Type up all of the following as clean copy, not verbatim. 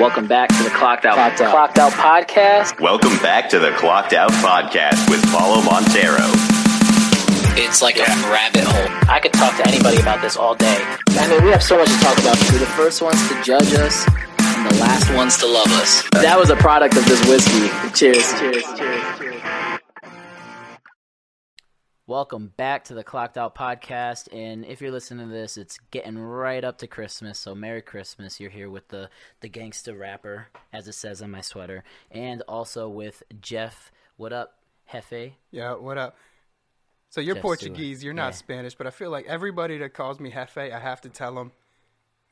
Welcome back to the Clocked Out Podcast. Welcome back to the Clocked Out Podcast with Paulo Montero. It's like a rabbit hole. I could talk to anybody about this all day. I mean, we have so much to talk about. We're the first ones to judge us and the last ones to love us. That was a product of this whiskey. Cheers. Cheers. Welcome back to the Clocked Out Podcast, and if you're listening to this, it's getting right up to Christmas, so Merry Christmas. You're here with the gangsta rapper, as it says on my sweater, and also with Jeff. What up, Jefe? Yeah, what up? So you're Jeff Portuguese, Stewart. You're not Spanish, but I feel like everybody that calls me Jefe, I have to tell them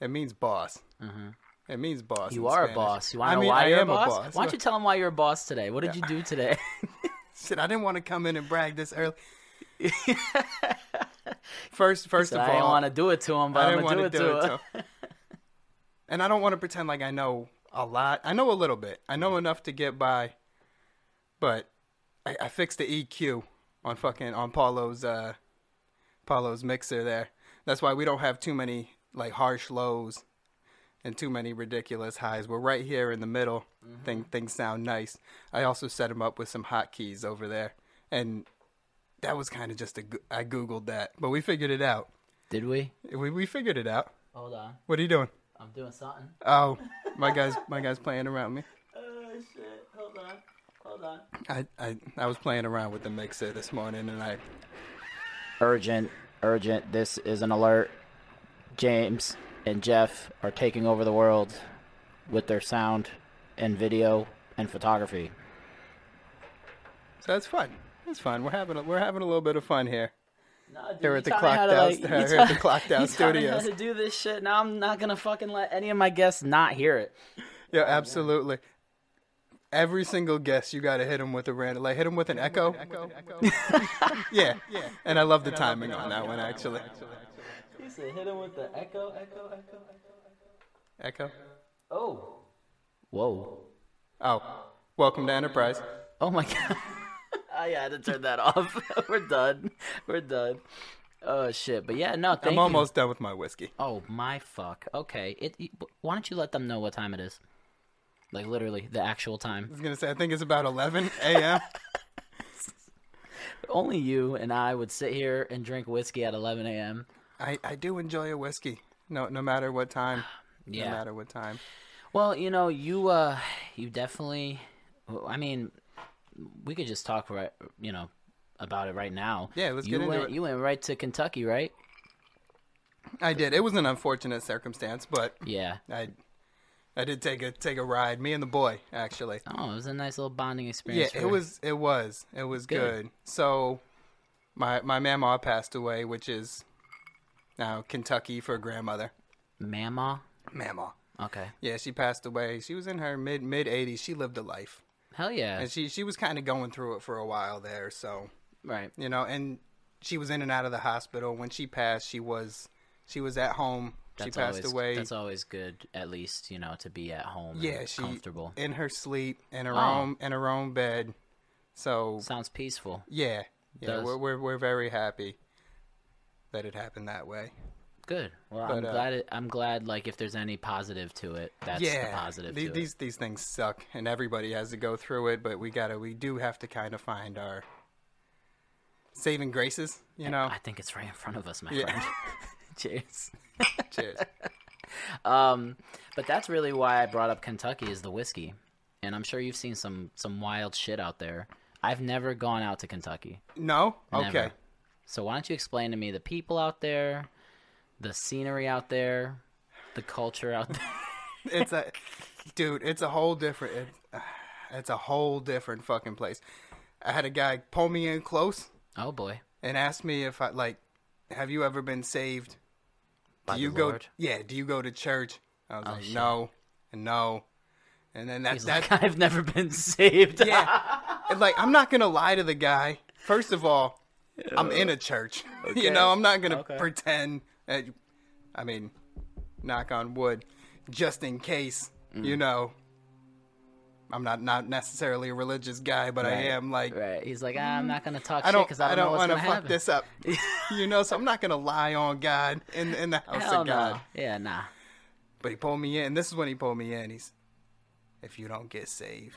it means boss. Mm-hmm. It means boss. You are Spanish. A boss. You want to know why you're a boss? Why don't you tell them why you're a boss today? What did you do today? Shit, I didn't want to come in and brag this early. First of all, I didn't want to do it to him, but I'm gonna do it to him. And I don't want to pretend like I know a lot. I know a little bit. I know enough to get by, but I fixed the EQ on Paulo's mixer there. That's why we don't have too many like harsh lows and too many ridiculous highs. We're right here in the middle. Mm-hmm. Things sound nice. I also set him up with some hotkeys over there, and that was kind of just I Googled that, but we figured it out. Did we? We figured it out. Hold on. What are you doing? I'm doing something. Oh, my guy's playing around me. Oh, shit. Hold on. I was playing around with the mixer this morning, and I... Urgent. This is an alert. James and Jeff are taking over the world with their sound and video and photography. So that's fun. It's fun. We're having a little bit of fun here. No, dude, here at the Clocked Out Studios. You taught me how to do this shit. Now I'm not gonna fucking let any of my guests not hear it. Yeah, absolutely. Yeah. Every single guest, you gotta hit them with a random, like hit them with an echo. Yeah. And I love the timing on that one actually. You said hit him with the echo. Oh. Whoa. Oh. Welcome to Enterprise. Oh my god. I had to turn that off. We're done. Oh, shit. But yeah, no, thank you. I'm almost done with my whiskey. Oh, my fuck. Okay. Why don't you let them know what time it is? Like, literally, the actual time. I was going to say, I think it's about 11 a.m. Only you and I would sit here and drink whiskey at 11 a.m. I do enjoy a whiskey, no matter what time. Yeah. No matter what time. Well, you know, you definitely, I mean... We could just talk, right, you know, about it right now. Yeah, let's get into it. You went right to Kentucky, right? I did. It was an unfortunate circumstance, but yeah, I did take a ride. Me and the boy, actually. Oh, it was a nice little bonding experience. Yeah, it was good. So, my mamaw passed away, which is now Kentucky for grandmother. Mamaw. Okay. Yeah, she passed away. She was in her mid 80s. She lived a life. Hell yeah. And she was kind of going through it for a while there, so. Right. You know, and she was in and out of the hospital. When she passed, she was at home. She passed away. That's always good, at least, you know, to be at home and comfortable. Yeah, in her sleep, in her own bed. So. Sounds peaceful. Yeah. Yeah, we're very happy that it happened that way. Good. Well, but, I'm glad. Like, if there's any positive to it, that's the positive. These things suck, and everybody has to go through it. But we do have to kind of find our saving graces, you know. I think it's right in front of us, my friend. Cheers. But that's really why I brought up Kentucky is the whiskey, and I'm sure you've seen some wild shit out there. I've never gone out to Kentucky. No. Never. Okay. So why don't you explain to me the people out there? The scenery out there, the culture out there. It's a whole different fucking place. I had a guy pull me in close. Oh boy. And asked me if I have you ever been saved? Do you go? Yeah. Do you go to church? I was shit. No. And then that's like, I've never been saved. Yeah. I'm not gonna lie to the guy. First of all, I'm in a church. Okay. You know, I'm not gonna pretend. I mean, knock on wood, just in case, you know, I'm not necessarily a religious guy, but I am like... Right, he's like, I'm not going to talk shit because I don't know what's going to happen. I don't want to fuck this up, you know, so I'm not going to lie on God in the house of God. Yeah, nah. But he pulled me in, and this is when he pulled me in. He's, if you don't get saved,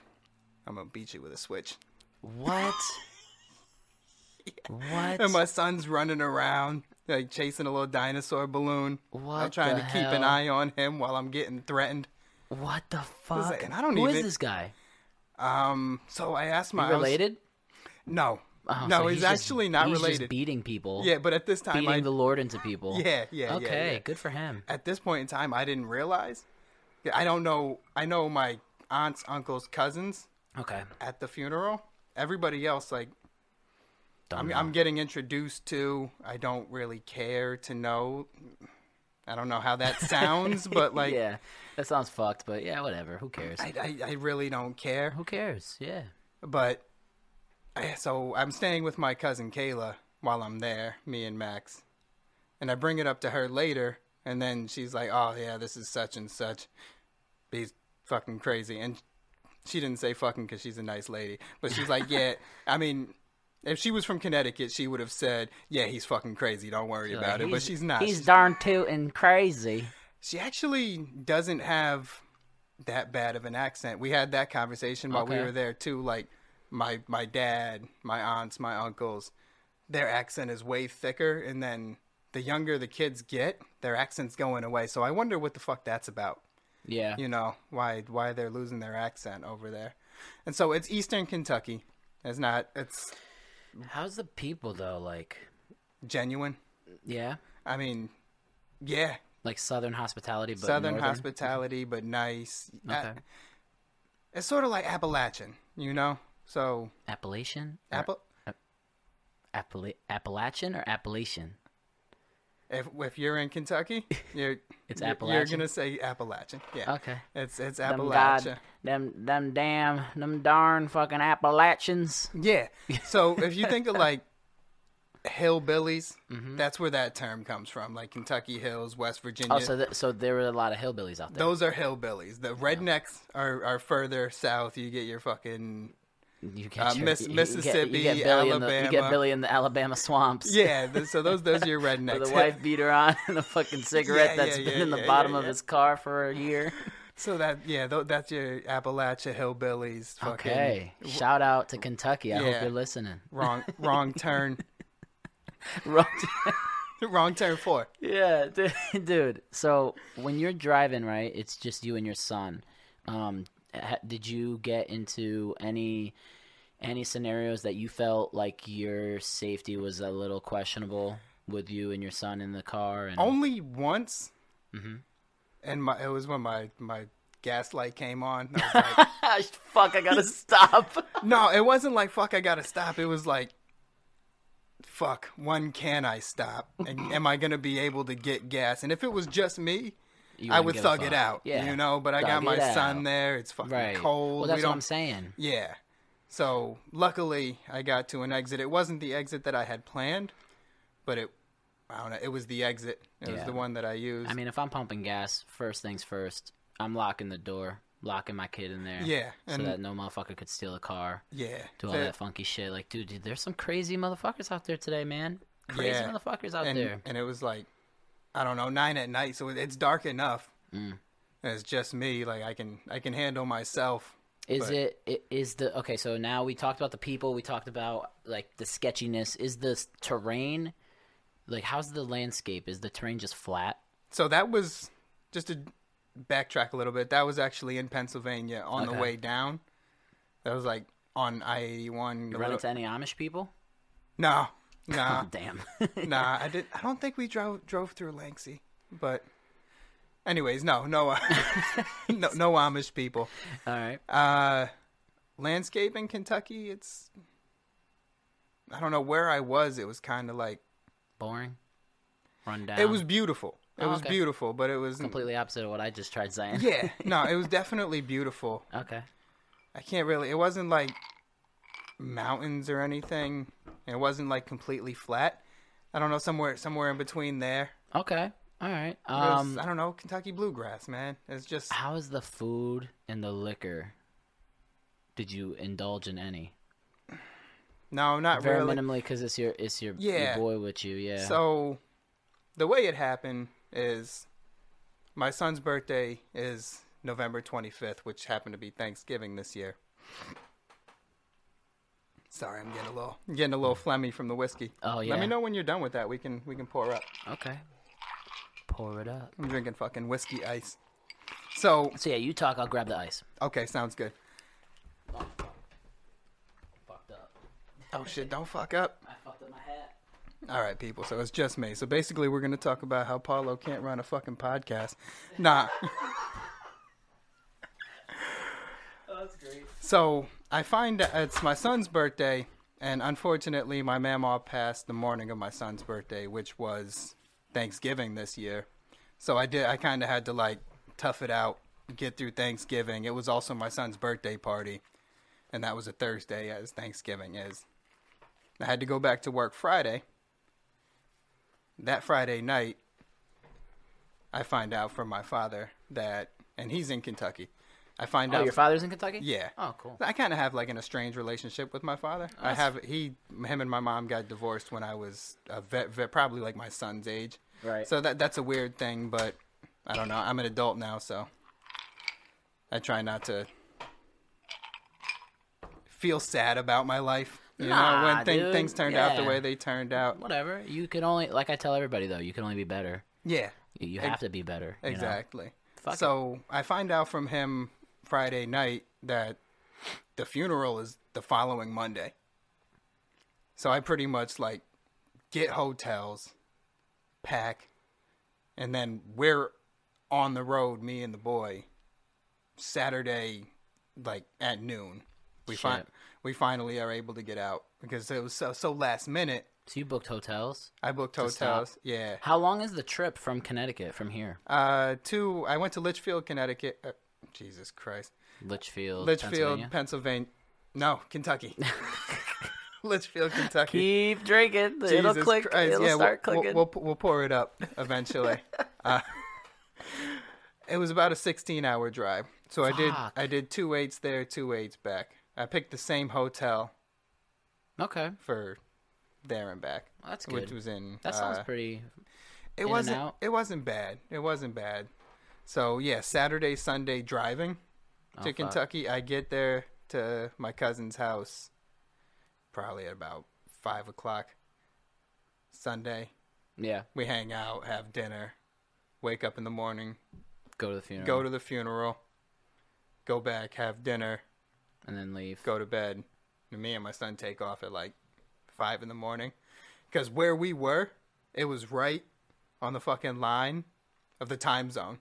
I'm going to beat you with a switch. What? Yeah. What? And my son's running around, like, chasing a little dinosaur balloon. What? I'm trying to keep an eye on him while I'm getting threatened. What the fuck? Like, and I don't Who is this guy? So I asked my... You related? No. Oh, no, so he's actually not related. He's just beating people. Yeah, but at this time... Beating the Lord into people. Yeah. Okay, good for him. At this point in time, I didn't realize. I don't know. I know my aunts, uncles, cousins. Okay. At the funeral. Everybody else, like... I'm getting introduced to. I don't really care to know. I don't know how that sounds, but like... Yeah, that sounds fucked, but yeah, whatever. Who cares? I really don't care. Who cares? Yeah. But... So I'm staying with my cousin Kayla while I'm there, me and Max. And I bring it up to her later, and then she's like, oh, yeah, this is such and such. He's fucking crazy. And she didn't say fucking because she's a nice lady. But she's like, yeah, I mean, if she was from Connecticut, she would have said, yeah, he's fucking crazy. Don't worry about it. But she's not. He's darn tootin' crazy. She actually doesn't have that bad of an accent. We had that conversation while we were there, too, like. My dad, my aunts, my uncles, their accent is way thicker. And then the younger the kids get, their accent's going away. So I wonder what the fuck that's about. Yeah. You know, why they're losing their accent over there. And so it's Eastern Kentucky. It's How's the people, though, like? Genuine. Yeah. I mean, yeah. Like Southern hospitality, but nice. Okay. It's sort of like Appalachian, you know? So Appalachian or Appalachian? If you're in Kentucky, it's Appalachian. You're gonna say Appalachian. Yeah. Okay. It's Appalachian. Them darn fucking Appalachians. Yeah. So if you think of like hillbillies, that's where that term comes from, like Kentucky hills, West Virginia. Oh, so there were a lot of hillbillies out there. Those are hillbillies. The rednecks are further south. You get your fucking. You get Mississippi, you get Alabama. You get Billy in the Alabama swamps. Yeah, so those are your rednecks. With a wife beater on and a fucking cigarette that's been in the bottom of his car for a year. So that's your Appalachia hillbillies. Fucking, okay, shout out to Kentucky. I hope you're listening. Wrong turn. Wrong turn 4. Yeah, dude. So when you're driving, right? It's just you and your son. Did you get into any scenarios that you felt like your safety was a little questionable with you and your son in the car? Only once, and it was when my gaslight came on. I was like, fuck, I gotta stop. No, it wasn't like fuck, I gotta stop. It was like, fuck, when can I stop? And am I gonna be able to get gas? And if it was just me, I would thug it out, you know, but I got my son there. It's fucking cold. Well, that's what I'm saying. Yeah. So luckily I got to an exit. It wasn't the exit that I had planned, but I don't know. It was the exit. It was the one that I used. I mean, if I'm pumping gas, first things first, I'm locking the door, locking my kid in there. Yeah. So that no motherfucker could steal a car. Yeah. Do all that funky shit. Like, dude, there's some crazy motherfuckers out there today, man. Crazy motherfuckers out there. And it was like, I don't know, 9 at night, so it's dark enough. It's just me. Like I can handle myself. So now we talked about the people. We talked about like the sketchiness. Is the terrain, like, how's the landscape? Is the terrain just flat? So that was, just to backtrack a little bit, that was actually in Pennsylvania on the way down. That was like on I-81. You run into any Amish people? No. Nah, damn. Nah, I don't think we drove through Lanxey, but anyways, no Amish people. All right. Landscape in Kentucky, I don't know where I was. It was kind of like boring, run down. It was beautiful. It was beautiful, but it was completely opposite of what I just tried saying. Yeah, no, it was definitely beautiful. Okay. It wasn't like mountains or anything. It wasn't like completely flat. I don't know, somewhere in between there. Okay, all right. I don't know, Kentucky bluegrass, man. It's just, how is the food and the liquor? Did you indulge in any? No, not very really. Very minimally, because it's your boy with you. Yeah. So the way it happened is, my son's birthday is November 25th, which happened to be Thanksgiving this year. Sorry, I'm getting a little phlegmy from the whiskey. Oh yeah. Let me know when you're done with that. We can pour up. Okay. Pour it up. I'm drinking fucking whiskey ice. So yeah, you talk. I'll grab the ice. Okay, sounds good. Oh, fucked up. Oh shit! Don't fuck up. I fucked up my hat. All right, people. So it's just me. So basically, we're gonna talk about how Paulo can't run a fucking podcast. Nah. Oh, that's great. So. I find it's my son's birthday, and unfortunately, my mamaw passed the morning of my son's birthday, which was Thanksgiving this year. So I kind of had to like tough it out, get through Thanksgiving. It was also my son's birthday party, and that was a Thursday, as Thanksgiving is. I had to go back to work Friday. That Friday night, I find out from my father that, and he's in Kentucky. I find out your father's in Kentucky? Yeah. Oh, cool. I kind of have like an estranged relationship with my father. Oh, him and my mom got divorced when I was a vet, probably like my son's age. Right. So that's a weird thing, but I don't know. I'm an adult now, so I try not to feel sad about my life. You know, when things turned out the way they turned out. Whatever. You can only, like I tell everybody though, you can only be better. Yeah. You have to be better. Exactly. You know? I find out from him Friday night that the funeral is the following Monday. So I pretty much like get hotels, pack, and then we're on the road, me and the boy, Saturday like at noon. We finally are able to get out because it was so last minute. So you booked hotels? I booked hotels, yeah. How long is the trip from Connecticut, from here? I went to Litchfield, Connecticut. Jesus Christ. Litchfield, Pennsylvania. No, Kentucky. Litchfield, Kentucky. Keep drinking. Jesus It'll click. Christ. It'll start clicking. We'll pour it up eventually. It was about a 16-hour drive. So fuck. I did 2 8s there, 2 8s back. I picked the same hotel. Okay. For... there and back. Well, that's good. Which was in. That sounds pretty. It wasn't bad. It wasn't bad. So yeah, Saturday, Sunday driving to Kentucky. I get there to my cousin's house probably at about 5 o'clock Sunday. Yeah. We hang out, have dinner, wake up in the morning, go to the funeral, go back, have dinner, and then leave. Go to bed. And me and my son take off at like 5 in the morning, because where we were, it was right on the fucking line of the time zone.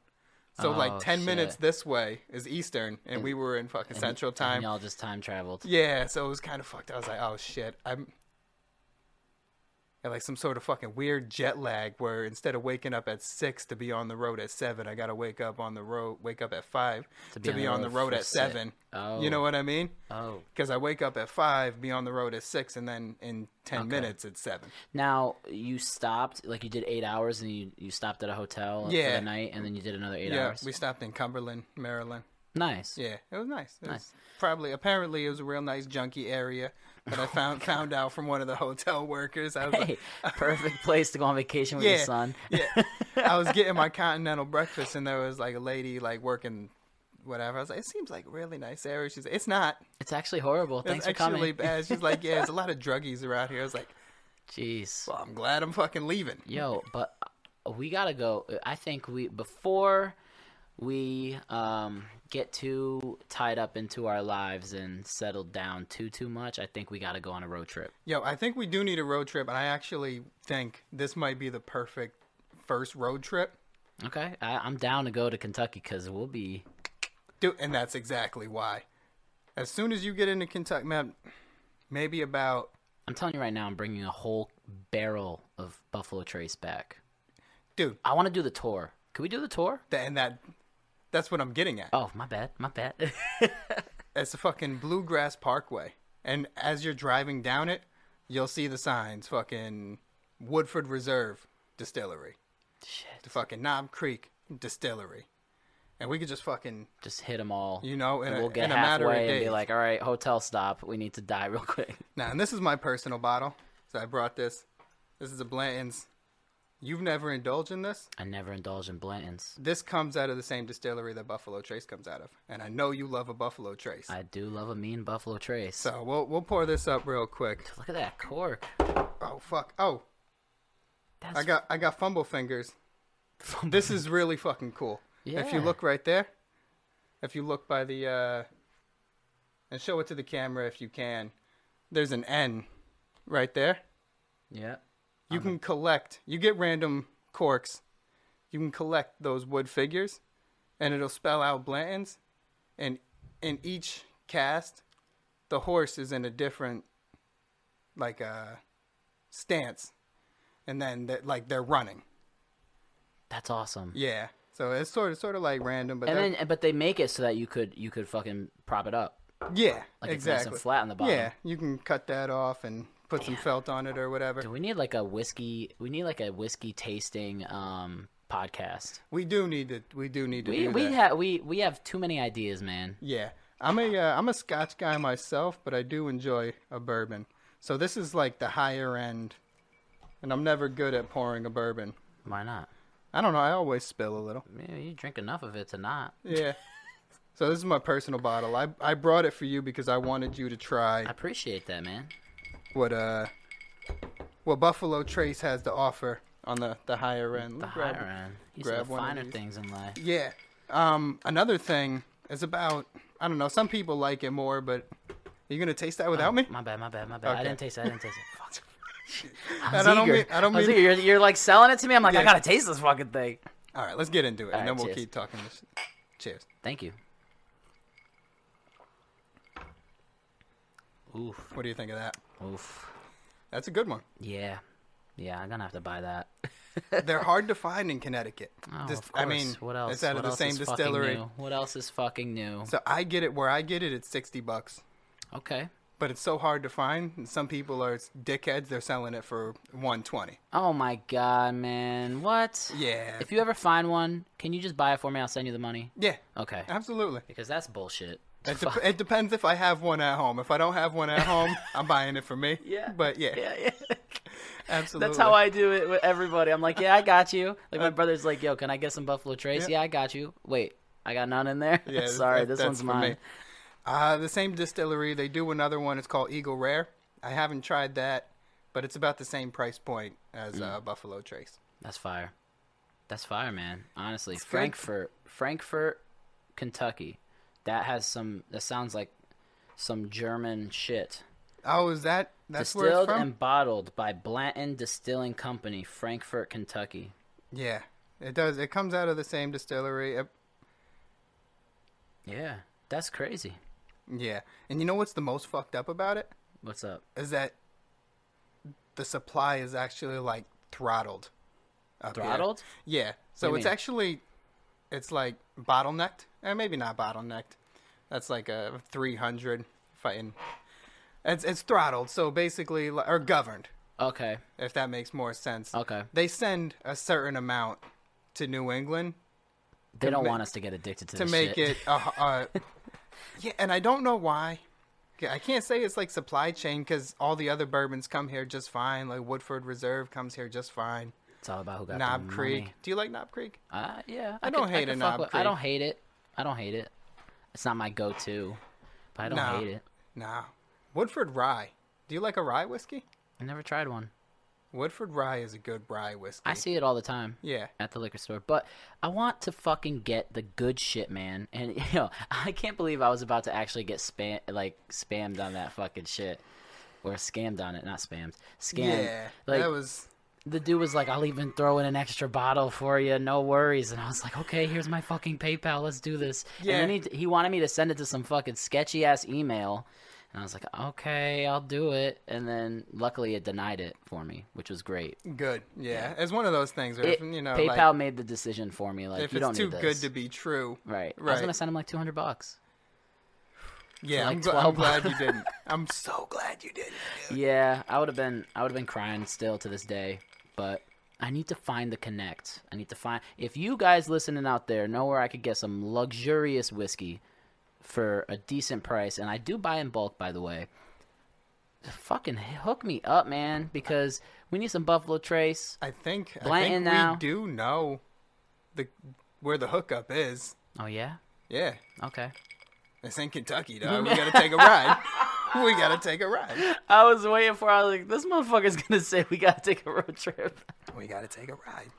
So like 10 shit. Minutes this way is Eastern, and we were in fucking Central Time. And y'all just time traveled. Yeah, so it was kind of fucked. I was like, oh shit, I'm at like some sort of fucking weird jet lag where instead of waking up at 6 to be on the road at 7, I gotta wake up at 5 to be on the road at 7. Oh. You know what I mean? Oh. Because I wake up at 5, be on the road at 6, and then in 10 minutes it's 7. Now, you stopped, like you did 8 hours and you stopped at a hotel for the night, and then you did another 8 hours? Yeah, we stopped in Cumberland, Maryland. Nice. Yeah, it was nice. It was apparently it was a real nice junkie area that I found out from one of the hotel workers. I was like, perfect place to go on vacation with your son. Yeah. I was getting my continental breakfast and there was like a lady like working whatever. I was like, it seems like a really nice area. She's like, it's not. It's actually horrible. Thanks for coming. It's actually bad. She's like, yeah, there's a lot of druggies around here. I was like, jeez. Well, I'm glad I'm fucking leaving. Yo, but we gotta go. I think before we get too tied up into our lives and settled down too much, I think we got to go on a road trip. Yo, I think we do need a road trip, and I actually think this might be the perfect first road trip. Okay, I'm down to go to Kentucky because we'll be... Dude, and that's exactly why. As soon as you get into Kentucky, man, maybe about... I'm telling you right now, I'm bringing a whole barrel of Buffalo Trace back. Dude. I want to do the tour. Can we do the tour? That's what I'm getting at. Oh, my bad. It's a fucking Bluegrass Parkway. And as you're driving down it, you'll see the signs. Fucking Woodford Reserve Distillery. Shit. The fucking Knob Creek Distillery. And we could just fucking... just hit them all. You know, and we'll get halfway and be like, all right, hotel stop. We need to die real quick. Now, and this is my personal bottle. So I brought this. This is a Blanton's You've never indulged in this? I never indulged in Blanton's. This comes out of the same distillery that Buffalo Trace comes out of. And I know you love a Buffalo Trace. I do love a mean Buffalo Trace. So we'll pour this up real quick. Look at that cork. Oh, fuck. Oh. That's... I got fumble fingers. This is really fucking cool. Yeah. If you look right there, if you look by the... and show it to the camera if you can. There's an N right there. Yeah. You can collect, you get random corks, you can collect those wood figures, and it'll spell out Blanton's, and in each cast, the horse is in a different, like, stance, and then, they're running. That's awesome. Yeah, so it's sort of like random, but... And then, but they make it so that you could fucking prop it up. Yeah, like exactly. Like it's nice and flat on the bottom. Yeah, you can cut that off and... Put some felt on it or whatever. Do we need like a whiskey? We need like a whiskey tasting podcast. We do need to do that. We have too many ideas, man. Yeah, I'm a Scotch guy myself, but I do enjoy a bourbon. So this is like the higher end, and I'm never good at pouring a bourbon. Why not? I don't know. I always spill a little. Man, you drink enough of it to not. Yeah. So this is my personal bottle. I brought it for you because I wanted you to try. I appreciate that, man. What Buffalo Trace has to offer on the higher end. The higher end. He's the finer things in life. Yeah. Another thing is about, I don't know, some people like it more, but are you going to taste that without me? My bad. Okay. I didn't taste it. Fuck. I don't mean you're like selling it to me. I'm like, yeah. I got to taste this fucking thing. All right, let's get into it. All right, then we'll keep talking. Cheers. Thank you. Oof. What do you think of that? Oof. That's a good one. Yeah. Yeah, I'm going to have to buy that. They're hard to find in Connecticut. Oh, of course. I mean, what else? It's out of the same distillery. What else is fucking new? So I get it. Where I get it, it's $60. Okay. But it's so hard to find. And some people are dickheads. They're selling it for $120. Oh, my God, man. What? Yeah. If you ever find one, can you just buy it for me? I'll send you the money. Yeah. Okay. Absolutely. Because that's bullshit. It depends if I have one at home. If I don't have one at home, I'm buying it for me. Yeah. But yeah. Absolutely. That's how I do it with everybody. I'm like, yeah, I got you. Like my brother's like, yo, can I get some Buffalo Trace? Yeah, I got you. Wait, I got none in there? Yeah, sorry, this one's mine. The same distillery. They do another one. It's called Eagle Rare. I haven't tried that, but it's about the same price point as Buffalo Trace. That's fire. That's fire, man. Honestly, it's Frankfort, Kentucky. That sounds like some German shit. Oh, is that? That's where it's from? Distilled and bottled by Blanton Distilling Company, Frankfort, Kentucky. Yeah, it does. It comes out of the same distillery. Yeah, that's crazy. Yeah, and you know what's the most fucked up about it? What's up? Is that the supply is actually like throttled. Throttled? Here. Yeah, so it's actually... It's like bottlenecked, or maybe not bottlenecked. That's like a 300 fighting. It's throttled, so basically, or governed. Okay. If that makes more sense. Okay. They send a certain amount to New England. They don't want us to get addicted to this shit. To make it, yeah, and I don't know why. I can't say it's like supply chain because all the other bourbons come here just fine. Like Woodford Reserve comes here just fine. It's all about who got Knob Creek. Money. Do you like Knob Creek? Yeah. I don't hate it. I don't hate it. It's not my go-to, but I don't hate it. Nah. Woodford Rye. Do you like a rye whiskey? I never tried one. Woodford Rye is a good rye whiskey. I see it all the time. Yeah. At the liquor store. But I want to fucking get the good shit, man. And, you know, I can't believe I was about to actually get spammed on that fucking shit. Or scammed on it. Not spammed. Scammed. Yeah. Like, that was... The dude was like, I'll even throw in an extra bottle for you. No worries. And I was like, okay, here's my fucking PayPal. Let's do this. Yeah. And then he wanted me to send it to some fucking sketchy-ass email. And I was like, okay, I'll do it. And then luckily it denied it for me, which was great. Good. Yeah. It's one of those things where, PayPal like, made the decision for me. Like, if you don't need this. It's too good to be true. Right. I was going to send him like $200. Yeah, like I'm glad you didn't. I'm so glad you didn't. Dude. Yeah, I would have been crying still to this day. But I need to find the connect. If you guys listening out there know where I could get some luxurious whiskey for a decent price, and I do buy in bulk, by the way, fucking hook me up, man, because we need some Buffalo Trace. I think we do know where the hookup is. Oh, yeah? Yeah. Okay. It's in Kentucky, dog. We gotta take a ride. We gotta take a ride. I was waiting for it. I was like, this motherfucker's gonna say we gotta take a road trip. We gotta take a ride.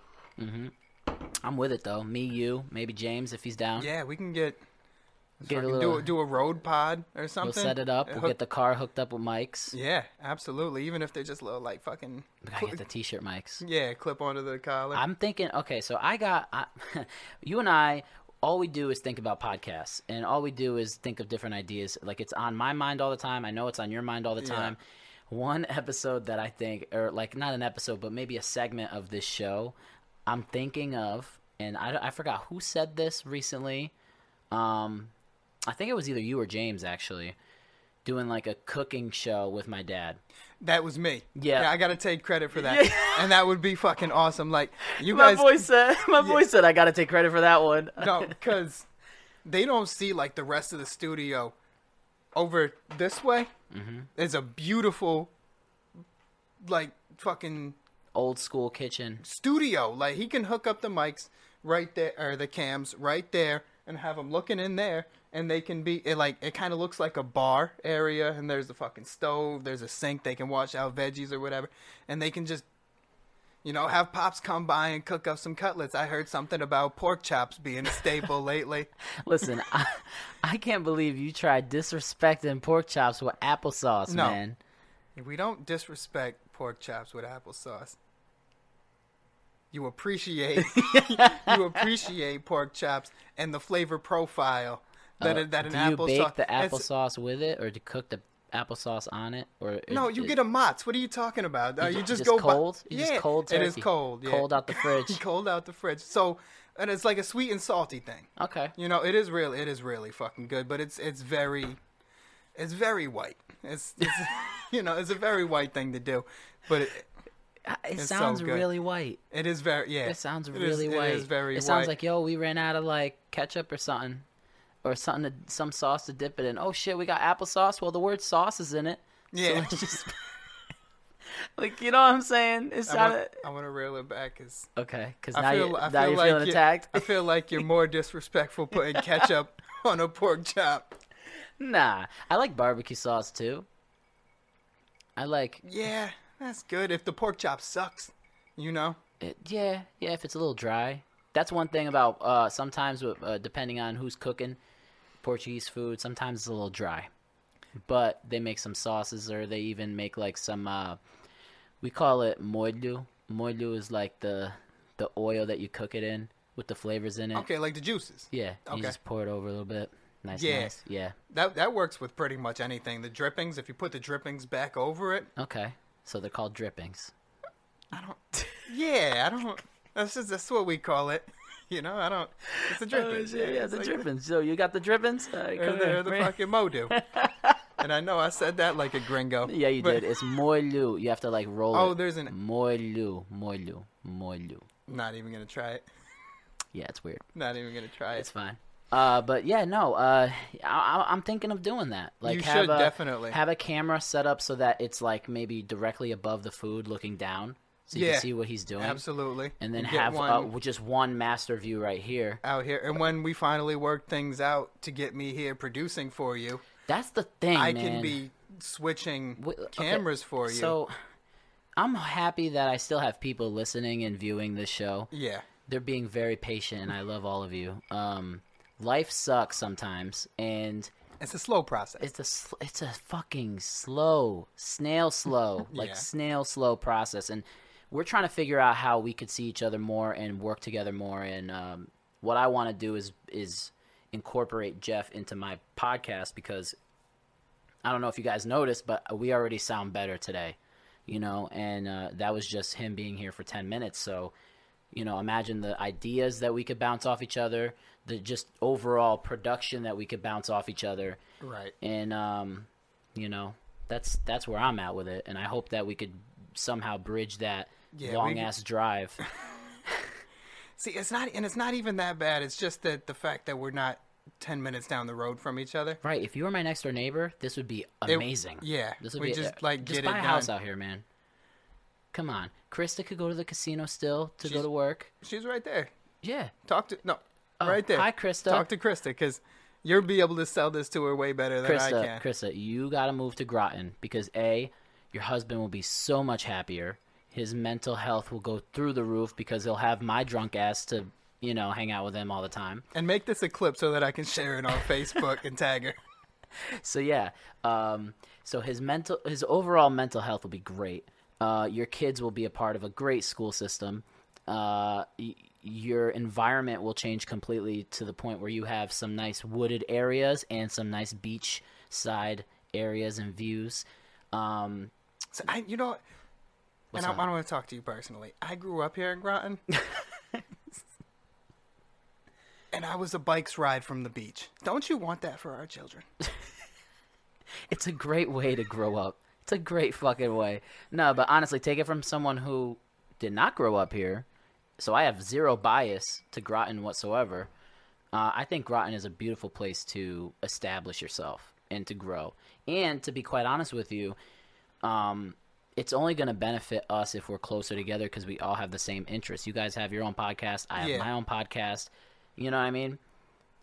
I'm with it, though. Me, you, maybe James, if he's down. Yeah, we can get a little, do a road pod or something. We'll set it up. We'll get the car hooked up with mics. Yeah, absolutely. Even if they're just little, like, fucking... I get the t-shirt mics. Yeah, clip onto the collar. I'm thinking, okay, so you and I... All we do is think about podcasts, and all we do is think of different ideas. Like, it's on my mind all the time. I know it's on your mind all the time. Yeah. One episode that I think, or like not an episode, but maybe a segment of this show, I'm thinking of, and I forgot who said this recently. I think it was either you or James, actually, doing like a cooking show with my dad. That was me. Yeah, I gotta take credit for that. Yeah. And that would be fucking awesome. Like, you guys. My boy said I gotta take credit for that one. No, because they don't see like the rest of the studio over this way. Mm-hmm. There's a beautiful, like, fucking old school kitchen studio. Like, he can hook up the mics right there, or the cams right there, and have them looking in there. And they can be, it kind of looks like a bar area, and there's a fucking stove, there's a sink, they can wash out veggies or whatever, and they can just, have Pops come by and cook up some cutlets. I heard something about pork chops being a staple lately. Listen, I can't believe you tried disrespecting pork chops with applesauce, no, man. We don't disrespect pork chops with applesauce. You appreciate pork chops and the flavor profile. Do you bake the applesauce with it, or do you cook the applesauce on it? No, you get a Mott's. What are you talking about? You just go cold? Just cold turkey. It is cold. Yeah. Cold out the fridge. Cold out the fridge. So, and it's like a sweet and salty thing. Okay. It is really fucking good, but it's very white. It's it's a very white thing to do, but it sounds really white. It is very, yeah. It sounds really white. It is very white. It sounds like, yo, we ran out of like ketchup or something. Or some sauce to dip it in. Oh, shit, we got applesauce? Well, the word sauce is in it. Yeah. So let's just... you know what I'm saying? I want to reel it back. Because now you're feeling attacked. I feel like you're more disrespectful putting ketchup on a pork chop. Nah. I like barbecue sauce, too. Yeah, that's good. If the pork chop sucks, if it's a little dry. That's one thing about sometimes, depending on who's cooking Portuguese food, sometimes it's a little dry. But they make some sauces, or they even make like some, we call it molho. Molho is like the oil that you cook it in with the flavors in it. Okay, like the juices. Yeah, okay. You just pour it over a little bit. Nice. Yeah. That works with pretty much anything. The drippings, if you put the drippings back over it. Okay, so they're called drippings. That's what we call it. It's the drippings. Drippings. So you got the drippings? They're the fucking molho. And I know I said that like a gringo. Yeah, you did. It's molho. You have to like roll it. Oh, there's an... Molho. Not even going to try it. Yeah, it's weird. Not even going to try it. It's fine. But yeah, no, I'm thinking of doing that. Like, you should definitely have a camera set up so that it's like maybe directly above the food looking down. So you can see what he's doing. Absolutely. And then have just one master view right here. Out here. And when we finally work things out to get me here producing for you. That's the thing, I can be switching cameras for you. So I'm happy that I still have people listening and viewing this show. Yeah. They're being very patient, and I love all of you. Life sucks sometimes, and... It's a slow process. It's a fucking slow, like snail slow process. And... We're trying to figure out how we could see each other more and work together more. And what I want to do is incorporate Jeff into my podcast, because I don't know if you guys noticed, but we already sound better today, and that was just him being here for 10 minutes. So, imagine the ideas that we could bounce off each other, the just overall production that we could bounce off each other. Right. And, that's where I'm at with it. And I hope that we could somehow bridge that long-ass drive. See, it's not even that bad. It's just that the fact that we're not 10 minutes down the road from each other. Right. If you were my next door neighbor, this would be amazing. This would be just like get just buy a house out here, man. Come on, Krista could go to the casino still to go to work. She's right there. Yeah. Right there. Hi, Krista. Talk to Krista because you'll be able to sell this to her way better than I can. Krista, you gotta move to Groton because A, your husband will be so much happier. His mental health will go through the roof because he'll have my drunk ass to, you know, hang out with him all the time. And make this a clip so that I can share it on Facebook and tag her. So, yeah. So his overall mental health will be great. Your kids will be a part of a great school system. Your environment will change completely to the point where you have some nice wooded areas and some nice beachside areas and views. I don't want to talk to you personally. I grew up here in Groton, and I was a bike's ride from the beach. Don't you want that for our children? It's a great way to grow up. It's a great fucking way. No, but honestly, take it from someone who did not grow up here, so I have zero bias to Groton whatsoever. I think Groton is a beautiful place to establish yourself and to grow. And to be quite honest with you, it's only going to benefit us if we're closer together because we all have the same interests. You guys have your own podcast. I have my own podcast. You know what I mean?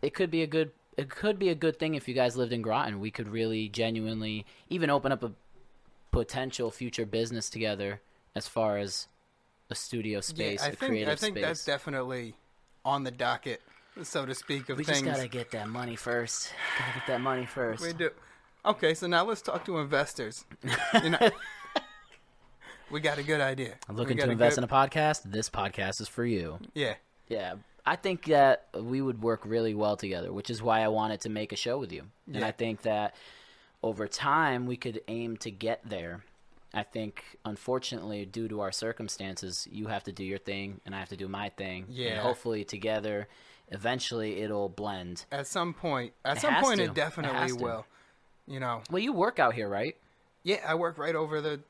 It could be a good thing if you guys lived in Groton. We could really genuinely even open up a potential future business together as far as a studio space, creative space. I think that's definitely on the docket, so to speak, of things. We just got to get that money first. We do. Okay, so now let's talk to investors. You know, we got a good idea. I'm looking to invest in a podcast. This podcast is for you. Yeah. Yeah. I think that we would work really well together, which is why I wanted to make a show with you. And I think that over time, we could aim to get there. I think, unfortunately, due to our circumstances, you have to do your thing and I have to do my thing. Yeah. And hopefully together, eventually it'll blend. At some point, it definitely will. You know. Well, you work out here, right? Yeah, I work right over the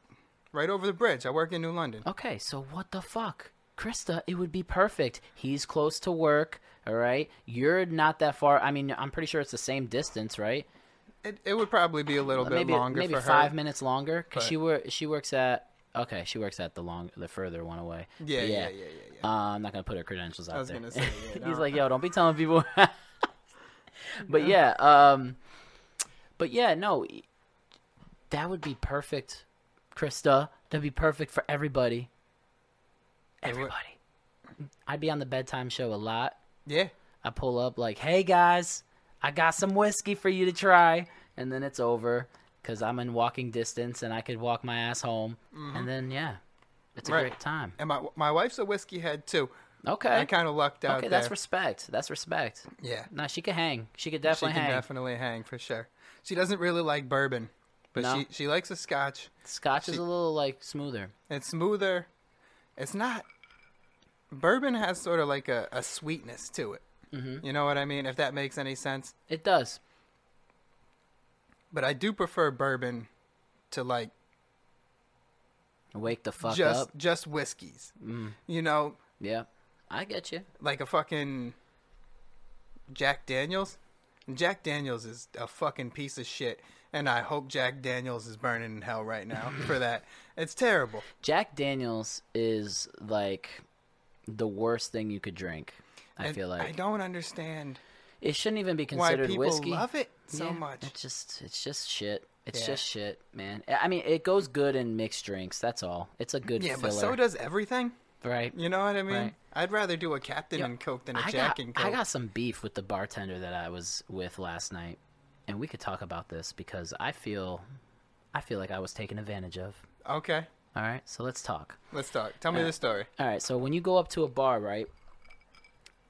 bridge. I work in New London. Okay, so what the fuck? Krista, it would be perfect. He's close to work, all right? You're not that far. I mean, I'm pretty sure it's the same distance, right? It would probably be a little bit longer for her. Maybe 5 minutes longer because she works at the further one away. Yeah. I'm not going to put her credentials out there. I was going to say, yeah. He's like, yo, don't be telling people. That would be perfect, Krista. That'd be perfect for everybody. I'd be on the bedtime show a lot. Yeah. I pull up like, hey, guys, I got some whiskey for you to try. And then it's over because I'm in walking distance and I could walk my ass home. Mm-hmm. And then, it's a great time. And my wife's a whiskey head, too. Okay. I kind of lucked out there. That's respect. Yeah. No, she could hang. She could definitely hang for sure. She doesn't really like bourbon, but she likes a scotch. Scotch is a little, like, smoother. It's smoother. It's not – bourbon has sort of like a sweetness to it. Mm-hmm. You know what I mean? If that makes any sense. It does. But I do prefer bourbon to like – wake the fuck up. Just whiskeys. Mm. You know? Yeah. I get you. Like a fucking Jack Daniels. Jack Daniels is a fucking piece of shit. And I hope Jack Daniels is burning in hell right now for that. It's terrible. Jack Daniels is like the worst thing you could drink, I feel like. I don't understand. It shouldn't even be considered whiskey. Why people love it so much. It's just shit. It's just shit, man. I mean, it goes good in mixed drinks. That's all. It's a good filler. Yeah, but so does everything. Right. You know what I mean? Right. I'd rather do a Captain and Coke than a Jack and Coke. I got some beef with the bartender that I was with last night. And we could talk about this because I feel like I was taken advantage of. Okay. All right. So let's talk. Tell me the story. All right. So when you go up to a bar, right,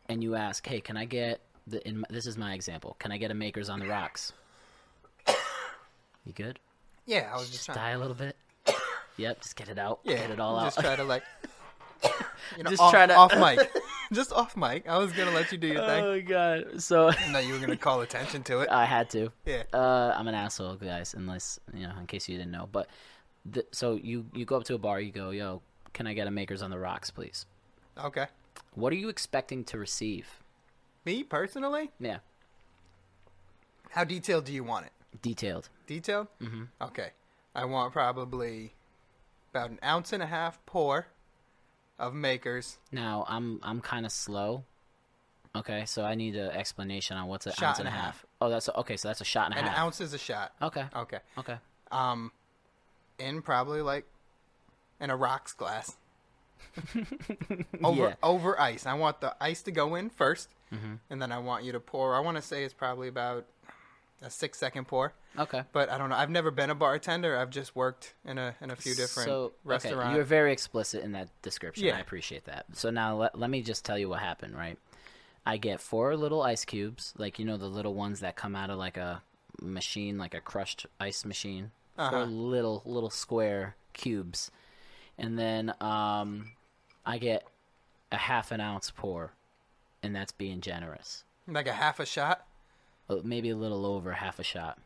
and you ask, hey, can I get this is my example. Can I get a Maker's on the rocks? You good? Yeah. I was just die a little bit. Yep. Just get it out. Yeah. Get it all out. Just try to like. You know, off mic. Just off mic. I was going to let you do your thing. Oh, God. So no, you were going to call attention to it. I had to. Yeah. I'm an asshole, guys, unless, you know, in case you didn't know. But so you go up to a bar. You go, yo, can I get a Maker's on the rocks, please? Okay. What are you expecting to receive? Me, personally? Yeah. How detailed do you want it? Detailed. Detailed? Mm-hmm. Okay. I want probably about 1.5 ounce pour of Maker's. Now, I'm kind of slow. Okay, so I need an explanation on what's an ounce and a half. Oh, that's okay. So that's a shot and a half. An ounce is a shot. Okay. Okay. Okay. In probably like in a rocks glass. Over ice. I want the ice to go in first, mm-hmm. and then I want you to pour. I want to say it's probably about a 6-second pour. Okay. But I don't know. I've never been a bartender. I've just worked in a few different restaurants. Okay. You were very explicit in that description. Yeah. I appreciate that. So now let me just tell you what happened, right? I get 4 little ice cubes, like, you know, the little ones that come out of like a machine, like a crushed ice machine. Uh-huh. 4 little square cubes. And then I get a 0.5 ounce pour, and that's being generous. Like a half a shot? Maybe a little over half a shot.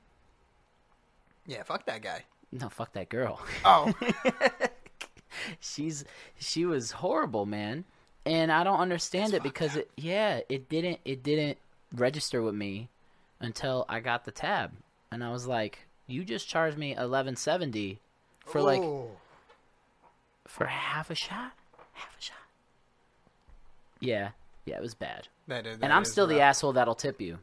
Yeah, fuck that guy. No, fuck that girl. Oh. She was horrible, man. And I don't understand it because it didn't register with me until I got the tab, and I was like, "You just charged me $11.70 for for half a shot." Yeah, it was bad. And I'm still rough. The asshole that'll tip you.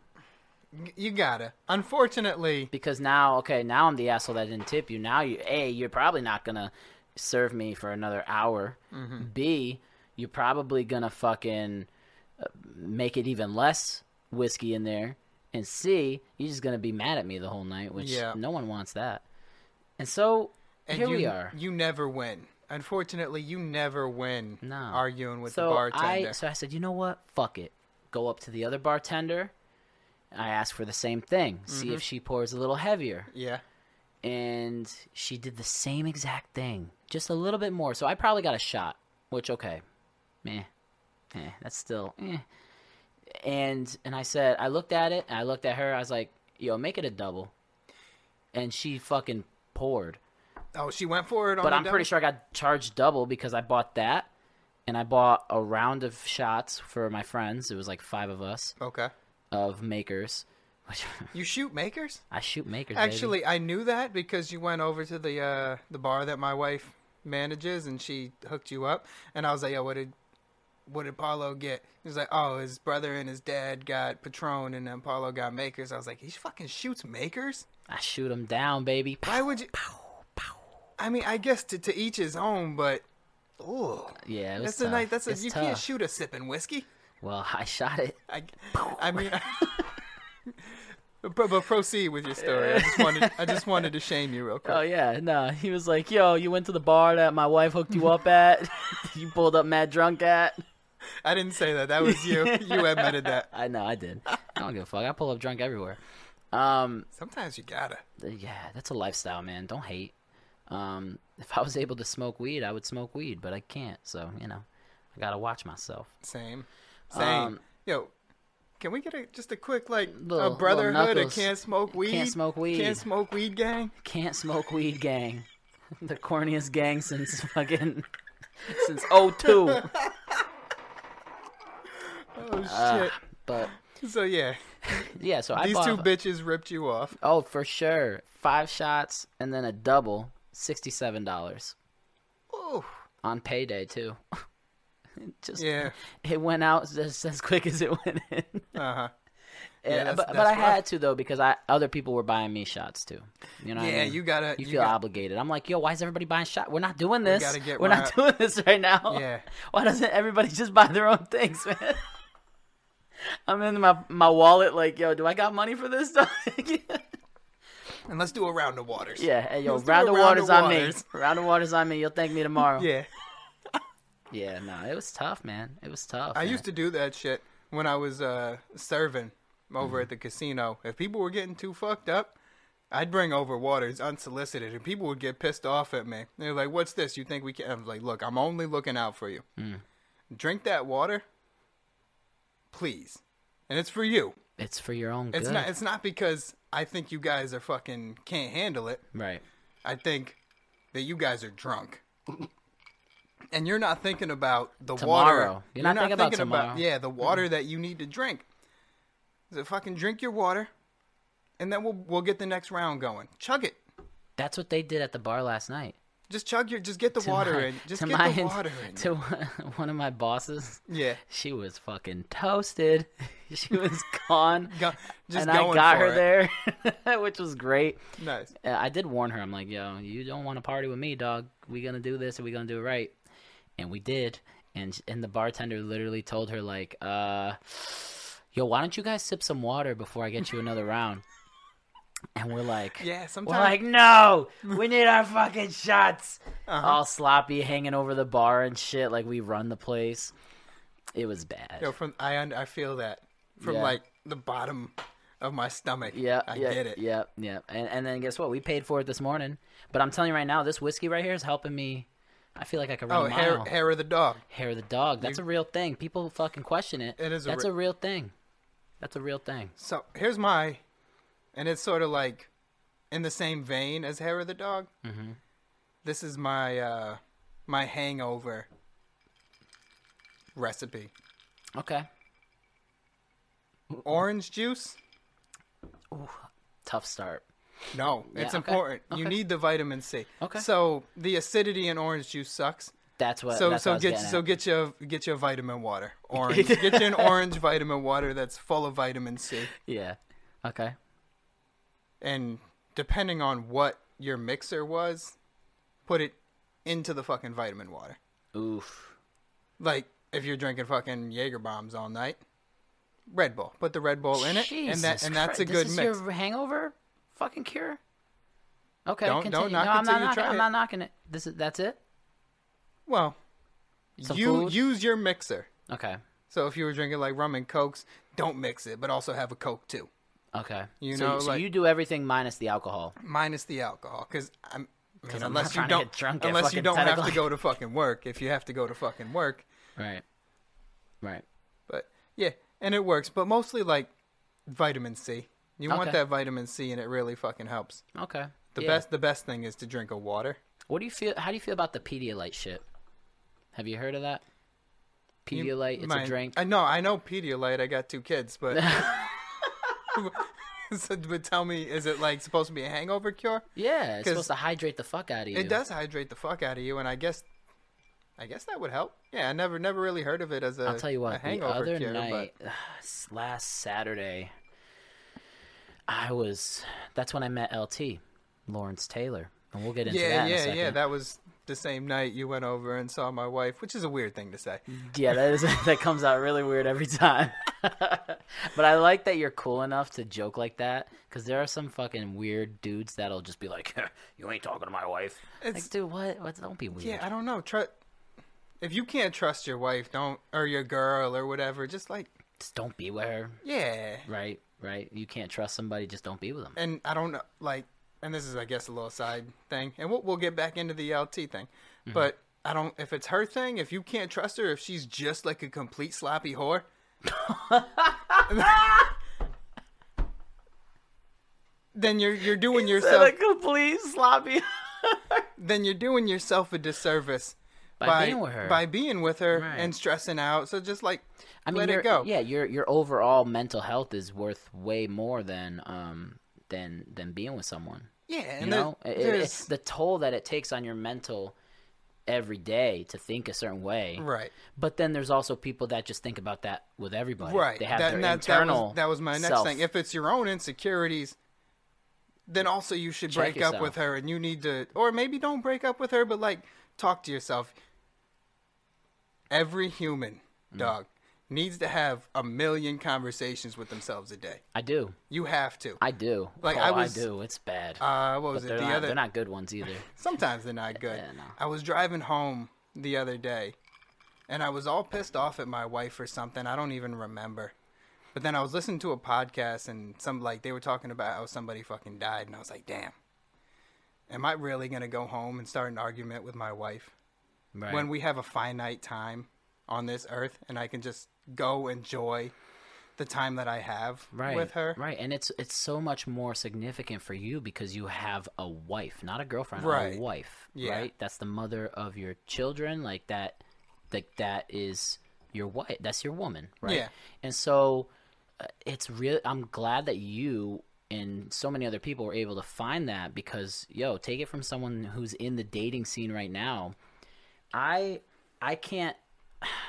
You gotta, unfortunately, because now I'm the asshole that didn't tip you. Now you're probably not gonna serve me for another hour. Mm-hmm. B, you're probably going to fucking make it even less whiskey in there. And C, you're just going to be mad at me the whole night, which no one wants that. And so we are. You never win. Unfortunately, you never win arguing with the bartender. So I said, you know what? Fuck it. Go up to the other bartender. I ask for the same thing. Mm-hmm. See if she pours a little heavier. Yeah. And she did the same exact thing. Just a little bit more. So I probably got a shot, which okay. That's still And I said, I looked at her, I was like, yo, make it a double. And she fucking poured. Oh, she went for it on the double? But I'm pretty sure I got charged double because I bought that, and I bought a round of shots for my friends. It was like 5 of us. Okay. Of Makers. You shoot Makers? I shoot Makers, actually, baby. I knew that because you went over to the bar that my wife manages, and she hooked you up, and I was like, yo, what did Paulo get? He was like, oh, his brother and his dad got Patron, and then Paulo got Makers. I was like, he fucking shoots Makers? I shoot him down, baby. Why would you? Pow, pow, I mean, I guess to each his own, but ooh, yeah, it was tough. You tough. Can't shoot a sipping whiskey. Well, I shot it. I mean, but proceed with your story. I just wanted to shame you real quick. Oh yeah, no. He was like, yo, you went to the bar that my wife hooked you up at. You pulled up mad drunk at. I didn't say that. That was you. You admitted that. I know, I did. I don't give a fuck. I pull up drunk everywhere. Sometimes you gotta. Yeah, that's a lifestyle, man. Don't hate. If I was able to smoke weed, I would smoke weed, but I can't. So, you know, I gotta watch myself. Same. Yo, can we get a quick, like, little, a brotherhood of can't smoke weed gang? Can't smoke weed gang. The corniest gang since fucking, since 02. Oh, shit. But. So, yeah. Yeah, so I bought. These two bitches ripped you off. Oh, for sure. 5 shots and then a double, $67. Ooh. On payday, too. It went out just as quick as it went in. Uh huh. Yeah, but I had to though because other people were buying me shots too. You know. Yeah, what I mean? You feel obligated. I'm like, yo, why is everybody buying shots? We're not doing this. We're not doing this right now. Yeah. Why doesn't everybody just buy their own things, man? I'm in my wallet, like, yo, do I got money for this stuff? And let's do a round of waters. Yeah, hey, yo, round of waters on me. Round of waters on me. You'll thank me tomorrow. Yeah. Yeah, no, it was tough, man. It was tough. I used to do that shit when I was serving over at the casino. If people were getting too fucked up, I'd bring over waters unsolicited, and people would get pissed off at me. They're like, what's this? You think we can? I'm like, look, I'm only looking out for you. Mm. Drink that water, please. And it's for you. It's for your own good. It's not because I think you guys are fucking can't handle it. Right. I think that you guys are drunk. And you're not thinking about the water. You're not thinking about the water that you need to drink. So fucking drink your water. and then we'll get the next round going. Chug it. That's what they did at the bar last night. Just chug your, just get the water in. Just get the water in. To one of my bosses, yeah, she was fucking toasted. She was gone, and I got her there, which was great. Nice. I did warn her. I'm like, yo, you don't want to party with me, dog. We gonna do this, and we gonna do it right. And we did. And the bartender literally told her, like, yo, why don't you guys sip some water before I get you another round? And we're like, yeah, sometimes we're like, no, we need our fucking shots. Uh-huh. All sloppy, hanging over the bar and shit. Like, we run the place. It was bad. Yo, I feel that from like the bottom of my stomach. Yeah, I get it. Yeah, yeah. And then guess what? We paid for it this morning. But I'm telling you right now, this whiskey right here is helping me. I feel like I could run a mile. Hair of the dog. Hair of the dog. That's a real thing. People fucking question it. It is. That's a real thing. That's a real thing. So here's my, and it's sort of like in the same vein as hair of the dog. Mm-hmm. This is my my hangover recipe. Okay. Orange juice. Ooh, tough start. No, it's important. Okay. You need the vitamin C. Okay. So the acidity in orange juice sucks. That's what. So get your vitamin water. Orange. Get you an orange vitamin water that's full of vitamin C. Yeah. Okay. And depending on what your mixer was, put it into the fucking vitamin water. Oof. Like if you're drinking fucking Jaeger bombs all night, Red Bull. Put the Red Bull in it, and that's a good mix. This is your hangover fucking cure? Okay, don't knock it till you try it. I'm not knocking it. That's it? Well, you use your mixer. Okay. So if you were drinking like rum and cokes, don't mix it, but also have a Coke too. Okay. You know, so you do everything minus the alcohol. Minus the alcohol, because unless you don't have to go to fucking work. If you have to go to fucking work, right. But yeah, and it works, but mostly like vitamin C. You want that vitamin C, and it really fucking helps. Okay. The best thing is to drink a water. What do you feel? How do you feel about the Pedialyte shit? Have you heard of that? Pedialyte, it's a drink. I know Pedialyte. I got two kids, but. So, but tell me, is it like supposed to be a hangover cure? Yeah, it's supposed to hydrate the fuck out of you. It does hydrate the fuck out of you, and I guess that would help. Yeah, I never really heard of it as a hangover cure. I'll tell you what, the other night, last Saturday. That's when I met LT, Lawrence Taylor. And we'll get into that in a second. Yeah. That was the same night you went over and saw my wife, which is a weird thing to say. Yeah, that comes out really weird every time. But I like that you're cool enough to joke like that, because there are some fucking weird dudes that'll just be like, you ain't talking to my wife. It's, like, dude, what? Don't be weird. Yeah, I don't know. If you can't trust your wife, or your girl or whatever, just don't be with her. Yeah. Right. You can't trust somebody. Just don't be with them. And I don't know, like, and this is, I guess, a little side thing. And we'll get back into the LT thing. Mm-hmm. But I don't, if it's her thing, if you can't trust her, if she's just like a complete sloppy whore. Then you're doing yourself a complete sloppy. Then you're doing yourself a disservice. By being with her. By being with her, right. And stressing out. So just like, I mean, let it go. Yeah, your overall mental health is worth way more than being with someone. Yeah, and you know, it's the toll that it takes on your mental every day to think a certain way. Right. But then there's also people that just think about that with everybody. Right. They have their internal. That was my next thing. If it's your own insecurities, then also you should break up with her, and you need to, or maybe don't break up with her, but like talk to yourself. Every human, dog, needs to have 1 million conversations with themselves a day. I do. You have to. I do. Like, I do. It's bad. What was it? They're not good ones either. Sometimes they're not good. Yeah, no. I was driving home the other day, and I was all pissed off at my wife or something. I don't even remember. But then I was listening to a podcast, and they were talking about how somebody fucking died, and I was like, damn. Am I really going to go home and start an argument with my wife? Right. When we have a finite time on this earth, and I can just go enjoy the time that I have with her. Right. And it's so much more significant for you because you have a wife, not a girlfriend, a wife. Yeah. Right. That's the mother of your children. That is your wife. That's your woman. Right. Yeah. And so it's real. I'm glad that you And so many other people were able to find that because, yo, take it from someone who's in the dating scene right now. I can't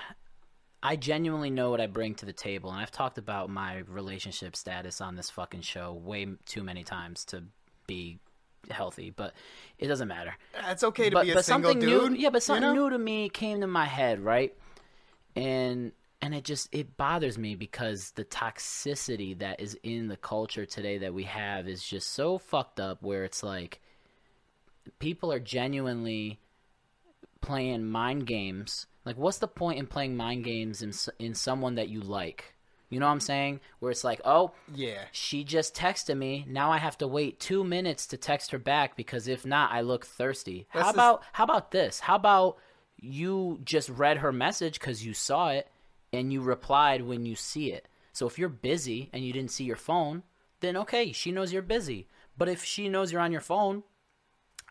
– I genuinely know what I bring to the table, and I've talked about my relationship status on this fucking show way too many times to be healthy, but it doesn't matter. It's okay to be a single dude. Yeah, but something new to me came to my head, right? And it just, it bothers me because the toxicity that is in the culture today that we have is just so fucked up, where it's like people are genuinely playing mind games. Like, what's the point in playing mind games in someone that you like? You know what I'm saying? Where it's like, oh, yeah, she just texted me. Now I have to wait 2 minutes to text her back because if not, I look thirsty. How about this? How about you just read her message because you saw it? And you replied when you see it. So if you're busy and you didn't see your phone, then okay, she knows you're busy. But if she knows you're on your phone,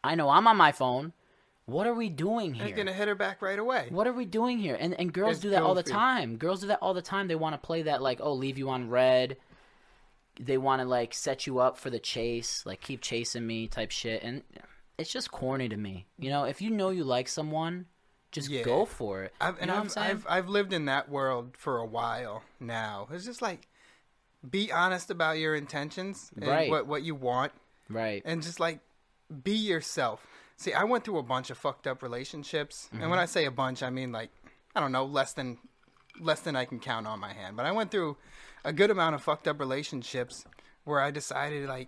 I know I'm on my phone. What are we doing here? You're going to hit her back right away. What are we doing here? And girls do that all the time. Girls do that all the time. They want to play that, like, oh, leave you on red. They want to, like, set you up for the chase, like, keep chasing me type shit. And it's just corny to me. You know, if you know you like someone, just go for it. I've lived in that world for a while now. It's just like, be honest about your intentions and what you want. Right. And just like, be yourself. See, I went through a bunch of fucked up relationships. Mm-hmm. And when I say a bunch, I mean like, I don't know, less than I can count on my hand. But I went through a good amount of fucked up relationships where I decided, like,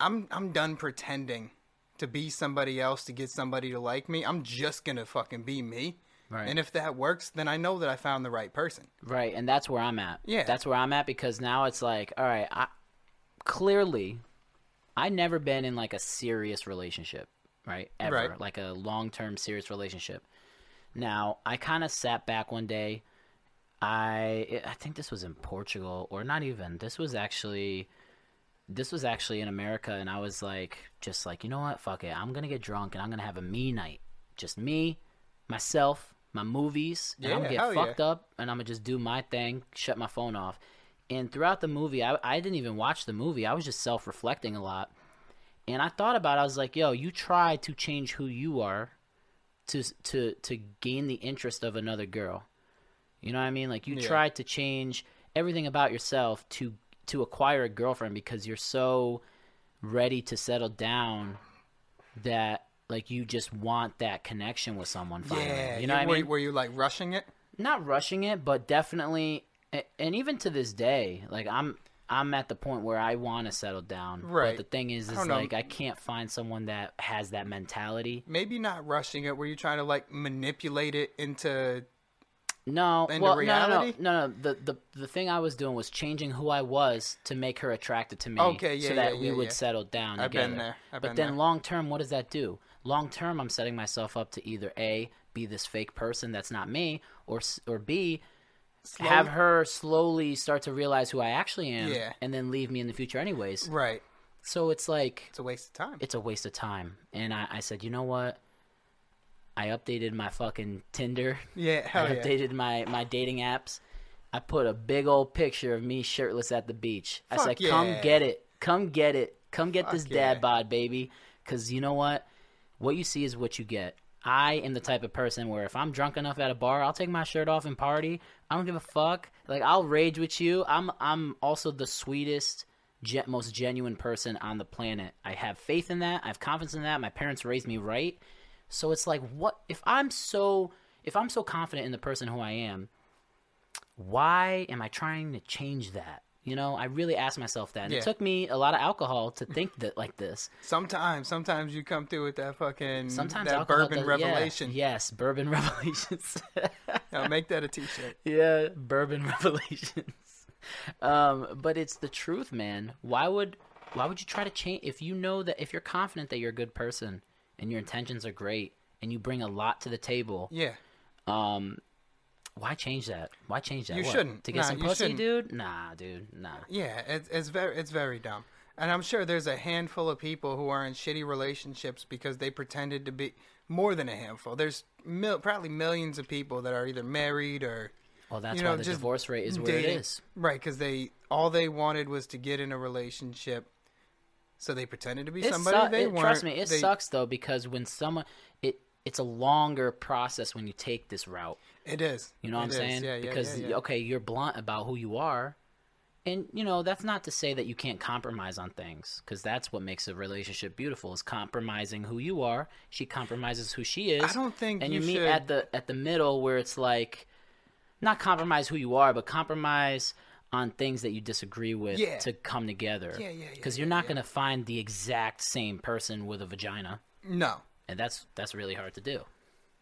I'm done pretending to be somebody else, to get somebody to like me. I'm just going to fucking be me. Right. And if that works, then I know that I found the right person. Right. And that's where I'm at. Yeah. That's where I'm at, because now it's like, all right, clearly I've never been in like a serious relationship, right? Ever. Right. Like a long-term serious relationship. Now, I kind of sat back one day. I think this was in Portugal, or not even. This was actually in America, and I was like, just like, you know what? Fuck it. I'm going to get drunk, and I'm going to have a me night. Just me, myself, my movies, and I'm going to get fucked up, and I'm going to just do my thing, shut my phone off. And throughout the movie, I didn't even watch the movie. I was just self-reflecting a lot. And I thought about it. I was like, yo, you try to change who you are to gain the interest of another girl. You know what I mean? Like, you try to change everything about yourself to acquire a girlfriend because you're so ready to settle down that, like, you just want that connection with someone finally. Yeah, you know what I mean? Were you, like, rushing it? Not rushing it, but definitely, and even to this day, like, I'm at the point where I want to settle down. Right. But the thing is like, I can't find someone that has that mentality. Maybe not rushing it. Were you trying to, like, manipulate it into... No, well, no. The thing I was doing was changing who I was to make her attracted to me, so that we would settle down together. I've been there. But then long term, what does that do? Long term, I'm setting myself up to either A, be this fake person that's not me, or B, have her slowly start to realize who I actually am, and then leave me in the future anyways. Right. So it's like... It's a waste of time. It's a waste of time. And I said, you know what? I updated my fucking Tinder. Yeah, hell yeah. I updated my dating apps. I put a big old picture of me shirtless at the beach. Fuck, I said, come get it. Come get it. Come get this dad bod, baby. Because you know what? What you see is what you get. I am the type of person where if I'm drunk enough at a bar, I'll take my shirt off and party. I don't give a fuck. Like, I'll rage with you. I'm also the sweetest, most genuine person on the planet. I have faith in that. I have confidence in that. My parents raised me right. So it's like, what if I'm so confident in the person who I am, why am I trying to change that? You know, I really asked myself that. And it took me a lot of alcohol to think that like this. Sometimes you come through with that fucking bourbon revelation. Yeah. Yes, bourbon revelations. Now make that a t-shirt. Yeah, bourbon revelations. But it's the truth, man. Why would you try to change if you know that, if you're confident that you're a good person? And your intentions are great, and you bring a lot to the table. Yeah. Why change that? Why change that? You shouldn't. To get some pussy, dude? Nah, dude. Nah. Yeah, it's very dumb. And I'm sure there's a handful of people who are in shitty relationships because they pretended to be more than a handful. There's probably millions of people that are either married or... Well, that's why the divorce rate is where it is. Right, because they all they wanted was to get in a relationship. So they pretended to be somebody they weren't. Trust me, it sucks though, because when someone, it's a longer process when you take this route. It is. You know what I'm saying? Yeah, because, okay, you're blunt about who you are. And, you know, that's not to say that you can't compromise on things, because that's what makes a relationship beautiful, is compromising who you are. She compromises who she is. I don't think you should. And you meet at the middle where it's like, not compromise who you are, but compromise on things that you disagree with to come together. Yeah. Because you're not going to find the exact same person with a vagina. No. And that's really hard to do.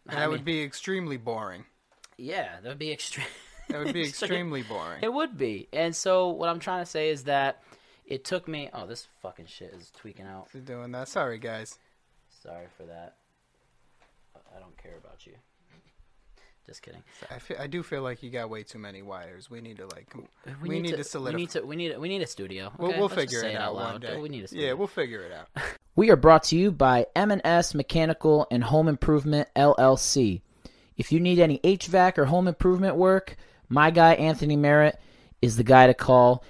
And that would be extremely boring. Yeah, that would be extremely boring. It would be. And so what I'm trying to say is that it took me... Oh, this fucking shit is tweaking out. You're doing that. Sorry, guys. Sorry for that. I don't care about you. Just kidding. I do feel like you got way too many wires. We need to we need to solidify. We need a studio. Okay? We'll figure it out one day. We need a studio. Yeah, we'll figure it out. We are brought to you by M&S Mechanical and Home Improvement LLC. If you need any HVAC or home improvement work, my guy Anthony Merritt is the guy to call.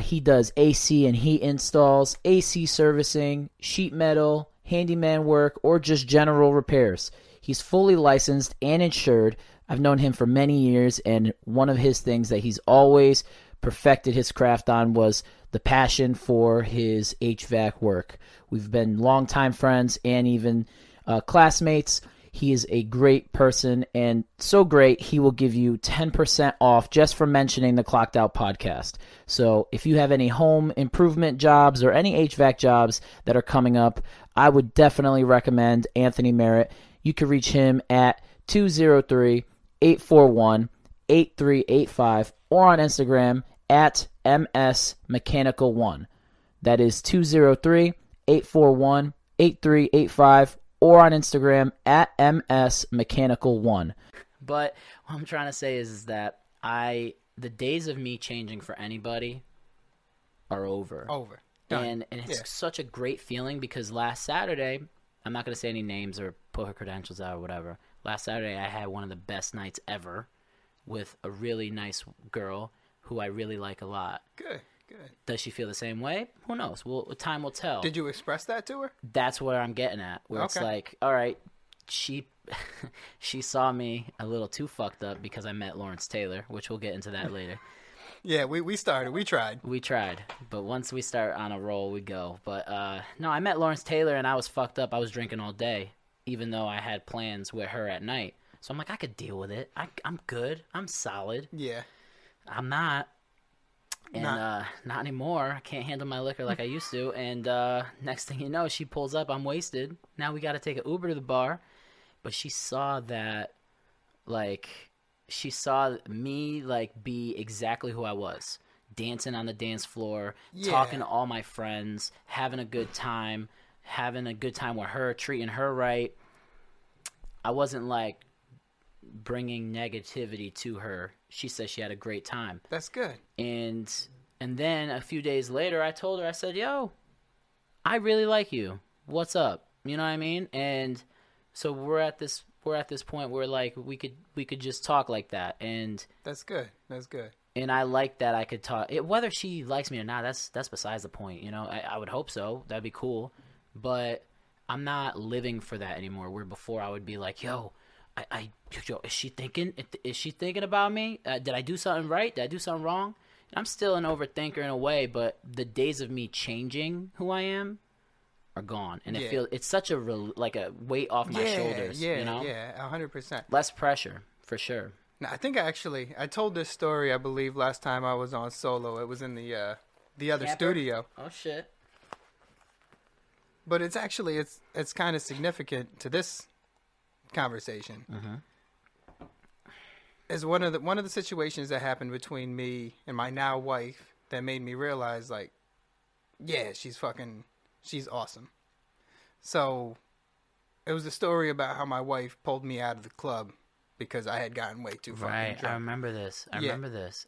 He does AC and heat installs, AC servicing, sheet metal, handyman work, or just general repairs. He's fully licensed and insured. I've known him for many years, and one of his things that he's always perfected his craft on was the passion for his HVAC work. We've been longtime friends and even classmates. He is a great person, and so great, he will give you 10% off just for mentioning the Clocked Out podcast. So if you have any home improvement jobs or any HVAC jobs that are coming up, I would definitely recommend Anthony Merritt. You can reach him at 203-841-8385 or on Instagram at msmechanical1. That is 203-841-8385 or on Instagram at msmechanical1. But what I'm trying to say is that the days of me changing for anybody are over. Done. And it's such a great feeling, because last Saturday, I'm not going to say any names or put her credentials out or whatever. Last Saturday, I had one of the best nights ever with a really nice girl who I really like a lot. Good. Does she feel the same way? Who knows? Well, time will tell. Did you express that to her? That's what I'm getting at. Where it's like, all right, she saw me a little too fucked up because I met Lawrence Taylor, which we'll get into that later. Yeah, we tried. But once we start on a roll, we go. But no, I met Lawrence Taylor and I was fucked up. I was drinking all day, even though I had plans with her at night. So I'm like, I could deal with it. I'm good. I'm solid. Yeah. I'm not. And not anymore. I can't handle my liquor like I used to. And next thing you know, she pulls up. I'm wasted. Now we got to take an Uber to the bar. But she saw that, like, she saw me, like, be exactly who I was. Dancing on the dance floor, talking to all my friends, having a good time with her, treating her right. I wasn't, like, bringing negativity to her. She said she had a great time. That's good. And then a few days later, I told her, I said, yo, I really like you. What's up? You know what I mean? And so we're at this point where, like, we could just talk like that. And that's good. And I like that I could talk. Whether she likes me or not, that's besides the point. You know, I would hope so. That'd be cool. But I'm not living for that anymore. Where before I would be like, yo, is she thinking about me? Did I do something right? Did I do something wrong? And I'm still an overthinker in a way, but the days of me changing who I am are gone. And it feels, it's such a weight off my shoulders, you know? Yeah, 100%. Less pressure, for sure. Now, I think I told this story, I believe, last time I was on solo. It was in the other studio. Oh, shit. But it's actually, it's kind of significant to this conversation. Is one of the situations that happened between me and my now wife that made me realize, like, she's awesome. So it was a story about how my wife pulled me out of the club because I had gotten way too fucking drunk. I remember this.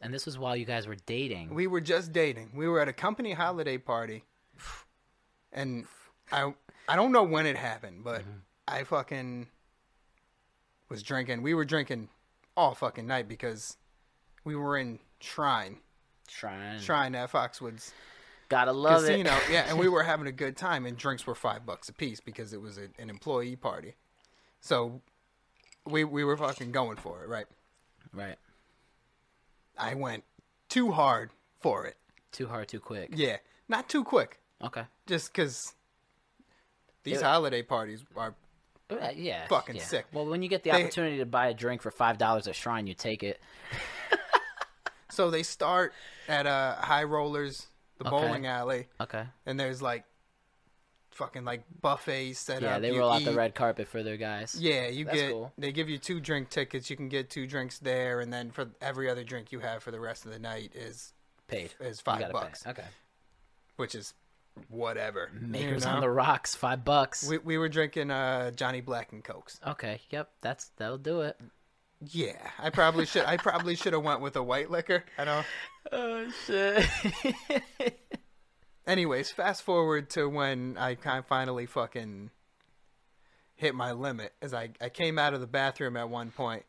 And this was while you guys were dating. We were just dating. We were at a company holiday party, and I don't know when it happened, but I fucking was drinking. We were drinking all fucking night because we were in Shrine. Shrine at Foxwoods. Gotta love it. Casino, yeah, and we were having a good time, and drinks were $5 a piece because it was an employee party. So we were fucking going for it, right? Right. I went too hard for it. Too hard, too quick. Yeah, not too quick. Okay. Just because these holiday parties are fucking sick. Well, when you get the opportunity to buy a drink for $5 at Shrine, you take it. So they start at High Rollers, the bowling alley. Okay. And there's like fucking like buffets set up. Yeah, they roll out the red carpet for their guys. Yeah, they give you 2 drink tickets. You can get 2 drinks there, and then for every other drink you have for the rest of the night is paid. Is $5. Pay. Okay. Which is whatever. Maker's on the rocks, $5. We were drinking Johnny Black and Cokes. Okay, yep, that'll do it. Yeah, I probably should. I probably should have went with a white liquor. I don't. Oh shit. Anyways, fast forward to when I finally fucking hit my limit. As I came out of the bathroom at one point,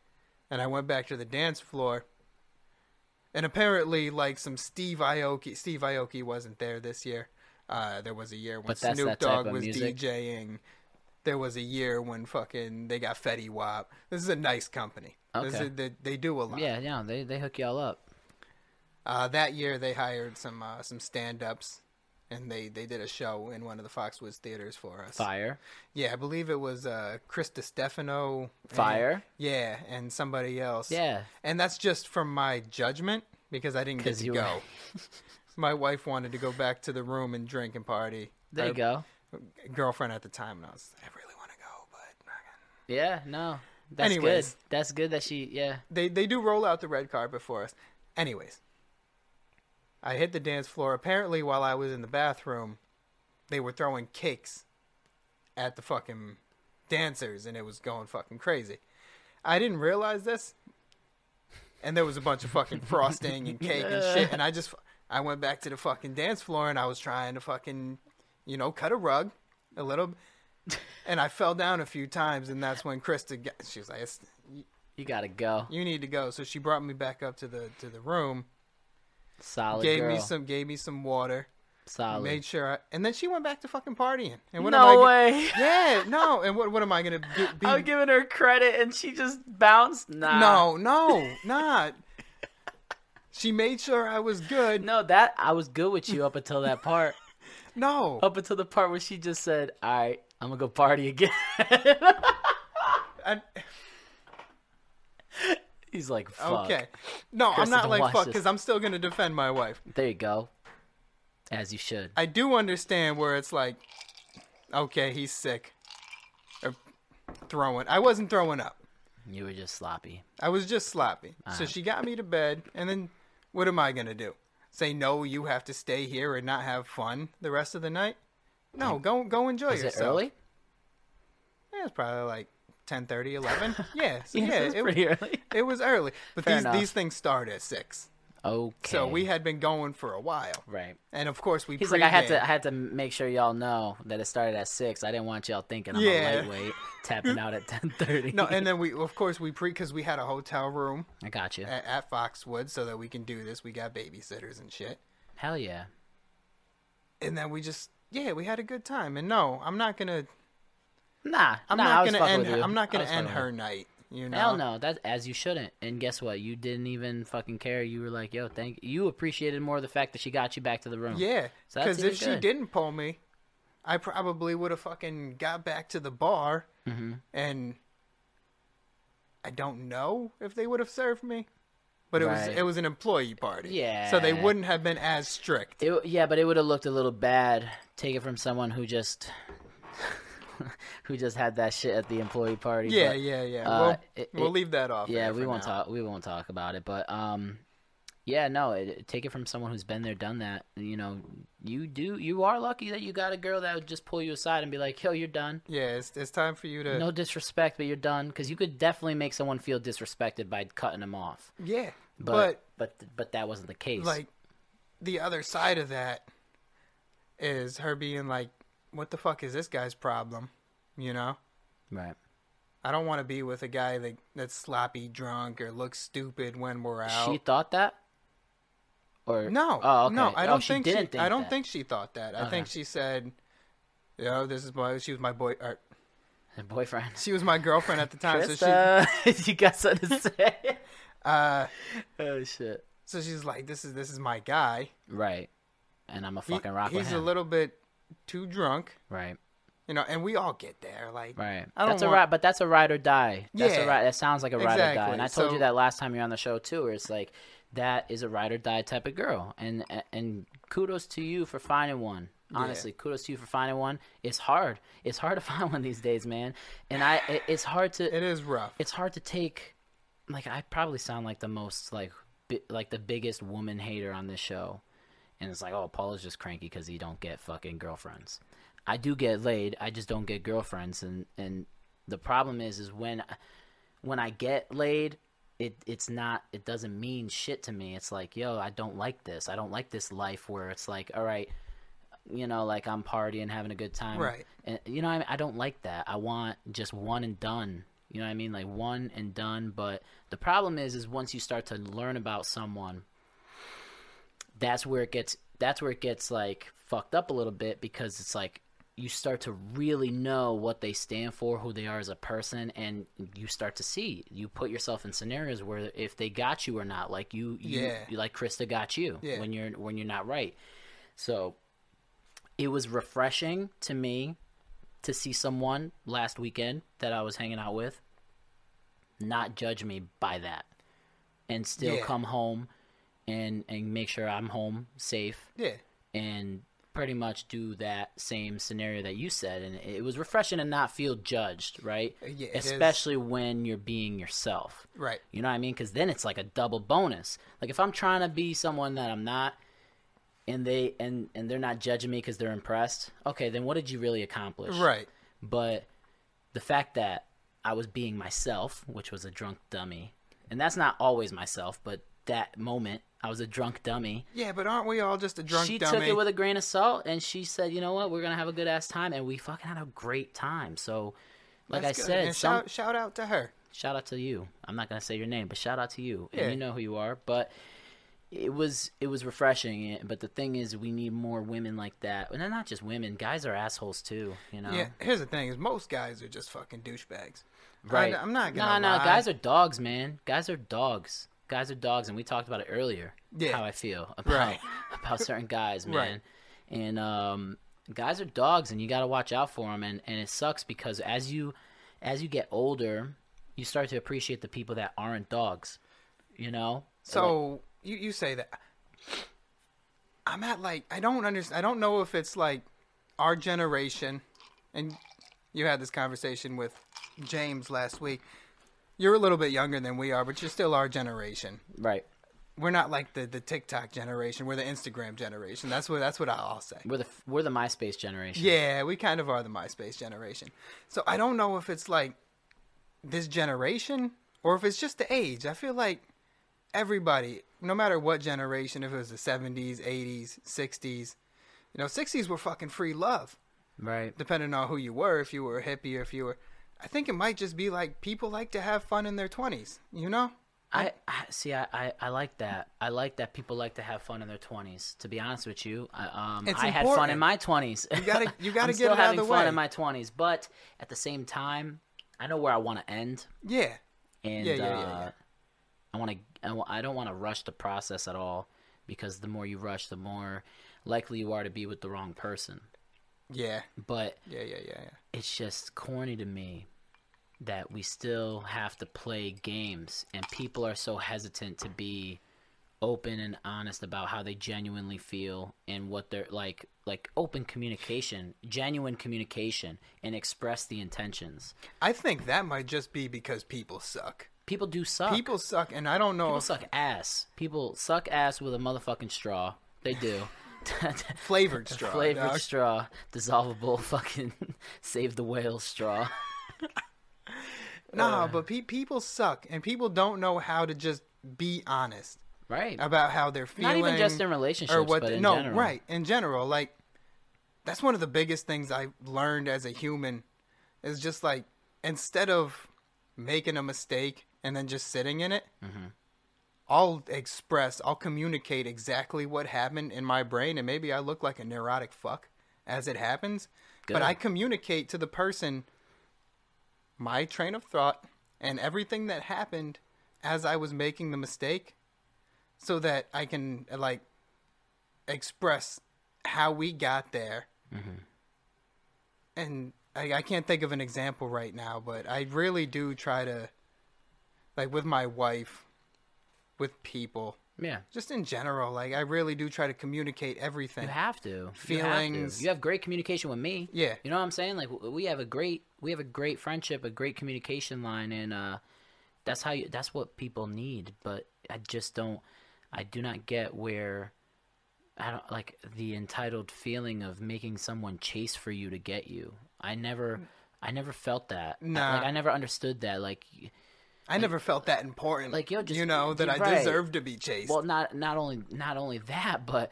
and I went back to the dance floor. And apparently, like some Steve Aoki wasn't there this year. There was a year when Snoop Dogg was DJing. There was a year when fucking they got Fetty Wap. This is a nice company. Okay. They do a lot. Yeah, yeah, they hook y'all up. That year they hired some stand-ups, and they did a show in one of the Foxwoods theaters for us. Fire. Yeah, I believe it was Krista Stefano. Fire. And somebody else. Yeah. And that's just from my judgment because I didn't get to go. My wife wanted to go back to the room and drink and party. There you go. Girlfriend at the time, and I was like, I really want to go, but... Yeah, no. That's Anyways, good. That's good that she... Yeah. They do roll out the red carpet for us. Anyways, I hit the dance floor. Apparently, while I was in the bathroom, they were throwing cakes at the fucking dancers, and it was going fucking crazy. I didn't realize this, and there was a bunch of fucking frosting and cake and shit, and I went back to the fucking dance floor, and I was trying to fucking... You know, cut a rug a little, and I fell down a few times, and that's when Krista she was like, you gotta go. You need to go. So she brought me back up to the room. Solid girl. Gave me some water. Solid. Made sure and then she went back to fucking partying. And what no am I way. Yeah, no. And what am I gonna be? I'm giving her credit, and she just bounced. Nah. No, not. She made sure I was good. No, that I was good with you up until that part. No. Up until the part where she just said, all right, I'm going to go party again. He's like, fuck. Okay. No, Krista, I'm not like, fuck, because I'm still going to defend my wife. There you go. As you should. I do understand where it's like, okay, he's sick. Or throwing. I wasn't throwing up. You were just sloppy. I was just sloppy. So she got me to bed, and then what am I going to do? Say, no, you have to stay here and not have fun the rest of the night? No, go enjoy yourself. Was it early? Yeah, it was probably like 10:30, 11. Yeah, so yeah, it was pretty early. It was early. But these things start at 6. Okay. So we had been going for a while. Right. And of course we He's like, I had to make sure y'all know that it started at 6. I didn't want y'all thinking I'm a lightweight tapping out at 10:30. No, and then because we had a hotel room. I got you. At Foxwoods so that we can do this. We got babysitters and shit. Hell yeah. And then we just we had a good time. And no, I'm not gonna end her night. You know? Hell no, that's as you shouldn't. And guess what? You didn't even fucking care. You were like, yo, you appreciated more the fact that she got you back to the room. Yeah, because so if she didn't pull me, I probably would have fucking got back to the bar. Mm-hmm. And I don't know if they would have served me. But it was an employee party. Yeah. So they wouldn't have been as strict. But it would have looked a little bad. Take it from someone who just... who just had that shit at the employee party. Yeah. We'll leave that off. Yeah, we won't talk about it. But, take it from someone who's been there, done that. You know, you are lucky that you got a girl that would just pull you aside and be like, yo, you're done. Yeah, it's time for you to... No disrespect, but you're done. Because you could definitely make someone feel disrespected by cutting them off. Yeah. But that wasn't the case. Like, the other side of that is her being like, what the fuck is this guy's problem, you know? Right. I don't want to be with a guy that's sloppy drunk or looks stupid when we're out. She thought that? Or no, oh, okay. No, I don't think she didn't. I don't think she thought that. I think she said, "Yo, this is my." She was my boy. Her boyfriend. She was my girlfriend at the time. Krista, so she, you got something to say? Oh shit! So she's like, "This is my guy." Right. And I'm a fucking rock with him. He's a little bit too drunk. Right. You know, and we all get there. Like, right. But that's a ride or die. That's a ride. That sounds like a ride or die. And I told you that last time you were on the show too. Where it's like, that is a ride or die type of girl. And kudos to you for finding one. Honestly, kudos to you for finding one. It's hard. It's hard to find one these days, man. And it's hard to. It is rough. It's hard to take. Like, I probably sound like the most like the biggest woman hater on this show. And it's like, oh, Paula's just cranky because he don't get fucking girlfriends. I do get laid. I just don't get girlfriends, and the problem is when I get laid, it doesn't mean shit to me. It's like, yo, I don't like this. I don't like this life where it's like, all right, you know, like I'm partying, having a good time, right? And you know, what I mean? I don't like that. I want just one and done. You know what I mean? Like one and done. But the problem is once you start to learn about someone, that's where it gets like fucked up a little bit, because it's like you start to really know what they stand for, who they are as a person, and you start to see, you put yourself in scenarios where if they got you or not, like you like Krista got you when you're not right. So it was refreshing to me to see someone last weekend that I was hanging out with not judge me by that, and still come home and make sure I'm home safe. Yeah. And pretty much do that same scenario that you said, and it was refreshing to not feel judged, right? Yeah, especially when you're being yourself, right? You know what I mean? Because then it's like a double bonus. Like if I'm trying to be someone that I'm not, and they're not judging me because they're impressed, okay, then what did you really accomplish, right? But the fact that I was being myself, which was a drunk dummy, and that's not always myself, but that moment I was a drunk dummy. Yeah, but aren't we all just a drunk dummy? She took it with a grain of salt, and she said, you know what, we're going to have a good-ass time, and we fucking had a great time. So, like I said... Shout out to her. Shout out to you. I'm not going to say your name, but shout out to you. Yeah. And you know who you are. But it was refreshing. But the thing is, we need more women like that. And they're not just women. Guys are assholes, too, you know? Yeah, here's the thing, is most guys are just fucking douchebags. Right. I'm not going to lie. No, guys are dogs, man. Guys are dogs. Guys are dogs, and we talked about it earlier, how I feel about certain guys, man. Right. And guys are dogs, and you got to watch out for them, and it sucks because as you get older, you start to appreciate the people that aren't dogs, you know? So you say that. I'm at, like, I don't understand. I don't know if it's, like, our generation, and you had this conversation with James last week. You're a little bit younger than we are, but you're still our generation. Right. We're not like the TikTok generation. We're the Instagram generation. That's what I'll say. We're the MySpace generation. Yeah, we kind of are the MySpace generation. So I don't know if it's like this generation or if it's just the age. I feel like everybody, no matter what generation, if it was the 70s, 80s, 60s, you know, 60s were fucking free love. Right. Depending on who you were, if you were a hippie or if you were... I think it might just be like people like to have fun in their 20s, you know? I like that. I like that people like to have fun in their 20s. To be honest with you, I had fun in my 20s. You gotta get it out of the way. I'm still having fun in my 20s, but at the same time, I know where I want to end. Yeah. And I don't want to rush the process at all, because the more you rush, the more likely you are to be with the wrong person. Yeah. But it's just corny to me that we still have to play games, and people are so hesitant to be open and honest about how they genuinely feel and what they're like open communication, genuine communication, and express the intentions. I think that might just be because people suck. People do suck. People suck, and I don't know. People suck ass. People suck ass with a motherfucking straw. They do. Flavored straw, dissolvable fucking save the whale straw. But people suck, and people don't know how to just be honest, right? About how they're feeling. Not even just in relationships, or what, but in general. Right, in general, like that's one of the biggest things I learned as a human is just like instead of making a mistake and then just sitting in it. Mm-hmm. I'll communicate exactly what happened in my brain, and maybe I look like a neurotic fuck as it happens. Good. But I communicate to the person my train of thought and everything that happened as I was making the mistake, so that I can like express how we got there. Mm-hmm. And I can't think of an example right now, but I really do try to, like, with my wife, with people, yeah, just in general, like, I really do try to communicate everything. You have to. Feelings. You have great communication with me. Yeah. You know what I'm saying? Like, we have a great friendship, a great communication line, and that's what people need. But I do not get where I don't like the entitled feeling of making someone chase for you to get you. I never felt that. Nah. I never understood that. Like, I never felt that important. Like, yo, just, you know, that right. I deserve to be chased. Well, not only that, but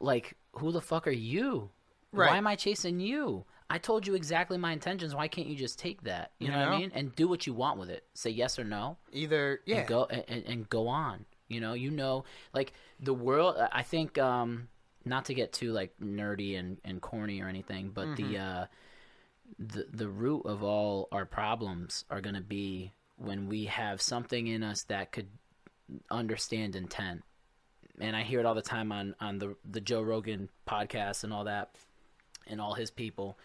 like, who the fuck are you? Right. Why am I chasing you? I told you exactly my intentions. Why can't you just take that? You know what I mean? And do what you want with it. Say yes or no. Either, yeah. And go on. You know, like the world, I think, not to get too like nerdy and corny or anything, but mm-hmm. the root of all our problems are going to be when we have something in us that could understand intent. And I hear it all the time on the Joe Rogan podcast and all that, and all his people,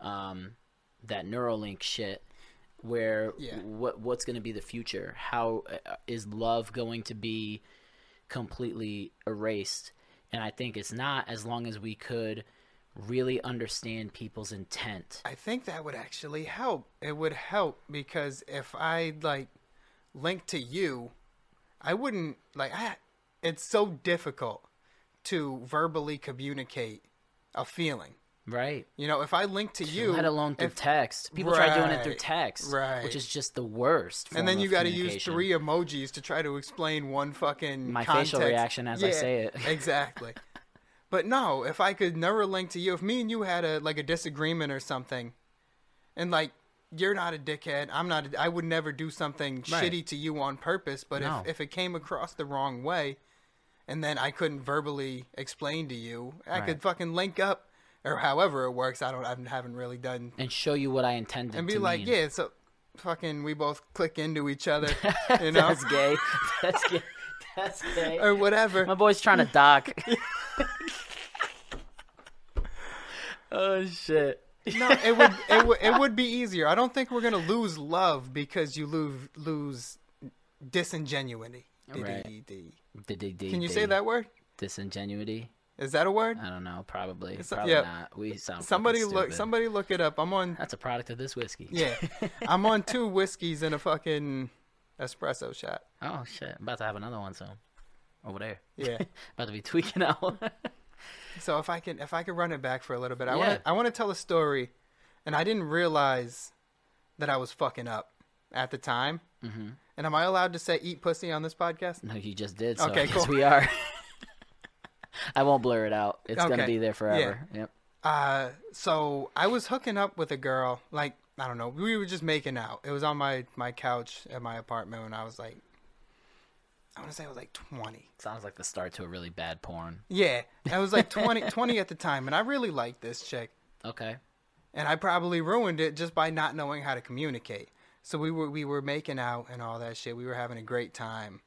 that Neuralink shit. Where yeah. what's going to be the future? How is love going to be completely erased? And I think it's not, as long as we could really understand people's intent. I think that would actually help. It would help, because if I like link to you, I wouldn't like. It's so difficult to verbally communicate a feeling. Right. You know, if I link to you... Let alone through text. People right, try doing it through text. Right. Which is just the worst form. And then you got to use 3 emojis to try to explain one fucking My context. Facial reaction as I say it. Exactly. But no, if I could never link to you, if me and you had a disagreement or something, and like, you're not a dickhead, I would never do something right. shitty to you on purpose, but no. if it came across the wrong way, and then I couldn't verbally explain to you, I right. could fucking link up. Or however it works, I haven't really done. And show you what I intended to mean. And be like, yeah, so fucking we both click into each other, you know? That's gay. That's gay. That's gay. Or whatever. My boy's trying to dock. Oh, shit. No, it would be easier. I don't think we're going to lose love because you lose disingenuity. Can you say that word? Disingenuity. Is that a word? I don't know. Probably yeah. not. We sound somebody fucking stupid. Somebody look it up. I'm on. That's a product of this whiskey. Yeah, I'm on 2 whiskeys and a fucking espresso shot. Oh shit! I'm about to have another one soon. Over there. Yeah. About to be tweaking out. So if I can run it back for a little bit, I want to tell a story, and I didn't realize that I was fucking up at the time. Mm-hmm. And am I allowed to say eat pussy on this podcast? No, you just did. So okay, cool. We are. I won't blur it out. It's okay. Going to be there forever. Yeah. Yep. So I was hooking up with a girl. Like, I don't know. We were just making out. It was on my couch at my apartment when I was like, I want to say I was like 20. Sounds like the start to a really bad porn. Yeah. I was like 20 at the time. And I really liked this chick. Okay. And I probably ruined it just by not knowing how to communicate. So we were making out and all that shit. We were having a great time.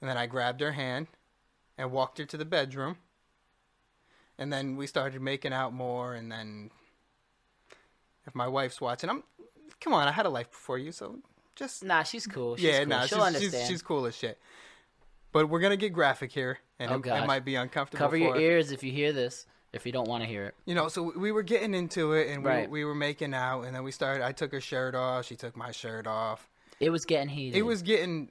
And then I grabbed her hand and walked her to the bedroom. And then we started making out more, and then if my wife's watching, come on, I had a life before you, so just... Nah, she's cool. She'll understand. She's cool as shit. But we're going to get graphic here, and it might be uncomfortable. Cover your ears if you hear this, if you don't want to hear it. You know, so we were getting into it, and right. we were making out, and then we started... I took her shirt off, she took my shirt off. It was getting heated.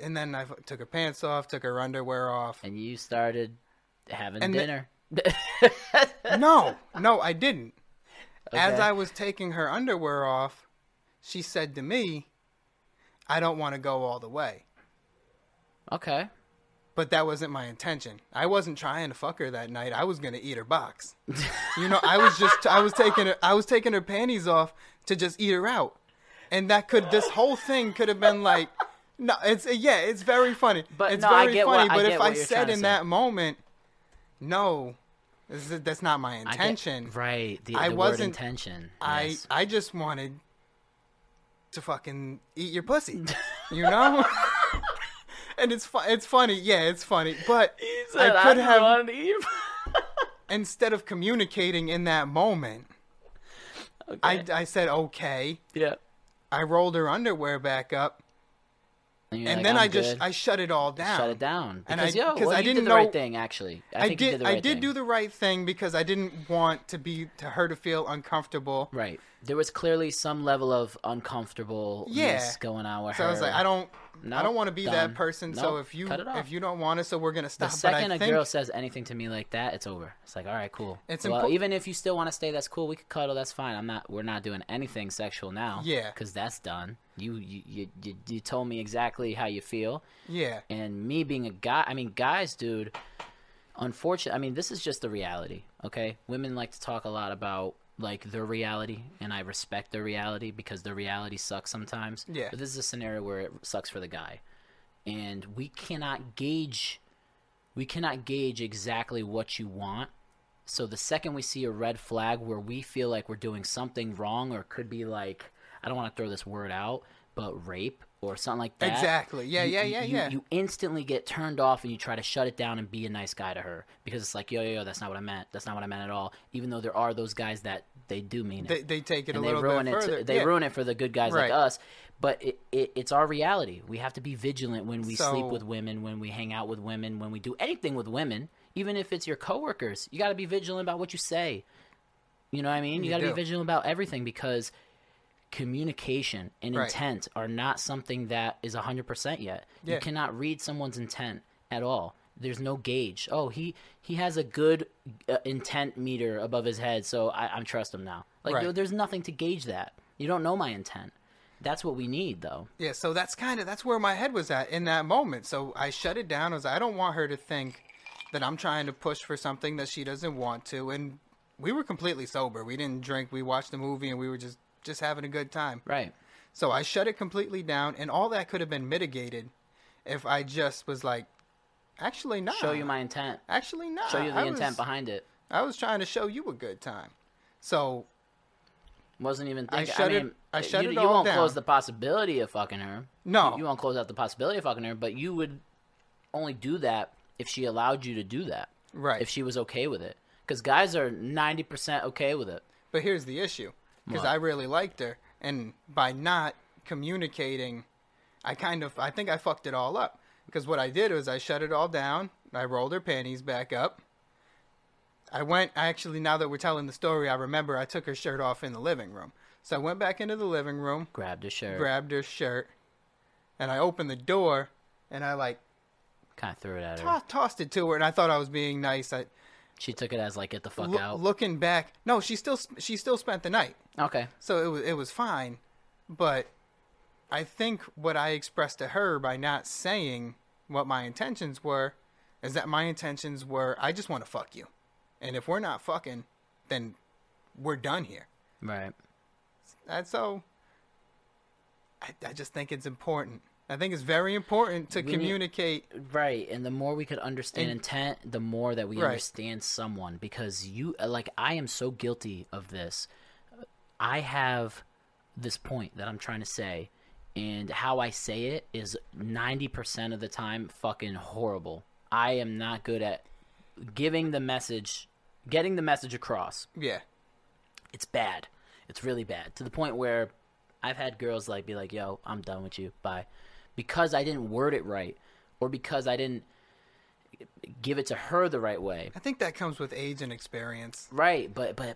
And then I took her pants off, took her underwear off. And you started having dinner. No, I didn't. Okay. As I was taking her underwear off, she said to me, I don't want to go all the way. Okay. But that wasn't my intention. I wasn't trying to fuck her that night. I was going to eat her box. You know, I was taking her panties off to just eat her out. And this whole thing could have been like No, it's it's very funny. But it's I get what you're trying to say. That moment, no, that's not my intention. The word intention. Yes. I just wanted to fucking eat your pussy, you know. And it's funny. Yeah, it's funny. But said, I could have instead of communicating in that moment. Okay. I said okay. Yeah. I rolled her underwear back up. And like, then I shut it all down. Shut it down. Because I didn't know, you did the right thing, actually. I did do the right thing because I didn't want her to feel uncomfortable. Right. There was clearly some level of uncomfortableness going on with her. So I was like, I don't want to be that person. Nope. So if you don't want it, so we're gonna stop. The second a girl says anything to me like that, it's over. It's like, all right, cool. Even if you still want to stay, that's cool. We could cuddle. That's fine. We're not doing anything sexual now. Yeah. Because that's done. You told me exactly how you feel. Yeah. And me being a guy, guys, dude. Unfortunately, this is just the reality. Okay. Women like to talk a lot about like their reality, and I respect their reality because their reality sucks sometimes. Yeah. But this is a scenario where it sucks for the guy, and we cannot gauge exactly what you want. So the second we see a red flag where we feel like we're doing something wrong, or could be like, I don't want to throw this word out, but rape or something like that. Exactly. Yeah. You instantly get turned off and you try to shut it down and be a nice guy to her, because it's like, yo, that's not what I meant. That's not what I meant at all. Even though there are those guys that they do mean it. They take it and a little bit further. They ruin it for the good guys like us. But it's our reality. We have to be vigilant when we sleep with women, when we hang out with women, when we do anything with women, even if it's your coworkers. You got to be vigilant about what you say. You know what I mean? You got to be vigilant about everything, because communication and intent are not something that is 100% yet. Yeah. You cannot read someone's intent at all. There's no gauge. Oh, he has a good intent meter above his head, so I trust him now. Like, there's nothing to gauge that. You don't know my intent. That's what we need, though. Yeah, so that's where my head was at in that moment. So I shut it down. I was like, I don't want her to think that I'm trying to push for something that she doesn't want to. And we were completely sober. We didn't drink. We watched the movie, and we were just having a good time. Right. So I shut it completely down, and all that could have been mitigated if I just was like, actually not. Show you my intent. Actually not. Show you the intent behind it. I was trying to show you a good time. So wasn't even thinking. I shut it all down. You won't close the possibility of fucking her. No. You won't close out the possibility of fucking her, but you would only do that if she allowed you to do that. Right. If she was okay with it. Because guys are 90% okay with it. But here's the issue. Because I really liked her, and by not communicating, I think I fucked it all up. Because what I did was I shut it all down, I rolled her panties back up. Now that we're telling the story, I remember I took her shirt off in the living room. So I went back into the living room. Grabbed her shirt. And I opened the door, and I kind of threw it at her. Tossed it to her, and I thought I was being nice. She took it as like, get the fuck out. Looking back, no, she still spent the night. Okay. So it was fine, but I think what I expressed to her by not saying what my intentions were is that my intentions were, I just want to fuck you, and if we're not fucking, then we're done here. Right. And so I just think it's important. I think it's very important to communicate. And the more we could understand intent, the more that we understand someone. Because I am so guilty of this. I have this point that I'm trying to say, and how I say it is 90% of the time fucking horrible. I am not good at getting the message across. Yeah. It's bad. It's really bad. To the point where I've had girls be like, yo, I'm done with you. Bye. Because I didn't word it right, or because I didn't give it to her the right way. I think that comes with age and experience. Right, but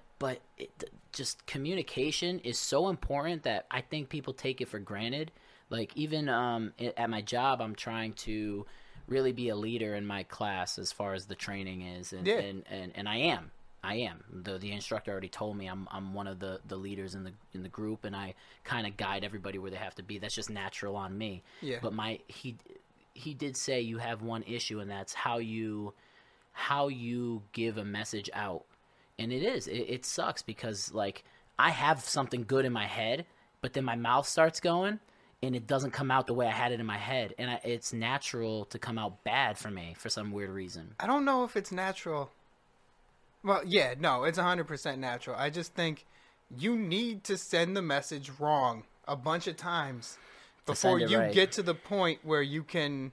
just communication is so important that I think people take it for granted. Like, even at my job, I'm trying to really be a leader in my class as far as the training is, and I am. The instructor already told me I'm one of the leaders in the group, and I kind of guide everybody where they have to be. That's just natural on me. Yeah. But he did say you have one issue, and that's how you give a message out. And it sucks because I have something good in my head, but then my mouth starts going. and it doesn't come out the way I had it in my head. And it's natural to come out bad for me for some weird reason. I don't know if it's natural. Well, yeah, no, it's 100% natural. I just think you need to send the message wrong a bunch of times before you get to the point where you can...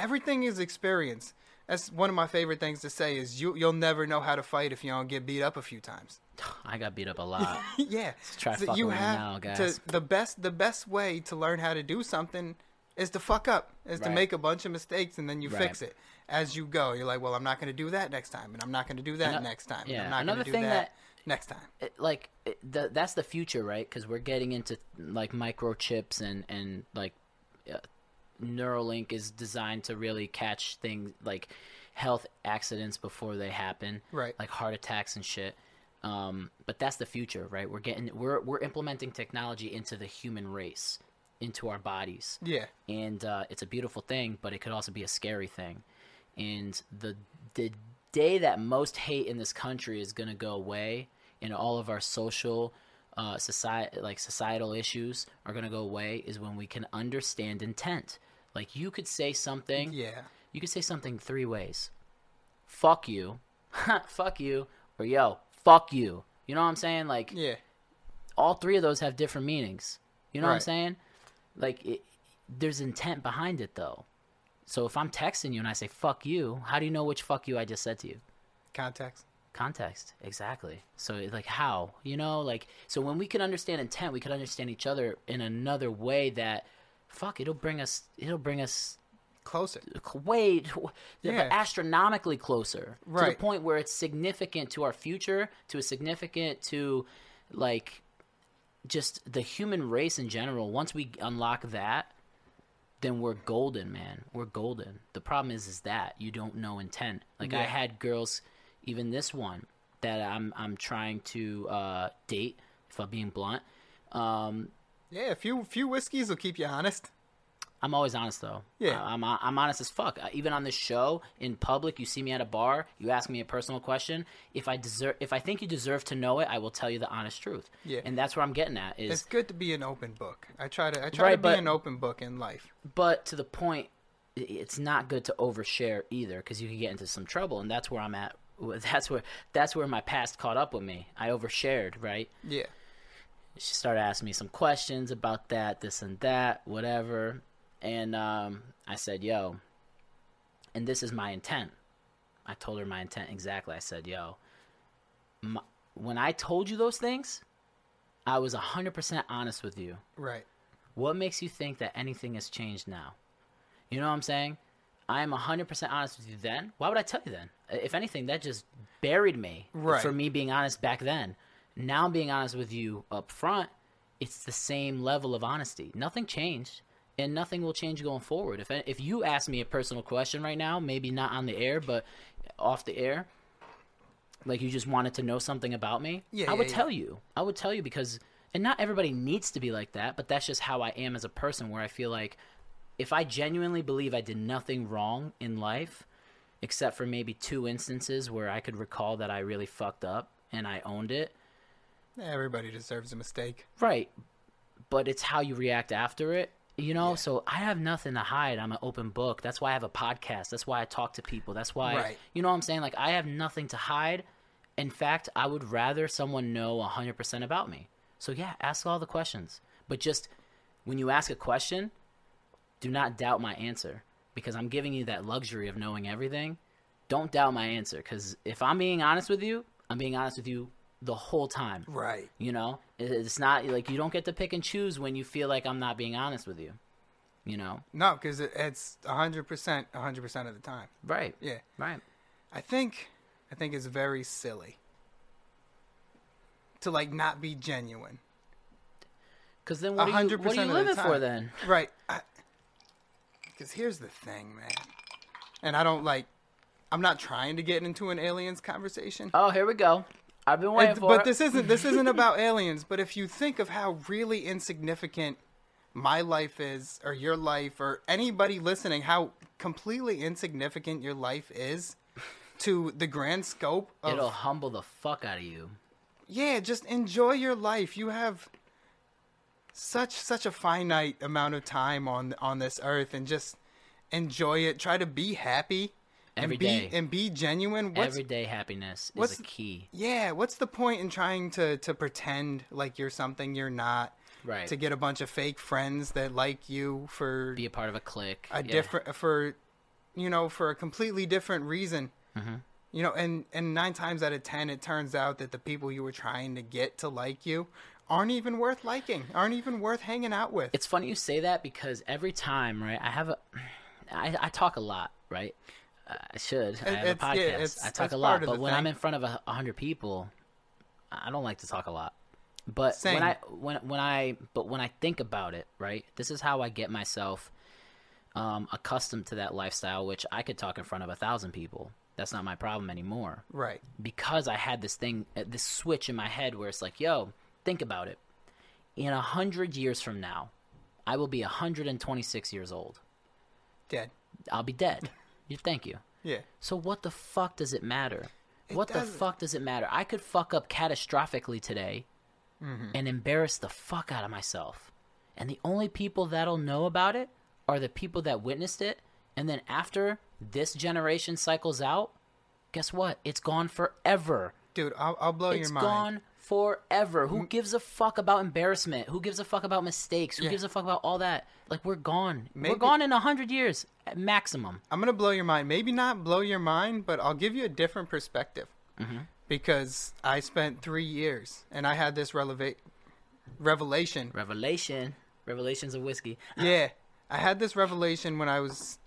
Everything is experience. That's one of my favorite things to say is you'll never know how to fight if you don't get beat up a few times. I got beat up a lot. Yeah. Let's try so fucking now, guys. The best way to learn how to do something is to fuck up, is to make a bunch of mistakes, and then you fix it as you go. You're like, well, I'm not going to do that next time, and I'm not going to do that next time. Yeah. And I'm not going to do that next time. That's the future, right? Because we're getting into, like, microchips and like, Neuralink is designed to really catch things like health accidents before they happen. Right. Like heart attacks and shit. But that's the future, right? We're implementing technology into the human race, into our bodies. Yeah. And it's a beautiful thing, but it could also be a scary thing. And the day that most hate in this country is going to go away, and all of our social societal issues are going to go away, is when we can understand intent. Like, you could say something. Yeah. You could say something three ways. Fuck you. Fuck you. Or, yo, fuck you. You know what I'm saying? Like, yeah. All three of those have different meanings. You know what I'm saying? Like, there's intent behind it, though. So if I'm texting you and I say, fuck you, how do you know which fuck you I just said to you? Context. Exactly. So, like, how? You know, like, so when we can understand intent, we can understand each other in another way that, fuck, it'll bring us closer. Way, yeah. Astronomically closer. Right. To the point where it's significant to our future, to, like, just the human race in general. Once we unlock that, then we're golden, man. We're golden. The problem is that you don't know intent. Like, yeah. I had girls, even this one that I'm trying to date, if I'm being blunt. Yeah, a few whiskeys will keep you honest. I'm always honest, though. Yeah. I'm honest as fuck. Even on this show, in public, you see me at a bar, you ask me a personal question. If I think you deserve to know it, I will tell you the honest truth. Yeah. And that's what I'm getting at. Is it's good to be an open book. I try to be an open book in life. But to the point, it's not good to overshare either, because you can get into some trouble, and that's where I'm at. That's where my past caught up with me. I overshared, right? Yeah. She started asking me some questions about that, this and that, whatever. And I said, yo, and this is my intent. I told her my intent exactly. I said, yo, when I told you those things, I was 100% honest with you. Right. What makes you think that anything has changed now? You know what I'm saying? I am 100% honest with you then. Why would I tell you then? If anything, that just buried me for me being honest back then. Now I'm being honest with you up front. It's the same level of honesty. Nothing changed, and nothing will change going forward. If you ask me a personal question right now, maybe not on the air, but off the air, like you just wanted to know something about me, I would tell you. I would tell you because – and not everybody needs to be like that, but that's just how I am as a person, where I feel like if I genuinely believe I did nothing wrong in life – except for maybe two instances where I could recall that I really fucked up and I owned it. Everybody deserves a mistake. Right. But it's how you react after it, you know? Yeah. So I have nothing to hide. I'm an open book. That's why I have a podcast. That's why I talk to people. That's why, you know what I'm saying? Like, I have nothing to hide. In fact, I would rather someone know 100% about me. So yeah, ask all the questions. But just when you ask a question, do not doubt my answer. Because I'm giving you that luxury of knowing everything. Don't doubt my answer, because if I'm being honest with you, I'm being honest with you the whole time. Right. You know? It's not like you don't get to pick and choose when you feel like I'm not being honest with you, you know? No, because it's 100% of the time. Right. Yeah. Right. I think it's very silly to, like, not be genuine. Because then what are you living for then? Right. Because here's the thing, man, and I'm not trying to get into an aliens conversation. Oh, here we go. I've been waiting for it. But this isn't about aliens, but if you think of how really insignificant my life is, or your life, or anybody listening, how completely insignificant your life is to the grand scope of... It'll humble the fuck out of you. Yeah, just enjoy your life. You have such a finite amount of time on this earth, and just enjoy it. Try to be happy every day and be genuine. Everyday happiness is a key. Yeah, what's the point in trying to pretend like you're something you're not? Right. To get a bunch of fake friends that like you for be a part of a clique, for a completely different reason. Mm-hmm. You know, and 9 times out of 10, it turns out that the people you were trying to get to like you aren't even worth liking, aren't even worth hanging out with. It's funny you say that, because every time, right? I talk a lot, right? I should. I have a podcast. I talk a lot, but when I'm in front of 100 people, I don't like to talk a lot. But same. when I think about it, right? This is how I get myself accustomed to that lifestyle, which I could talk in front of 1,000 people. That's not my problem anymore. Right. Because I had this switch in my head where it's like, yo, think about it. In 100 years from now, I will be 126 years old. Dead. I'll be dead. Thank you. Yeah. So what the fuck does it matter? The fuck does it matter? I could fuck up catastrophically today. Mm-hmm. And embarrass the fuck out of myself. And the only people that'll know about it are the people that witnessed it. And then after this generation cycles out, guess what? It's gone forever. Dude, I'll blow your mind. It's gone forever. Who gives a fuck about embarrassment? Who gives a fuck about mistakes? Who gives a fuck about all that? Like, we're gone. We're gone in 100 years at maximum. I'm going to blow your mind. Maybe not blow your mind, but I'll give you a different perspective. Mm-hmm. Because I spent 3 years and I had this revelation. Revelations of whiskey. Yeah. I had this revelation when I was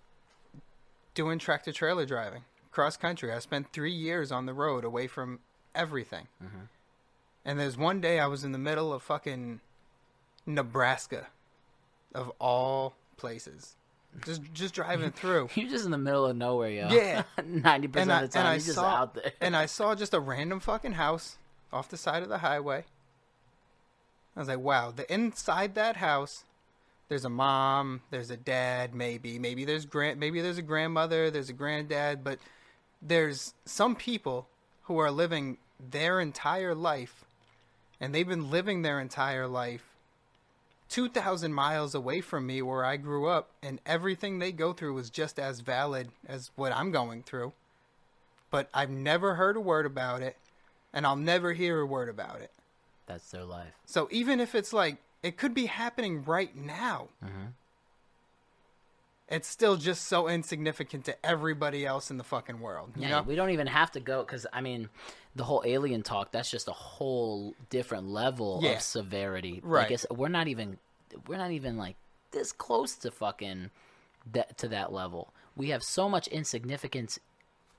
doing tractor trailer driving, cross country. I spent 3 years on the road away from everything. Mm-hmm. And there's one day I was in the middle of fucking Nebraska, of all places. Just driving through. You're just in the middle of nowhere, yo. Yeah. 90% of the time, you're just out there. And I saw just a random fucking house off the side of the highway. I was like, wow. Inside that house, there's a mom, there's a dad, maybe there's a grandmother, there's a granddad, but there's some people who are living their entire life, and they've been living their entire life 2,000 miles away from me, where I grew up, and everything they go through was just as valid as what I'm going through. But I've never heard a word about it, and I'll never hear a word about it. That's their life. So even if it's like, it could be happening right now, mm-hmm. It's still just so insignificant to everybody else in the fucking world. You know? We don't even have to go, because, I mean, the whole alien talk, that's just a whole different level of severity. Right. I guess we're not even like this close to fucking to that level. We have so much insignificance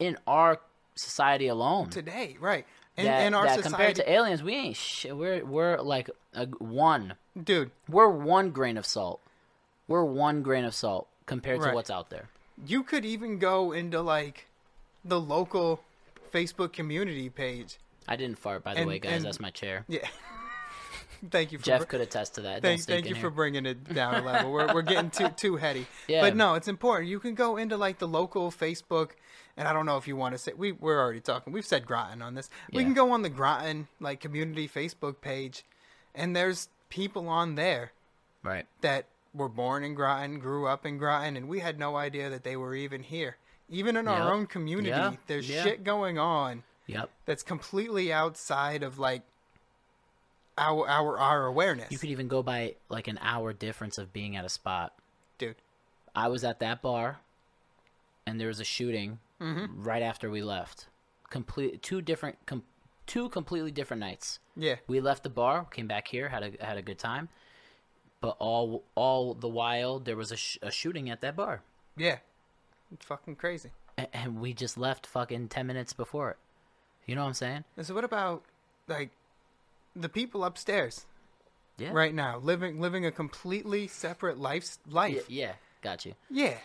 in our society alone today, right? And compared to aliens, we ain't shit. We're like one. Dude, we're one grain of salt. We're one grain of salt compared to what's out there. You could even go into, like, the local Facebook community page. I didn't fart, by the way, guys. That's my chair. Yeah. Thank you. Jeff could attest to that. Thank you for bringing it down a level. We're getting too heady. Yeah. But no, it's important. You can go into, like, the local Facebook, and I don't know if you want to say, we're already talking. We've said Groton on this. Yeah. We can go on the Groton, like, community Facebook page, and there's people on there. Right. That were born in Groton, grew up in Groton, and we had no idea that they were even here. Even in our own community, there's shit going on that's completely outside of, like, our awareness. You could even go by, like, an hour difference of being at a spot. Dude. I was at that bar, and there was a shooting right after we left. Two completely different nights. Yeah. We left the bar, came back here, had a good time. But all the while, there was a shooting at that bar. Yeah. It's fucking crazy. And we just left fucking 10 minutes before it. You know what I'm saying? And so what about, like, the people upstairs right now, living a completely separate life? Yeah. Got you. Yeah.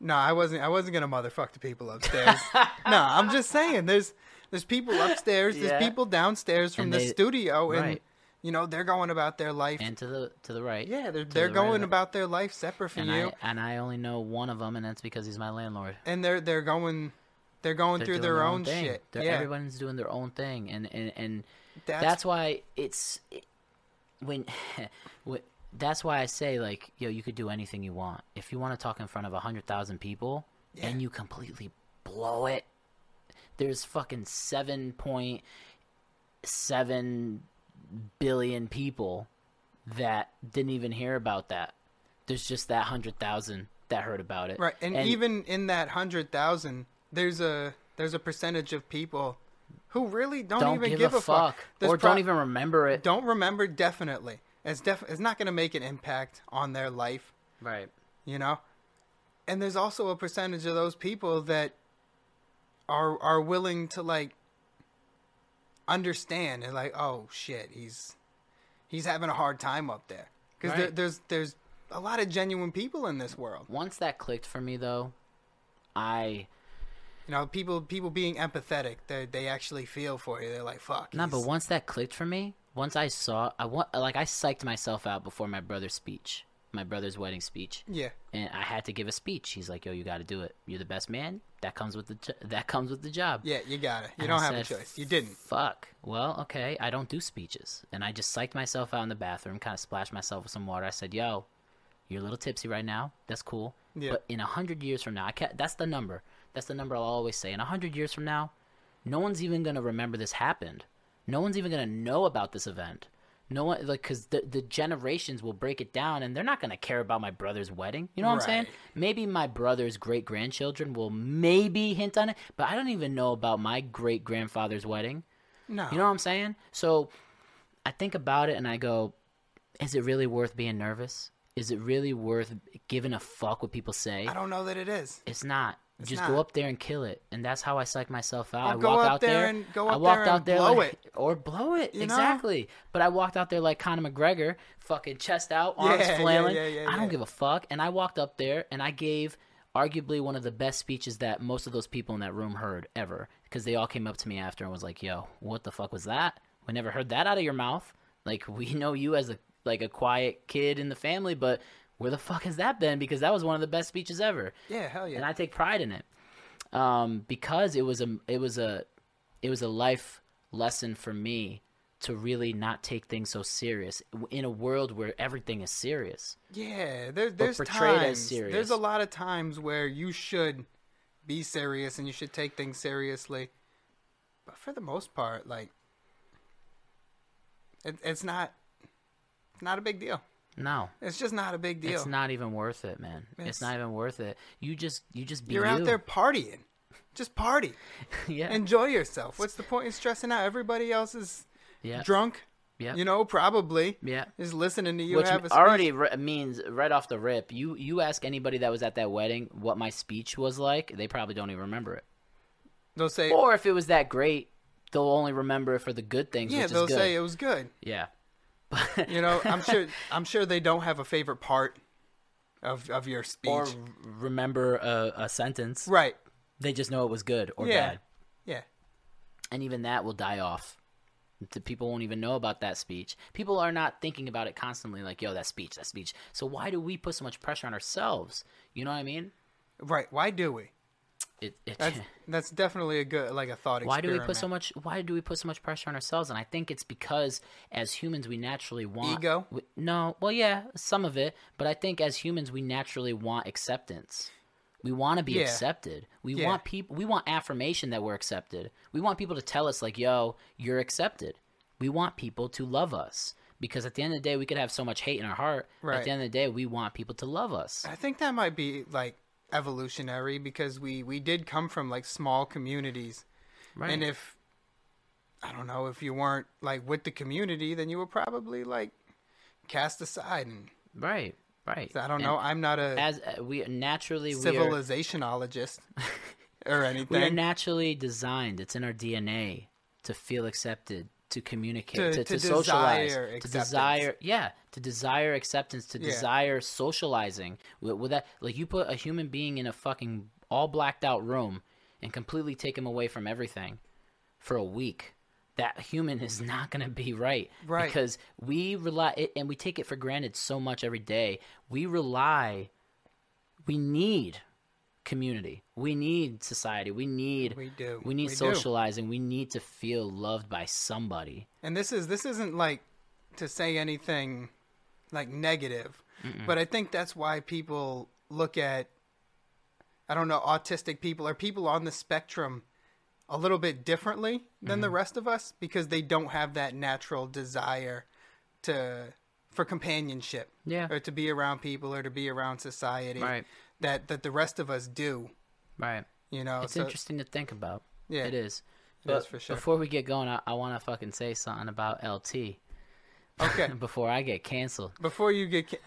No, I wasn't going to motherfuck the people upstairs. No, I'm just saying. There's people upstairs. Yeah. There's people downstairs from the studio. Right. And, you know, they're going about their life. And to the right. Yeah, they're going about their life separate from you. And I only know one of them, and that's because he's my landlord. And they're going through their own shit. Everyone's doing their own thing, and that's why it's That's why I say, like, yo, you could do anything you want. If you want to talk in front of 100,000 people and you completely blow it, there's fucking 7.7 billion people that didn't even hear about that. There's just that 100,000 that heard about it. Right. And even in that 100,000, there's a percentage of people who really don't even give a fuck. Don't even remember it. Don't remember, definitely. It's not going to make an impact on their life. Right. You know? And there's also a percentage of those people that are willing to, like, understand and, like, oh, shit, he's having a hard time up there. Because there's a lot of genuine people in this world. Once that clicked for me, though, you know, people being empathetic, they actually feel for you. They're like, fuck. No, but once that clicked for me, once I saw, I psyched myself out before my brother's wedding speech. Yeah. And I had to give a speech. He's like, yo, you got to do it. You're the best man. That comes with the job. Yeah, you got it. You don't have a choice. You didn't. Fuck. Well, okay. I don't do speeches. And I just psyched myself out in the bathroom, kind of splashed myself with some water. I said, yo, you're a little tipsy right now. That's cool. Yeah. But in 100 years from now, that's the number. That's the number I'll always say. In 100 years from now, no one's even going to remember this happened. No one's even going to know about this event. No one, like, because the generations will break it down, and they're not going to care about my brother's wedding. You know what I'm saying? Maybe my brother's great-grandchildren will maybe hint on it, but I don't even know about my great-grandfather's wedding. No. You know what I'm saying? So I think about it, and I go, is it really worth being nervous? Is it really worth giving a fuck what people say? I don't know that it is. It's not. Just go up there and kill it, and that's how I psych myself out. I walked out there and blow it. Exactly. Know? But I walked out there like Conor McGregor, fucking chest out, arms flailing. I don't give a fuck. And I walked up there and I gave arguably one of the best speeches that most of those people in that room heard ever, because they all came up to me after and was like, "Yo, what the fuck was that? We never heard that out of your mouth. Like, we know you as a quiet kid in the family, but." Where the fuck has that been? Because that was one of the best speeches ever. Yeah, hell yeah. And I take pride in it, because it was a life lesson for me to really not take things so serious in a world where everything is serious. Yeah, there's times. There's a lot of times where you should be serious and you should take things seriously, but for the most part, like, it's not a big deal. No. It's just not a big deal. It's not even worth it, man. It's not even worth it. You just be You're out there partying. Just party. Yeah. Enjoy yourself. What's the point in stressing out? Everybody else is drunk. Yeah. You know, probably. Yeah. Is listening to you. Which have a speech. Already means right off the rip, you ask anybody that was at that wedding what my speech was like, they probably don't even remember it. They'll say, or if it was that great, they'll only remember it for the good things. Yeah, they'll say it was good. Yeah. You know, I'm sure they don't have a favorite part of your speech or remember a sentence. Right. They just know it was good or bad. Yeah. And even that will die off. The people won't even know about that speech. People are not thinking about it constantly, like, yo, that speech. So why do we put so much pressure on ourselves? You know what I mean? Right. Why do we? That's definitely a good, like, a thought experiment. Why do we put so much pressure on ourselves? And I think it's because as humans we naturally want ego. Some of it, but I think as humans we naturally want acceptance. We want to be accepted. We want people. We want affirmation that we're accepted. We want people to tell us, like, "Yo, you're accepted." We want people to love us. Because at the end of the day, we could have so much hate in our heart. Right. At the end of the day, we want people to love us. I think that might be, like, evolutionary, because we did come from, like, small communities, right? And if I don't know, if you weren't, like, with the community, then you were probably, like, cast aside and right. So I don't know. I'm not a civilizationologist or anything. We are naturally designed. It's in our DNA to feel accepted, to communicate, to socialize, acceptance. to desire acceptance, to desire socializing. With that, like, you put a human being in a fucking all blacked out room and completely take him away from everything for a week, that human is not going to be right. Because we rely, and we take it for granted so much every day. We need community. We need society. We need socializing. We need to feel loved by somebody. And this isn't like to say anything like negative. Mm-mm. But I think that's why people look at, I don't know, autistic people or people on the spectrum a little bit differently than the rest of us, because they don't have that natural desire for companionship, or to be around people or to be around society that the rest of us do. Right. You know, it's interesting to think about. Yeah, it is. That's for sure. Before we get going, I want to fucking say something about LT. Okay. Before I get canceled. Before you get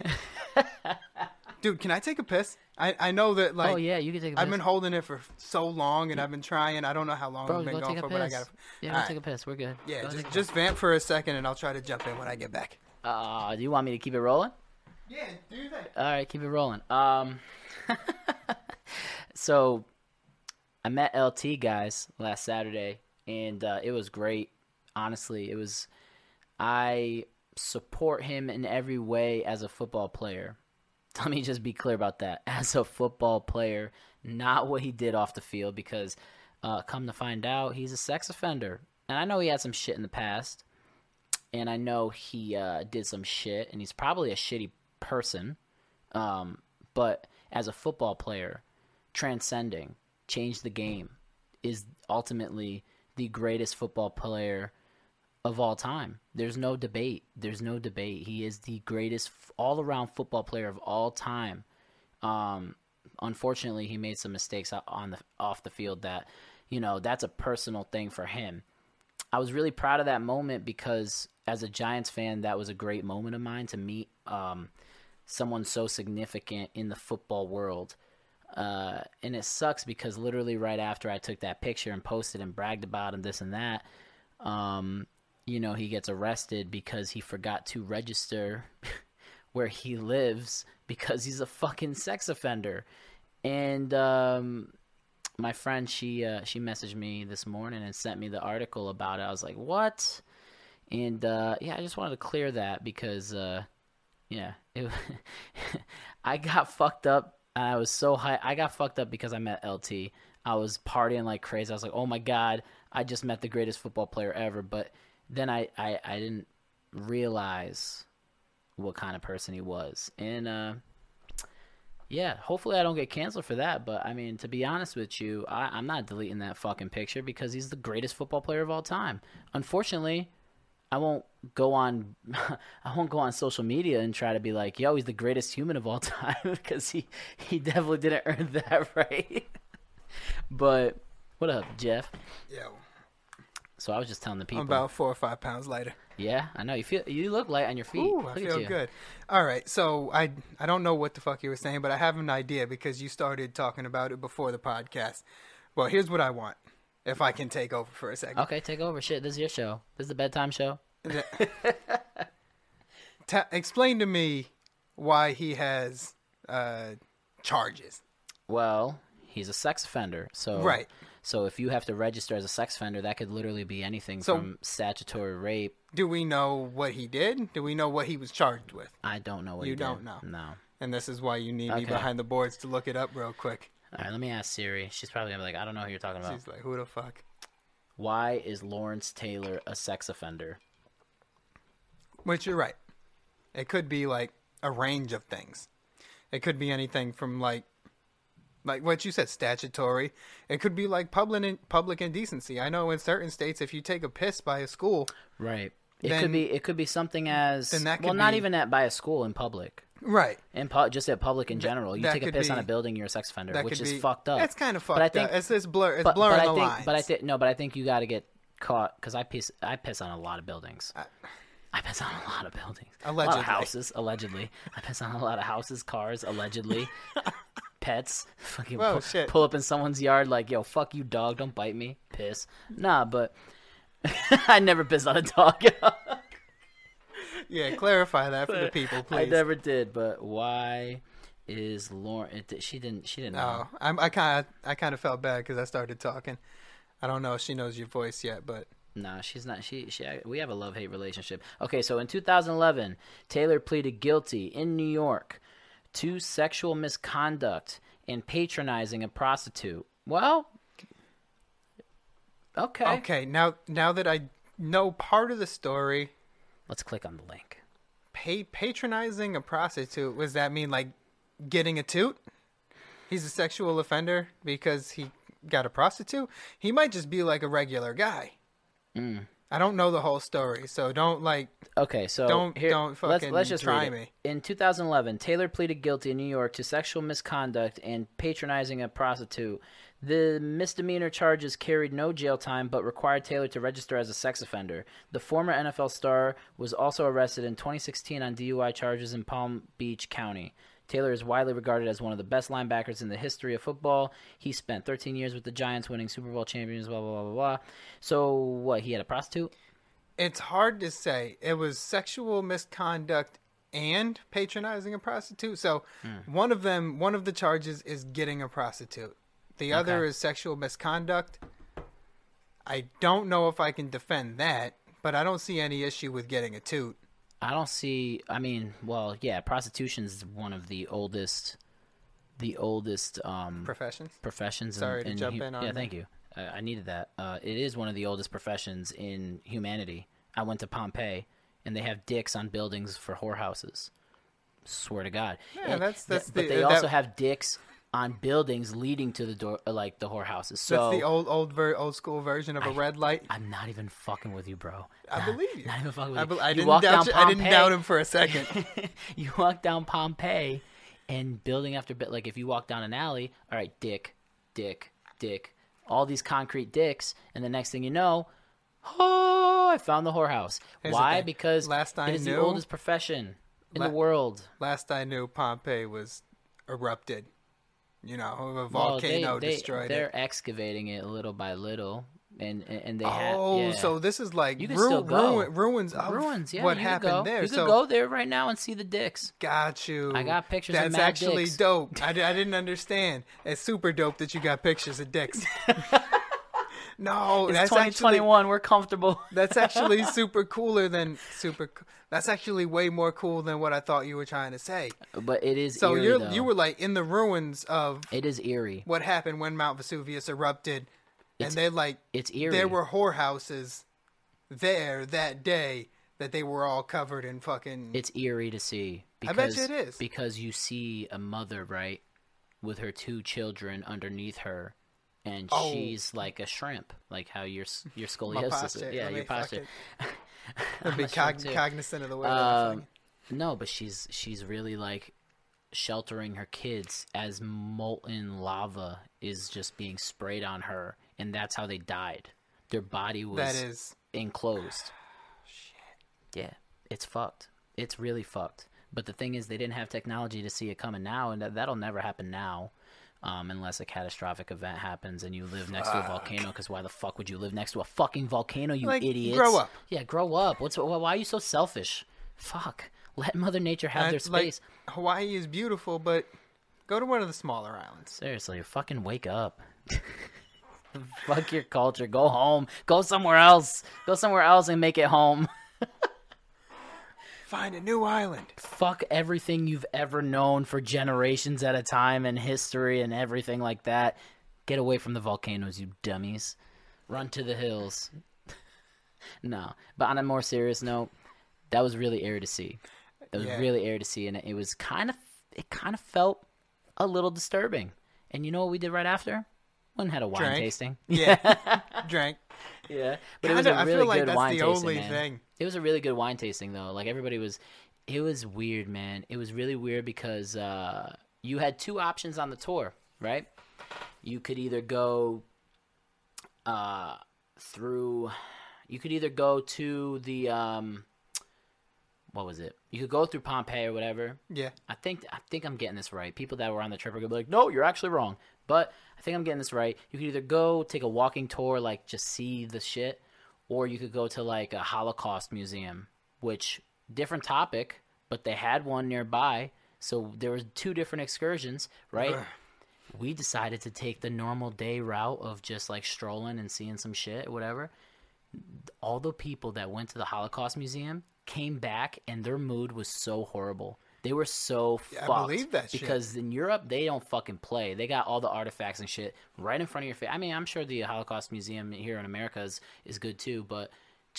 Dude, can I take a piss? I know that, like... Oh, yeah, you can take a piss. I've been holding it for so long, and I've been trying. I don't know how long I've been going for, but I got to... Yeah, go take a piss. We're good. Yeah, just vamp for a second, and I'll try to jump in when I get back. Do you want me to keep it rolling? Yeah, do that. All right, keep it rolling. So, I met LT, guys, last Saturday, and it was great. Honestly, it was... I support him in every way as a football player. Let me just be clear about that. As a football player, not what he did off the field, because come to find out, he's a sex offender. And I know he had some shit in the past, and I know he did some shit, and he's probably a shitty person. But as a football player, transcending, change the game, is ultimately the greatest football player of all time. There's no debate. There's no debate. He is the greatest all-around football player of all time. Unfortunately, he made some mistakes off the field that, you know, that's a personal thing for him. I was really proud of that moment because as a Giants fan, that was a great moment of mine to meet someone so significant in the football world. And it sucks because literally right after I took that picture and posted and bragged about him, this and that, you know, he gets arrested because he forgot to register where he lives because he's a fucking sex offender. And my friend, she messaged me this morning and sent me the article about it. I was like, what? And yeah, I just wanted to clear that because, yeah, I got fucked up. I was so high. I got fucked up because I met LT. I was partying like crazy. I was like, oh, my God, I just met the greatest football player ever. But then I didn't realize what kind of person he was. And, yeah, hopefully I don't get canceled for that. But, I mean, to be honest with you, I'm not deleting that fucking picture because he's the greatest football player of all time. Unfortunately, I won't go on social media and try to be like, yo, he's the greatest human of all time because he definitely didn't earn that, right? But what up, Jeff? Yo. So I was just telling the people. I'm about 4 or 5 pounds lighter. Yeah, I know. You look light on your feet. Ooh, I feel good. All right, so I don't know what the fuck you were saying, but I have an idea because you started talking about it before the podcast. Well, here's what I want, if I can take over for a second. Okay, take over. Shit, this is your show. This is the bedtime show. Explain to me why he has charges. Well, he's a sex offender, so... Right. So if you have to register as a sex offender, that could literally be anything from statutory rape. Do we know what he did? Do we know what he was charged with? I don't know what he did. You don't know? No. And this is why you need me behind the boards to look it up real quick. All right, let me ask Siri. She's probably going to be like, I don't know who you're talking about. She's like, who the fuck? Why is Lawrence Taylor a sex offender? Which you're right. It could be like a range of things. It could be anything from like what you said, statutory. It could be like public indecency. I know in certain states, if you take a piss by a school, right? It could be something as not even by a school in public, right? And just at public in general, you take a piss on a building, you're a sex offender, which is fucked up. That's kind of fucked up. It's blurring the lines. But I think you got to get caught because I piss on a lot of buildings. I piss on a lot of buildings, allegedly. A lot of houses, allegedly. I piss on a lot of houses, cars, allegedly. Pets, fucking pull up in someone's yard like, yo, fuck you, dog, don't bite me, piss. Nah, but I never pissed on a dog. Yeah, clarify that for the people, please. I never did, but why is Lauren? She didn't know. I kind of felt bad because I started talking. I don't know if she knows your voice yet, but. No, she's not. We have a love-hate relationship. Okay, so in 2011, Taylor pleaded guilty in New York to sexual misconduct and patronizing a prostitute. Well, okay. Okay, now that I know part of the story, Let's click on the link. Patronizing a prostitute, does that mean like getting a toot? He's a sexual offender because he got a prostitute? He might just be like a regular guy. Mm. I don't know the whole story, so don't like... Okay, so let's just read it. In 2011, Taylor pleaded guilty in New York to sexual misconduct and patronizing a prostitute. The misdemeanor charges carried no jail time but required Taylor to register as a sex offender. The former NFL star was also arrested in 2016 on DUI charges in Palm Beach County. Taylor is widely regarded as one of the best linebackers in the history of football. He spent 13 years with the Giants, winning Super Bowl champions, blah, blah, blah, blah, blah. So, what, he had a prostitute? It's hard to say. It was sexual misconduct and patronizing a prostitute. So, one of the charges is getting a prostitute. The other is sexual misconduct. I don't know if I can defend that, but I don't see any issue with getting a toot. I don't see. I mean, well, yeah, prostitution is one of the oldest, professions. Sorry to jump in. Yeah, thank you. I needed that. It is one of the oldest professions in humanity. I went to Pompeii, and they have dicks on buildings for whorehouses. Swear to God. Yeah, and that's the, but they also have dicks on buildings leading to the door, like the whorehouses. So that's the old school version of a red light. I'm not even fucking with you, bro. I believe you. Not even fucking with you. I didn't doubt him for a second. You walk down Pompeii, and building after bit, like if you walk down an alley, all right, dick, all these concrete dicks, and the next thing you know, oh, I found the whorehouse. Why? Because it is the oldest profession in the world. Last I knew, Pompeii was erupted. You know, a volcano destroyed it. They're excavating it little by little, and they have. Oh, yeah. So this is like ruins. Yeah, what happened there? You could go there right now and see the dicks. Got you. I got pictures. That's of mad actually dicks. Dope. I didn't understand. It's super dope that you got pictures of dicks. No, it's that's 2021. Actually, we're comfortable. That's actually That's actually way more cool than what I thought you were trying to say. But it is. So you were like in the ruins of. It is eerie. What happened when Mount Vesuvius erupted? And they like it's eerie. There were whorehouses there that day that they were all covered in fucking. It's eerie to see. Because, I bet you it is because you see a mother right with her two children underneath her. And she's like a shrimp, like how your scoliosis is. Yeah, your posture. Be cognizant of the way. No, but she's really like sheltering her kids as molten lava is just being sprayed on her, and that's how they died. Their body was enclosed. Shit. Yeah, it's fucked. It's really fucked. But the thing is, they didn't have technology to see it coming now, and that'll never happen now. Unless a catastrophic event happens and you live next to a volcano, because why the fuck would you live next to a fucking volcano, you idiots? Grow up. Yeah, grow up. Why are you so selfish? Fuck. Let Mother Nature have their space. Like, Hawaii is beautiful, but go to one of the smaller islands. Seriously, fucking wake up. Fuck your culture. Go home. Go somewhere else. Go somewhere else and make it home. Find a new island. Fuck everything you've ever known for generations at a time and history and everything like that. Get away from the volcanoes, you dummies. Run to the hills. No. But on a more serious note, that was really eerie to see. And it was kind of felt a little disturbing. And you know what we did right after? Went and had a wine tasting. Yeah. Drank. Yeah. But it was a really good wine tasting. I feel like that's the only thing. It was a really good wine tasting, though. Like, everybody was – it was weird, man. It was really weird because you had two options on the tour, right? You could either go to the what was it? You could go through Pompeii or whatever. Yeah. I think I'm getting this right. People that were on the trip are going to be like, no, you're actually wrong. But I think I'm getting this right. You could either go take a walking tour, like just see the shit. Or you could go to like a Holocaust museum, which different topic, but they had one nearby. So there were two different excursions, right? Ugh. We decided to take the normal day route of just like strolling and seeing some shit, whatever. All the people that went to the Holocaust museum came back and their mood was so horrible. They were so fucked. I believe that shit. Because in Europe, they don't fucking play. They got all the artifacts and shit right in front of your face. I mean, I'm sure the Holocaust Museum here in America is good too, but...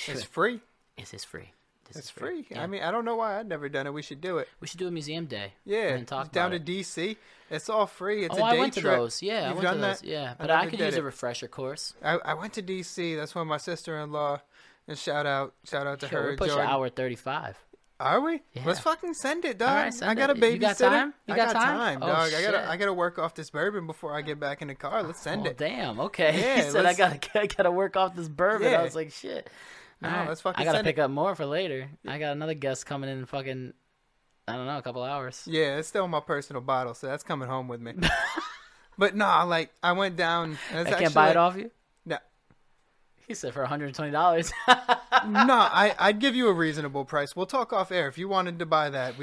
It's free. It is free. It's free. Yeah. I mean, I don't know why I'd never done it. We should do it. We should do a museum day. Yeah. And talk down to D.C. It's all free. It's a day trip. Oh, I went to those. Yeah, You've I went done to those. That? Yeah, but I could use a refresher course. I went to D.C. That's when my sister-in-law, and shout out to her. We're pushing hour 35. Are we? Yeah. Let's fucking send it, dog. All right, send I got it. A babysitter. You got time? I got time? Oh, dog. Shit. I gotta work off this bourbon before I get back in the car. Let's send it. Damn. Okay. Yeah, he said I gotta work off this bourbon. Yeah. I was like, shit. No, right. Let's fucking. I gotta pick up more for later. Yeah. I got another guest coming in. Fucking, I don't know, a couple hours. Yeah, it's still my personal bottle, so that's coming home with me. But no, like I went down. I can't buy it off you. No. He said for $120. No, I'd give you a reasonable price. We'll talk off air. If you wanted to buy that,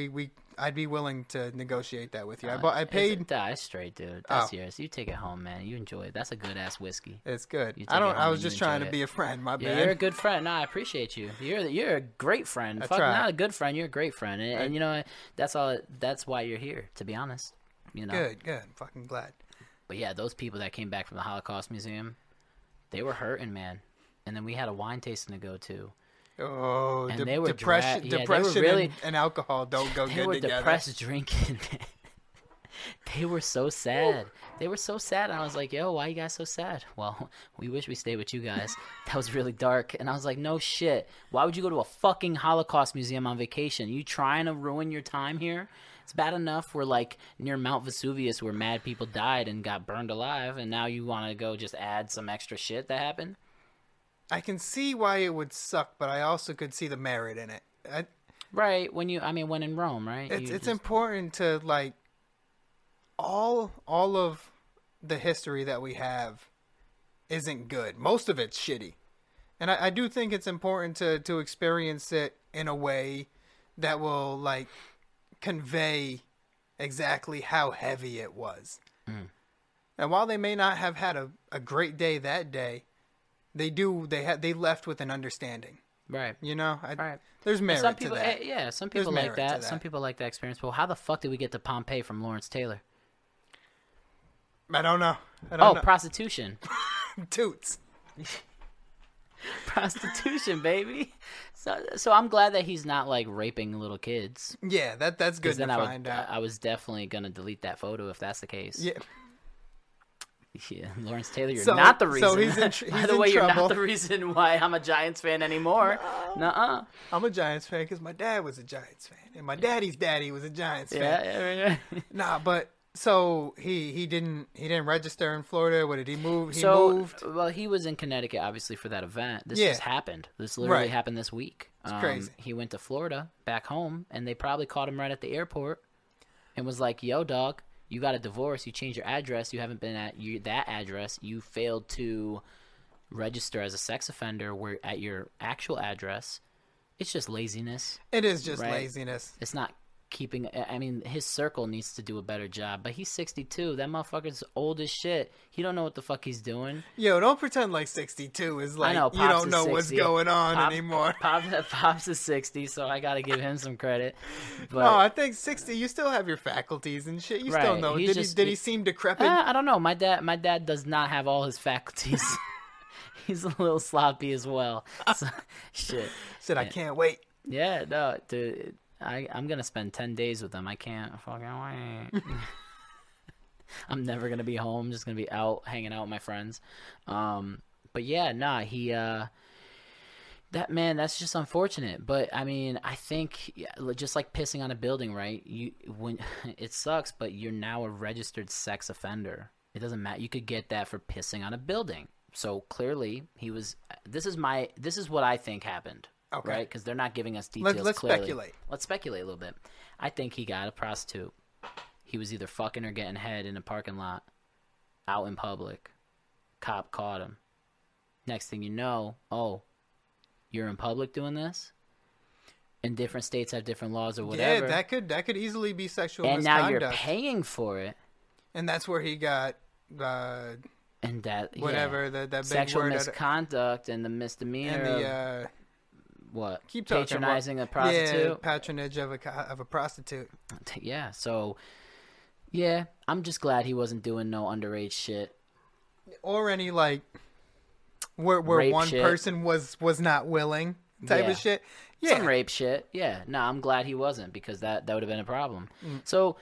I'd be willing to negotiate that with you. I paid. That's straight, dude. That's yours. You take it home, man. You enjoy it. That's a good ass whiskey. It's good. I was just trying to be a friend. My bad. You're a good friend. No, I appreciate you. You're a great friend. Fuck, not a good friend. You're a great friend, and you know that's all. That's why you're here. To be honest, you know. Good. I'm fucking glad. But yeah, those people that came back from the Holocaust Museum, they were hurting, man. And then we had a wine tasting to go to. Oh, and they were depression really, and alcohol don't go good together. They were depressed drinking, man. They were so sad. Ooh. They were so sad. And I was like, yo, why are you guys so sad? Well, we wish we stayed with you guys. That was really dark. And I was like, no shit. Why would you go to a fucking Holocaust museum on vacation? You trying to ruin your time here? It's bad enough we're like near Mount Vesuvius where mad people died and got burned alive. And now you want to go just add some extra shit that happened? I can see why it would suck, but I also could see the merit in it. When in Rome, right? It's important to like all of the history that we have isn't good. Most of it's shitty, and I do think it's important to experience it in a way that will like convey exactly how heavy it was. Mm. And while they may not have had a great day that day. They left with an understanding, right? You know, there's merit to that. Yeah, some people like that. Some people like that experience. Well, how the fuck did we get to Pompeii from Lawrence Taylor? I don't know. I don't know. Prostitution, toots, prostitution, baby. So I'm glad that he's not like raping little kids. Yeah, that's good to find out. I was definitely gonna delete that photo if that's the case. Yeah. Yeah, Lawrence Taylor, you're not the reason. So he's in trouble. You're not the reason why I'm a Giants fan anymore. No. Nuh-uh. I'm a Giants fan because my dad was a Giants fan. And my daddy's daddy was a Giants fan. Yeah. Nah, but so he didn't register in Florida. What did he move? He moved. Well, he was in Connecticut, obviously, for that event. This just happened. This literally happened this week. It's crazy. He went to Florida, back home, and they probably caught him right at the airport and was like, yo, dog. You got a divorce. You changed your address. You haven't been at that address. You failed to register as a sex offender at your actual address. It's just laziness. It is just laziness. It's not keeping – I mean, his circle needs to do a better job. But he's 62. That motherfucker's old as shit. He don't know what the fuck he's doing. Yo, don't pretend like 62 is like you don't know what's going on anymore. Pops is 60, so I got to give him some credit. But, no, I think 60, you still have your faculties and shit. You still know. Did he seem decrepit? I don't know. My dad does not have all his faculties. He's a little sloppy as well. So, shit. Said, I can't wait. Yeah, no, dude. I'm going to spend 10 days with them. I can't fucking wait. I'm never going to be home. Just going to be out hanging out with my friends. But yeah, nah, that's just unfortunate. But I mean, I think just like pissing on a building, right? It sucks, but you're now a registered sex offender. It doesn't matter. You could get that for pissing on a building. So clearly this is what I think happened. Okay. Right, because they're not giving us details. Let's clearly. Speculate. Let's speculate a little bit. I think he got a prostitute. He was either fucking or getting head in a parking lot, out in public. Cop caught him. Next thing you know, you're in public doing this. And different states have different laws or whatever. Yeah, that could easily be sexual misconduct. And now you're paying for it. And that's where he got. That sexual misconduct and the misdemeanor. And the, what? Keep talking. Patronizing a prostitute. Yeah, patronage of a prostitute. Yeah. So, yeah, I'm just glad he wasn't doing no underage shit or any like where rape one shit. Person was not willing type of shit. Yeah. Some rape shit. Yeah. No, I'm glad he wasn't, because that would have been a problem. Mm. So,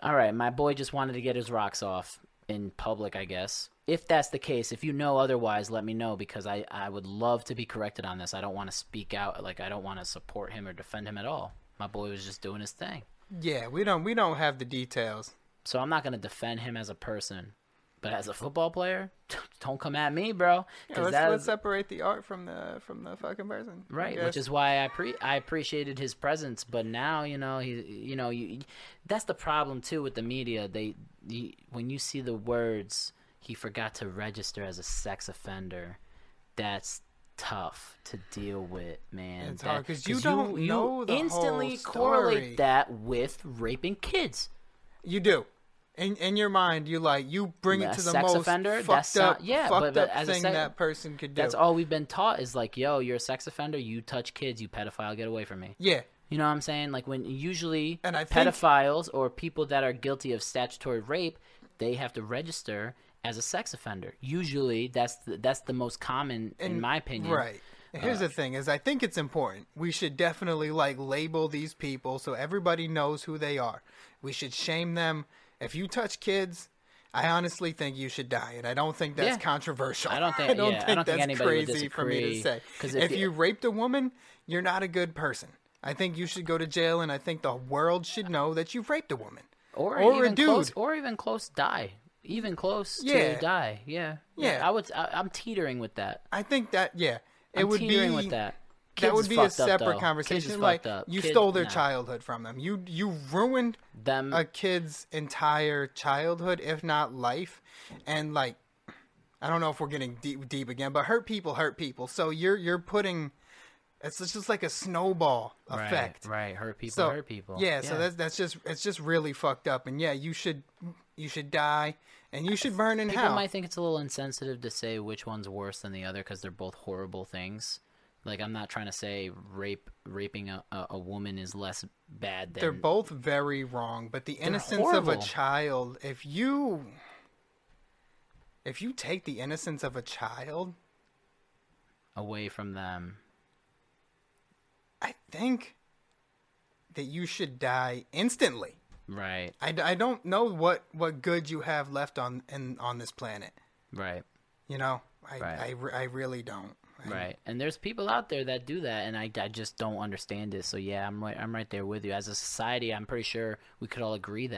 all right, my boy just wanted to get his rocks off in public, I guess. If that's the case, if you know otherwise, let me know, because I would love to be corrected on this. I don't want to speak out. Like, I don't want to support him or defend him at all. My boy was just doing his thing. Yeah, we don't have the details. So I'm not going to defend him as a person. But as a football player, don't come at me, bro. Yeah, let's separate the art from the fucking person, right? Which is why I appreciated his presence, but now that's the problem too with the media. When you see the words, he forgot to register as a sex offender. That's tough to deal with, man. It's hard because you instantly correlate that with raping kids. You do. In your mind, you bring it to the most fucked up thing that person could do. That's all we've been taught is like, yo, you're a sex offender, you touch kids, you pedophile, get away from me. Yeah. You know what I'm saying? Like when usually pedophiles or people that are guilty of statutory rape, they have to register as a sex offender. Usually that's the most common in my opinion. Right. Here's the thing is I think it's important. We should definitely label these people so everybody knows who they are. We should shame them. If you touch kids, I honestly think you should die, and I don't think that's controversial. I don't think that's crazy for me to say. If you raped a woman, you're not a good person. I think you should go to jail, and I think the world should know that you raped a woman or a dude, or even close to die. Yeah. Yeah. I'm teetering with that. I think that That would be a separate conversation. Like you stole their childhood from them. You ruined a kid's entire childhood, if not life. And I don't know if we're getting deep again, but hurt people. So you're putting. It's just like a snowball effect. Right. Hurt people. Yeah. So that's just really fucked up. And yeah, you should die. And you should burn in hell. People might think it's a little insensitive to say which one's worse than the other because they're both horrible things. Like, I'm not trying to say raping a woman is less bad than... They're both very wrong, but the innocence of a child, if you take the innocence of a child... away from them... I think that you should die instantly. Right. I don't know what good you have left on this planet. Right. You know? I really don't. Right, and there's people out there that do that, and I just don't understand it. So yeah, I'm right there with you. As a society, I'm pretty sure we could all agree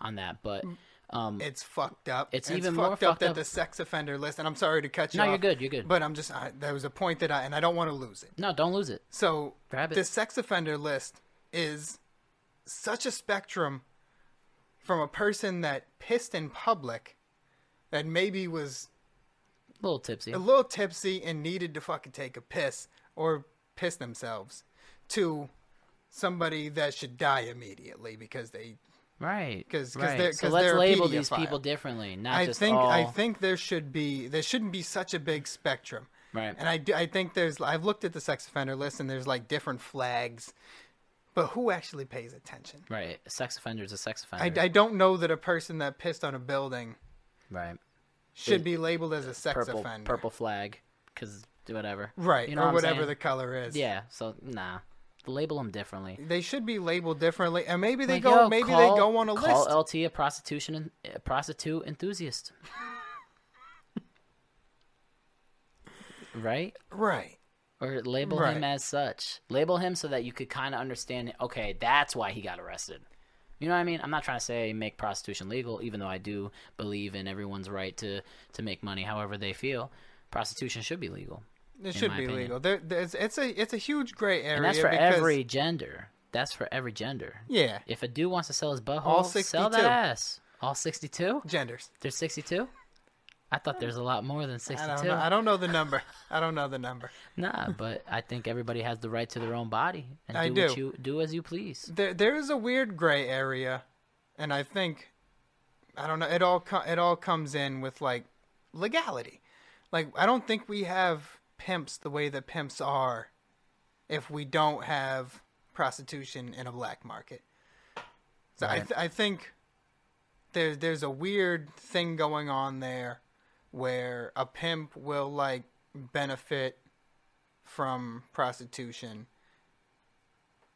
on that. But it's fucked up. It's even more fucked up that the sex offender list. And I'm sorry to cut you off. No, you're good. But I'm just there was a point that I don't want to lose it. No, don't lose it. So grab it. The sex offender list is such a spectrum from a person that pissed in public, that maybe was. A little tipsy and needed to fucking take a piss or piss themselves to somebody that should die immediately because they... Right. So let's label these people differently. I think there shouldn't be such a big spectrum. Right. And I think I've looked at the sex offender list and there's different flags. But who actually pays attention? Right. A sex offender is a sex offender. I don't know that a person that pissed on a building... Right. Should be labeled as a sex offender. Purple flag, because whatever. Right, you know or whatever the color is. Yeah, so nah. Label them differently. They should be labeled differently, and maybe they go. They go on a list. Call LT a prostitute enthusiast. Right. Right. Or label him as such. Label him so that you could kind of understand. Okay, that's why he got arrested. You know what I mean? I'm not trying to say make prostitution legal, even though I do believe in everyone's right to make money however they feel. Prostitution should be legal. It should be legal. It's a huge gray area. And that's for every gender. That's for every gender. Yeah. If a dude wants to sell his butthole, sell that ass. All 62? Genders. There's 62? I thought there's a lot more than 62. I don't know the number. Nah, but I think everybody has the right to their own body. And do as you please. There is a weird gray area, and I think I don't know. It all comes in with legality. I don't think we have pimps the way that pimps are, if we don't have prostitution in a black market. So right. I think there's a weird thing going on there. Where a pimp will benefit from prostitution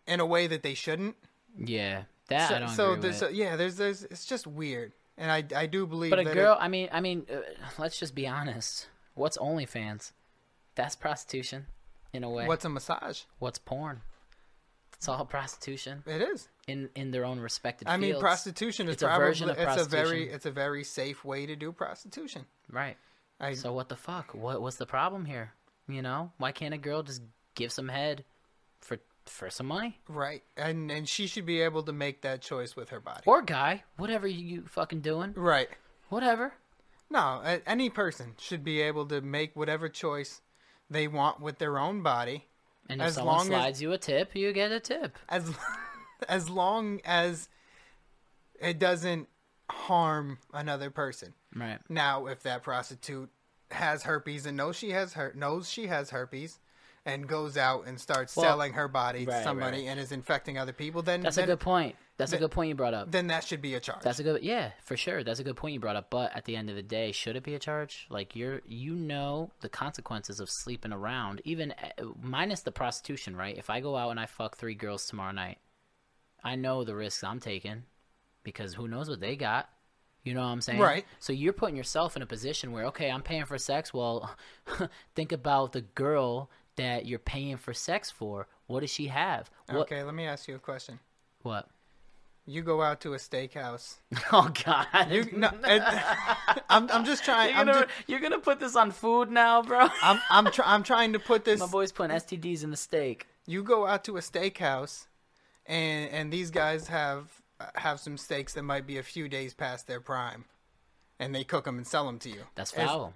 in a way that they shouldn't. Yeah, that so, I don't so agree with. So yeah, there's it's just weird, and I do believe. But a that girl, I mean, let's just be honest. What's OnlyFans? That's prostitution, in a way. What's a massage? What's porn? It's all prostitution. It is in their own respective. I mean, fields. Prostitution is it's probably a version of prostitution. It's a very safe way to do prostitution. Right. So what the fuck? What's the problem here? You know, why can't a girl just give some head for some money? Right, and she should be able to make that choice with her body. Or guy, whatever you fucking doing. Right. Whatever. No, any person should be able to make whatever choice they want with their own body. And if someone slides you a tip, you get a tip. As long as it doesn't harm another person. Right. Now, if that prostitute has herpes and knows she has herpes and goes out and starts selling her body to somebody and is infecting other people, then that's a good point. That's a good point you brought up. Then that should be a charge. That's a good, yeah, for sure. That's a good point you brought up. But at the end of the day, should it be a charge? Like the consequences of sleeping around, even minus the prostitution, right? If I go out and I fuck 3 girls tomorrow night, I know the risks I'm taking because who knows what they got. You know what I'm saying? Right. So you're putting yourself in a position where, okay, I'm paying for sex. Well, think about the girl that you're paying for sex for. What does she have? Okay, let me ask you a question. What? You go out to a steakhouse. Oh God! I'm just trying. You're gonna put this on food now, bro. I'm trying to put this. My boy's putting STDs in the steak. You go out to a steakhouse, and these guys have some steaks that might be a few days past their prime, and they cook them and sell them to you. That's foul.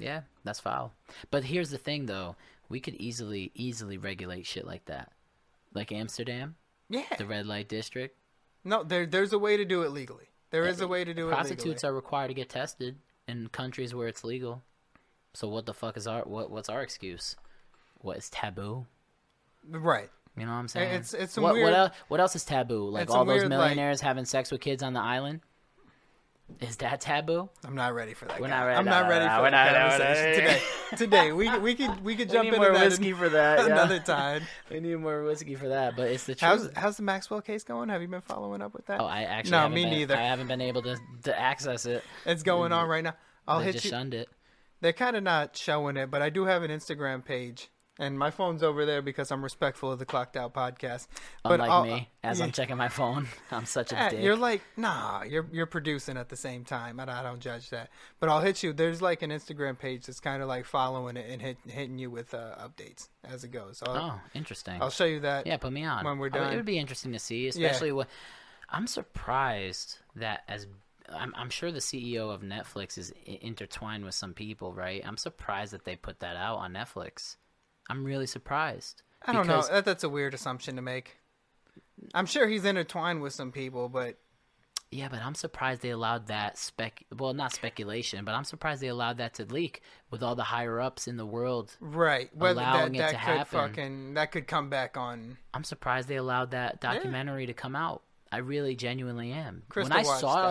Yeah, that's foul. But here's the thing, though. We could easily regulate shit like that, like Amsterdam. Yeah. The red light district. No, there's a way to do it legally. There is a way to do it legally. Prostitutes are required to get tested in countries where it's legal. So what the fuck is what's our excuse? What is taboo? Right. You know what I'm saying? It's some weird... What else is taboo? Like all those millionaires having sex with kids on the island? Is that taboo? I'm not ready for that. I'm not ready for that conversation today. Today we could jump into that. We need more whiskey for that. Another time. We need more whiskey for that. But it's the truth. How's the Maxwell case going? Have you been following up with that? Oh, I actually neither. I haven't been able to access it. It's going on right now. They just shunned it. They're kind of not showing it, but I do have an Instagram page. And my phone's over there because I'm respectful of the Clocked Out podcast. But unlike me, as I'm checking my phone, I'm such a dick. You're like, nah, you're producing at the same time, and I don't judge that. But I'll hit you. There's like an Instagram page that's kind of like following it and hitting you with updates as it goes. Interesting. I'll show you that. Yeah, put me on when we're done. It would be interesting to see, especially what I'm surprised that as I'm sure the CEO of Netflix is intertwined with some people, right? I'm surprised that they put that out on Netflix. I'm really surprised. I don't know. That's a weird assumption to make. I'm sure he's intertwined with some people, but... Yeah, but I'm surprised they allowed that well, not speculation, but I'm surprised they allowed that to leak with all the higher-ups in the world. Right. Allowing it to happen. That could come back on... I'm surprised they allowed that documentary to come out. I really genuinely am. When I saw it, I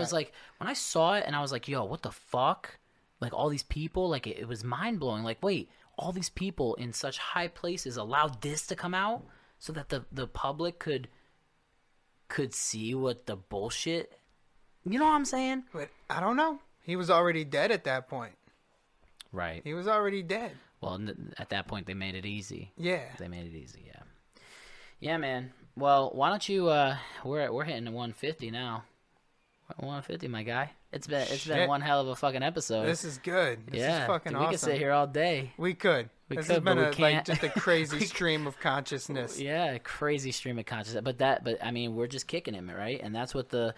was like, yo, what the fuck? Like, all these people? Like, it was mind-blowing. Like, wait... All these people in such high places allowed this to come out so that the public could see what the bullshit. You know what I'm saying? But I don't know. He was already dead at that point. Right. He was already dead. Well, at that point, they made it easy. Yeah. They made it easy, yeah. Yeah, man. Well, why don't you we're hitting 150 now. 150, my guy. It's been one hell of a fucking episode. This is good. This is fucking awesome. We could sit here all day. We could. This has been just a crazy stream of consciousness. Yeah, a crazy stream of consciousness. But I mean, we're just kicking it, right? And that's what the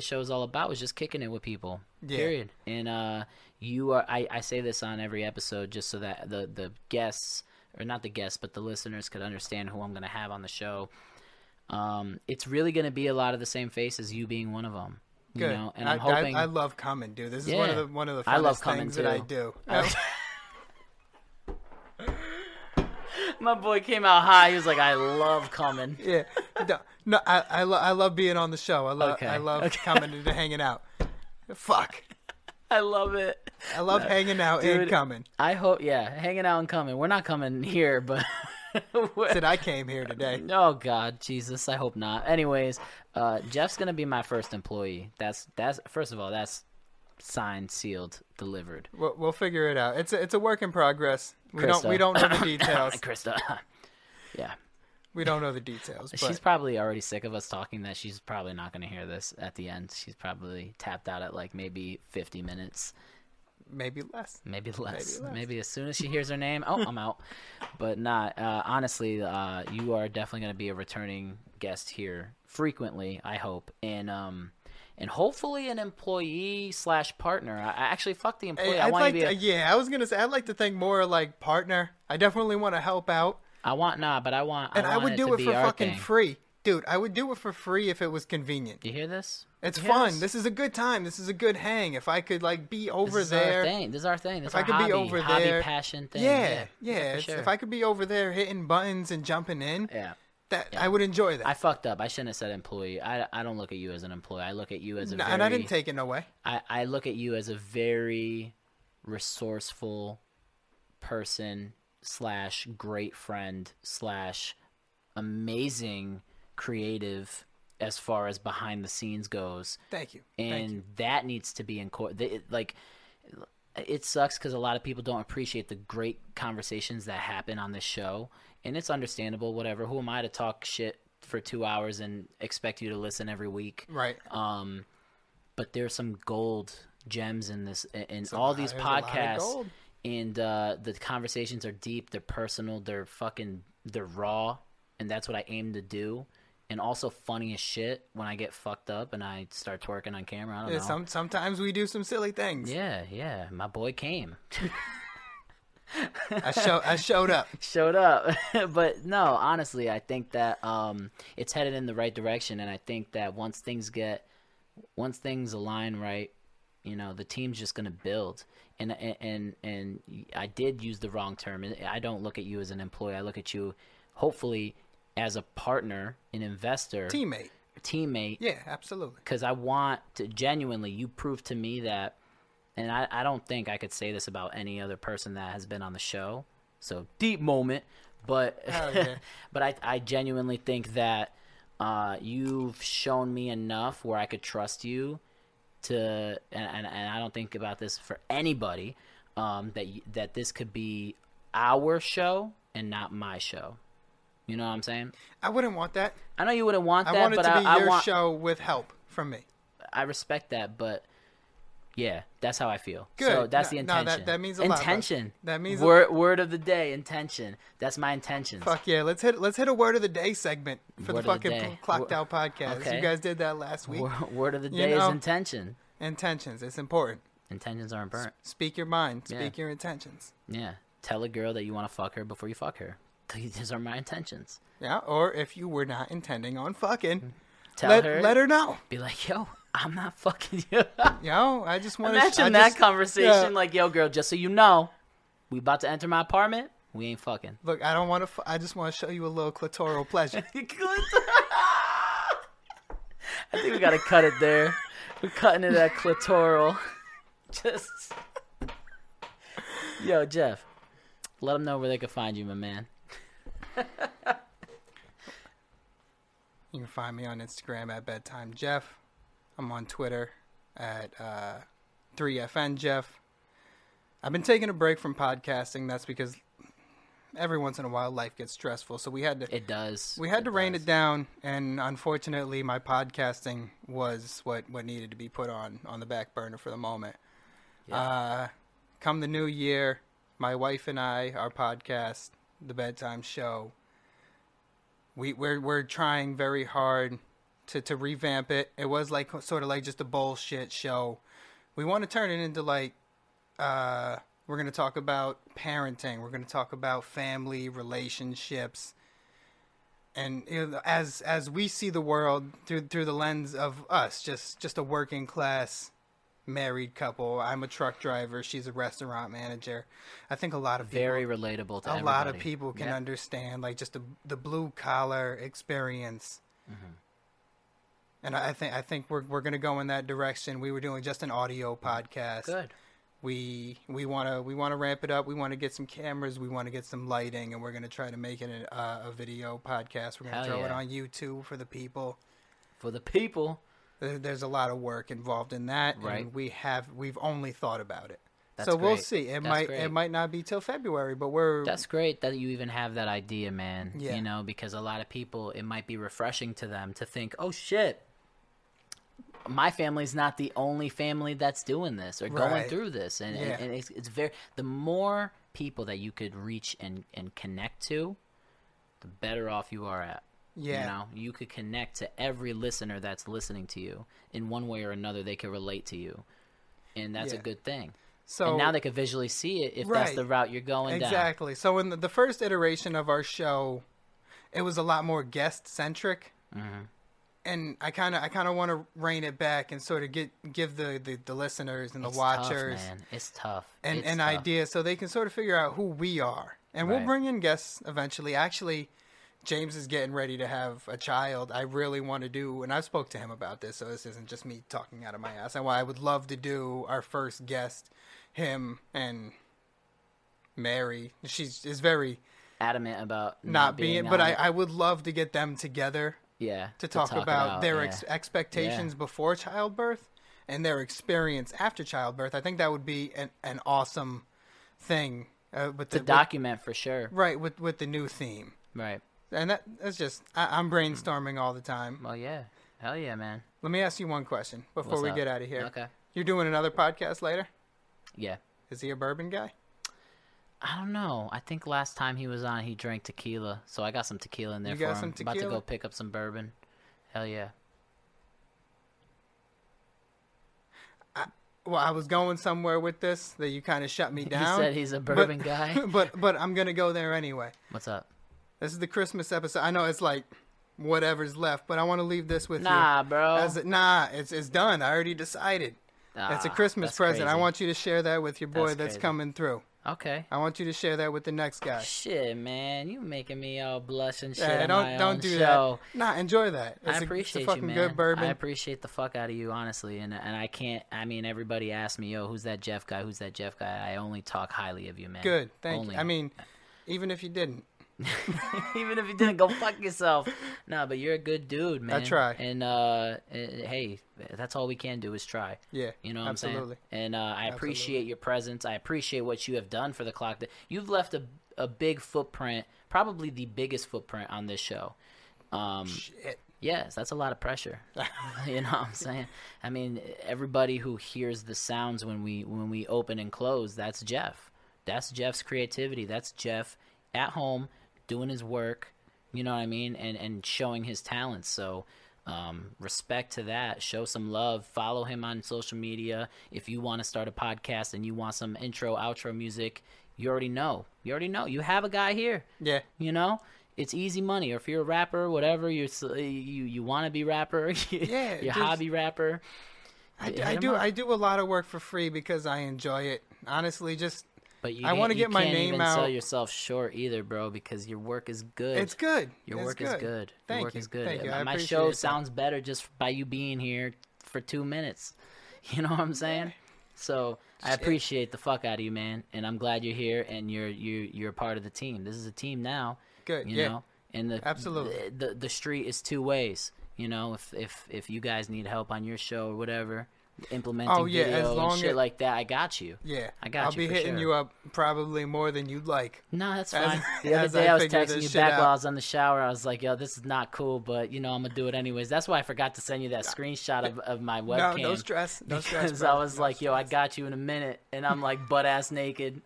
show is all about, was just kicking it with people. Yeah. Period. And I say this on every episode just so that the guests, or not the guests, but the listeners could understand who I'm going to have on the show. It's really going to be a lot of the same faces, you being one of them. Good. You know, and I'm hoping... I love coming, dude. This is one of the funnest things that I do. My boy came out high. He was like, "I love coming." Yeah, no, I love being on the show. I love coming and hanging out. Fuck, I love it. I love hanging out and coming. I hope, hanging out and coming. We're not coming here, but Said I came here today. Oh God, Jesus! I hope not. Anyways, Jeff's gonna be my first employee. That's first of all, that's signed, sealed, delivered. We'll figure it out. It's a work in progress. We don't know the details. Krista, yeah, we don't know the details. But... she's probably already sick of us talking. That she's probably not gonna hear this at the end. She's probably tapped out at like maybe 50 minutes. Maybe less. Maybe as soon as she hears her name, oh, I'm out. But not. Honestly, you are definitely going to be a returning guest here frequently, I hope. And hopefully an employee/partner. I actually, fuck the employee. I'd want like to be I was going to say, I'd like to think more like partner. I definitely want to help out. I would do it for fucking free. Dude, I would do it for free if it was convenient. You hear this? It's fun. This is a good time. This is a good hang. If I could like be over there. This is our thing. This is our hobby. If I could be over there. Hobby, passion thing. Yeah. If I could be over there hitting buttons and jumping in. Yeah. I would enjoy that. I fucked up. I shouldn't have said employee. I don't look at you as an employee. I look at you as a very. And I didn't take it away. I look at you as a very resourceful person / great friend / amazing creative as far as behind the scenes goes. Thank you. That needs to be it sucks because a lot of people don't appreciate the great conversations that happen on this show, and it's understandable, whatever. Who am I to talk shit for 2 hours and expect you to listen every week? Right. But there's some gold gems in this these podcasts, and the conversations are deep, they're personal, they're raw, and that's what I aim to do. And also funny as shit when I get fucked up and I start twerking on camera. I don't know. Sometimes we do some silly things. Yeah. My boy came. I showed up. Showed up. But no, honestly, I think that it's headed in the right direction. And I think that once things align right, the team's just going to build. And I did use the wrong term. I don't look at you as an employee. I look at you, hopefully, as a partner, an investor, teammate. Yeah, absolutely. Because I want to genuinely, you prove to me that, and I don't think I could say this about any other person that has been on the show. So deep moment, but but I genuinely think that you've shown me enough where I could trust you to, and I don't think about this for anybody, that this could be our show and not my show. You know what I'm saying? I wouldn't want that. I know you wouldn't want that. I want it to be your show with help from me. I respect that, but yeah, that's how I feel. Good. So that's the intention. No, that means a lot. Intention. That means word of the day. Intention. That's my intentions. Fuck yeah! Let's hit a word of the day segment for the fucking Clocked Out podcast. Okay. You guys did that last week. Word of the day is intention. Intentions. It's important. Intentions aren't burnt. Speak your mind. Speak your intentions. Yeah. Tell a girl that you want to fuck her before you fuck her. These are my intentions. Yeah, or if you were not intending on fucking, let her know. Be like, yo, I'm not fucking you. Yo, I just want to imagine that conversation. Yeah. Like, yo, girl, just so you know, we about to enter my apartment. We ain't fucking. Look, I don't want to. I just want to show you a little clitoral pleasure. I think we gotta cut it there. We're cutting it at clitoral. Just, yo, Jeff, let them know where they can find you, my man. You can find me on Instagram at Bedtime Jeff. I'm on Twitter at 3FN Jeff. I've been taking a break from podcasting. That's because every once in a while life gets stressful, so we had to rein it down, and unfortunately my podcasting was what needed to be put on the back burner for the moment. Come the new year, my wife and I, our podcast, The Bedtime Show, we're trying very hard to revamp it. It was sort of like just a bullshit show. We want to turn it into we're going to talk about parenting. We're going to talk about family, relationships. And as we see the world through the lens of us, just a working class married couple. I'm a truck driver. She's a restaurant manager. I think a lot of people, very relatable to everybody. A lot of people can understand just the blue collar experience. Mm-hmm. And I think we're going to go in that direction. We were doing just an audio podcast. Good. We want to ramp it up. We want to get some cameras. We want to get some lighting, and we're going to try to make it a video podcast. We're going to throw it on YouTube for the people. For the people. There's a lot of work involved in that, right? And we've only thought about it. That's so great. We'll see. It might not be till February, but we're... That's great that you even have that idea, man. Yeah. You know, because a lot of people, it might be refreshing to them to think, oh, shit, my family's not the only family that's doing this or going through this. And it's very... The more people that you could reach and connect to, the better off you are at. Yeah. You know, you could connect to every listener that's listening to you. In one way or another, they could relate to you. And that's a good thing. So, and now they can visually see it if that's the route you're going down. Exactly. So in the first iteration of our show, it was a lot more guest-centric. Mm-hmm. And I kind of want to rein it back and sort of give the listeners and the watchers an idea so they can sort of figure out who we are. And we'll bring in guests eventually. Actually, James is getting ready to have a child. I really want to do, and I spoke to him about this, so this isn't just me talking out of my ass. And why I would love to do our first guest, him and Mary. She's very adamant about not being, but I would love to get them together. Yeah, to talk about their expectations before childbirth and their experience after childbirth. I think that would be an awesome thing document for sure. Right, with the new theme. Right. And that's just, I'm brainstorming all the time. Well, yeah. Hell yeah, man. Let me ask you one question before we get out of here. Okay. You're doing another podcast later? Yeah. Is he a bourbon guy? I don't know. I think last time he was on, he drank tequila. So I got some tequila in there for him. Some tequila? About to go pick up some bourbon. Hell yeah. I was going somewhere with this that you kind of shut me down. You said he's a bourbon guy. But I'm going to go there anyway. What's up? This is the Christmas episode. I know it's like whatever's left, but I want to leave this with you. Nah, bro. It's done. I already decided. It's a Christmas present. Crazy. I want you to share that with your boy that's coming through. Okay. I want you to share that with the next guy. Shit, man. You making me all blush and shit. Yeah, don't do show. That. Nah, enjoy that. I appreciate you, man. Good bourbon. I appreciate the fuck out of you, honestly. And I can't, I mean, everybody asks me, yo, who's that Jeff guy? Who's that Jeff guy? I only talk highly of you, man. Good. Thank you. I mean, even if you didn't. Even if you didn't, go fuck yourself. No, but you're a good dude, man. I try. And hey, that's all we can do is try. Yeah, you know what I'm saying? And I appreciate your presence. I appreciate what you have done for the Clock. You've left a big footprint, probably the biggest footprint on this show. Shit. Yes, that's a lot of pressure. You know what I'm saying? I mean, everybody who hears the sounds when we open and close, that's Jeff. That's Jeff's creativity. That's Jeff at home doing his work, you know what I mean, and showing his talents. So respect to that. Show some love. Follow him on social media. If you want to start a podcast and you want some intro, outro music, you already know. You already know. You have a guy here. Yeah. You know? It's easy money. Or if you're a rapper, whatever, you want to be rapper, yeah, you're hobby rapper. I do a lot of work for free because I enjoy it. Honestly, just... But I want to get my name out. You can't even sell yourself short either, bro, because your work is good. It's good. Your work is good. Thank you. Thank you. My show sounds better just by you being here for 2 minutes. You know what I'm saying? So I appreciate the fuck out of you, man, and I'm glad you're here and you're part of the team. This is a team now. Good. You know, and the street is two ways. You know, if you guys need help on your show or whatever. Implementing video and shit like that, I got you. Yeah, I got you. I'll be hitting you up probably more than you'd like. No, that's fine. The other day I was texting you back while I was on the shower. I was like, yo, this is not cool, but you know, I'm gonna do it anyways. That's why I forgot to send you that screenshot of my webcam. No stress. No stress. Because I was like, yo, I got you in a minute, and I'm like butt ass naked.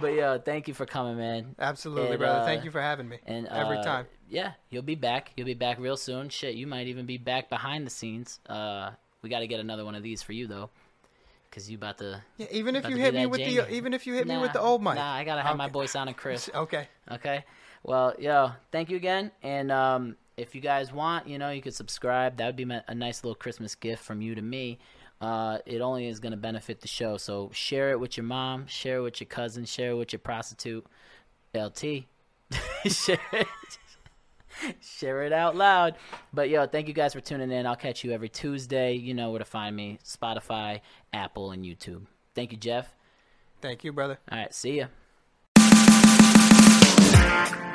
But yo, thank you for coming, man. Absolutely, and, brother. Thank you for having me. And every time. Yeah, you'll be back. You'll be back real soon. Shit, you might even be back behind the scenes. We got to get another one of these for you though, because you about to. Yeah, even if you hit me with me with the old mic. Nah, I gotta have my voice on and crisp. Okay. Well, yo, thank you again. And if you guys want, you know, you could subscribe. That would be a nice little Christmas gift from you to me. It only is going to benefit the show. So share it with your mom, share it with your cousin, share it with your prostitute, LT. Share it. Share it out loud. But, yo, thank you guys for tuning in. I'll catch you every Tuesday. You know where to find me. Spotify, Apple, and YouTube. Thank you, Jeff. Thank you, brother. All right, see ya.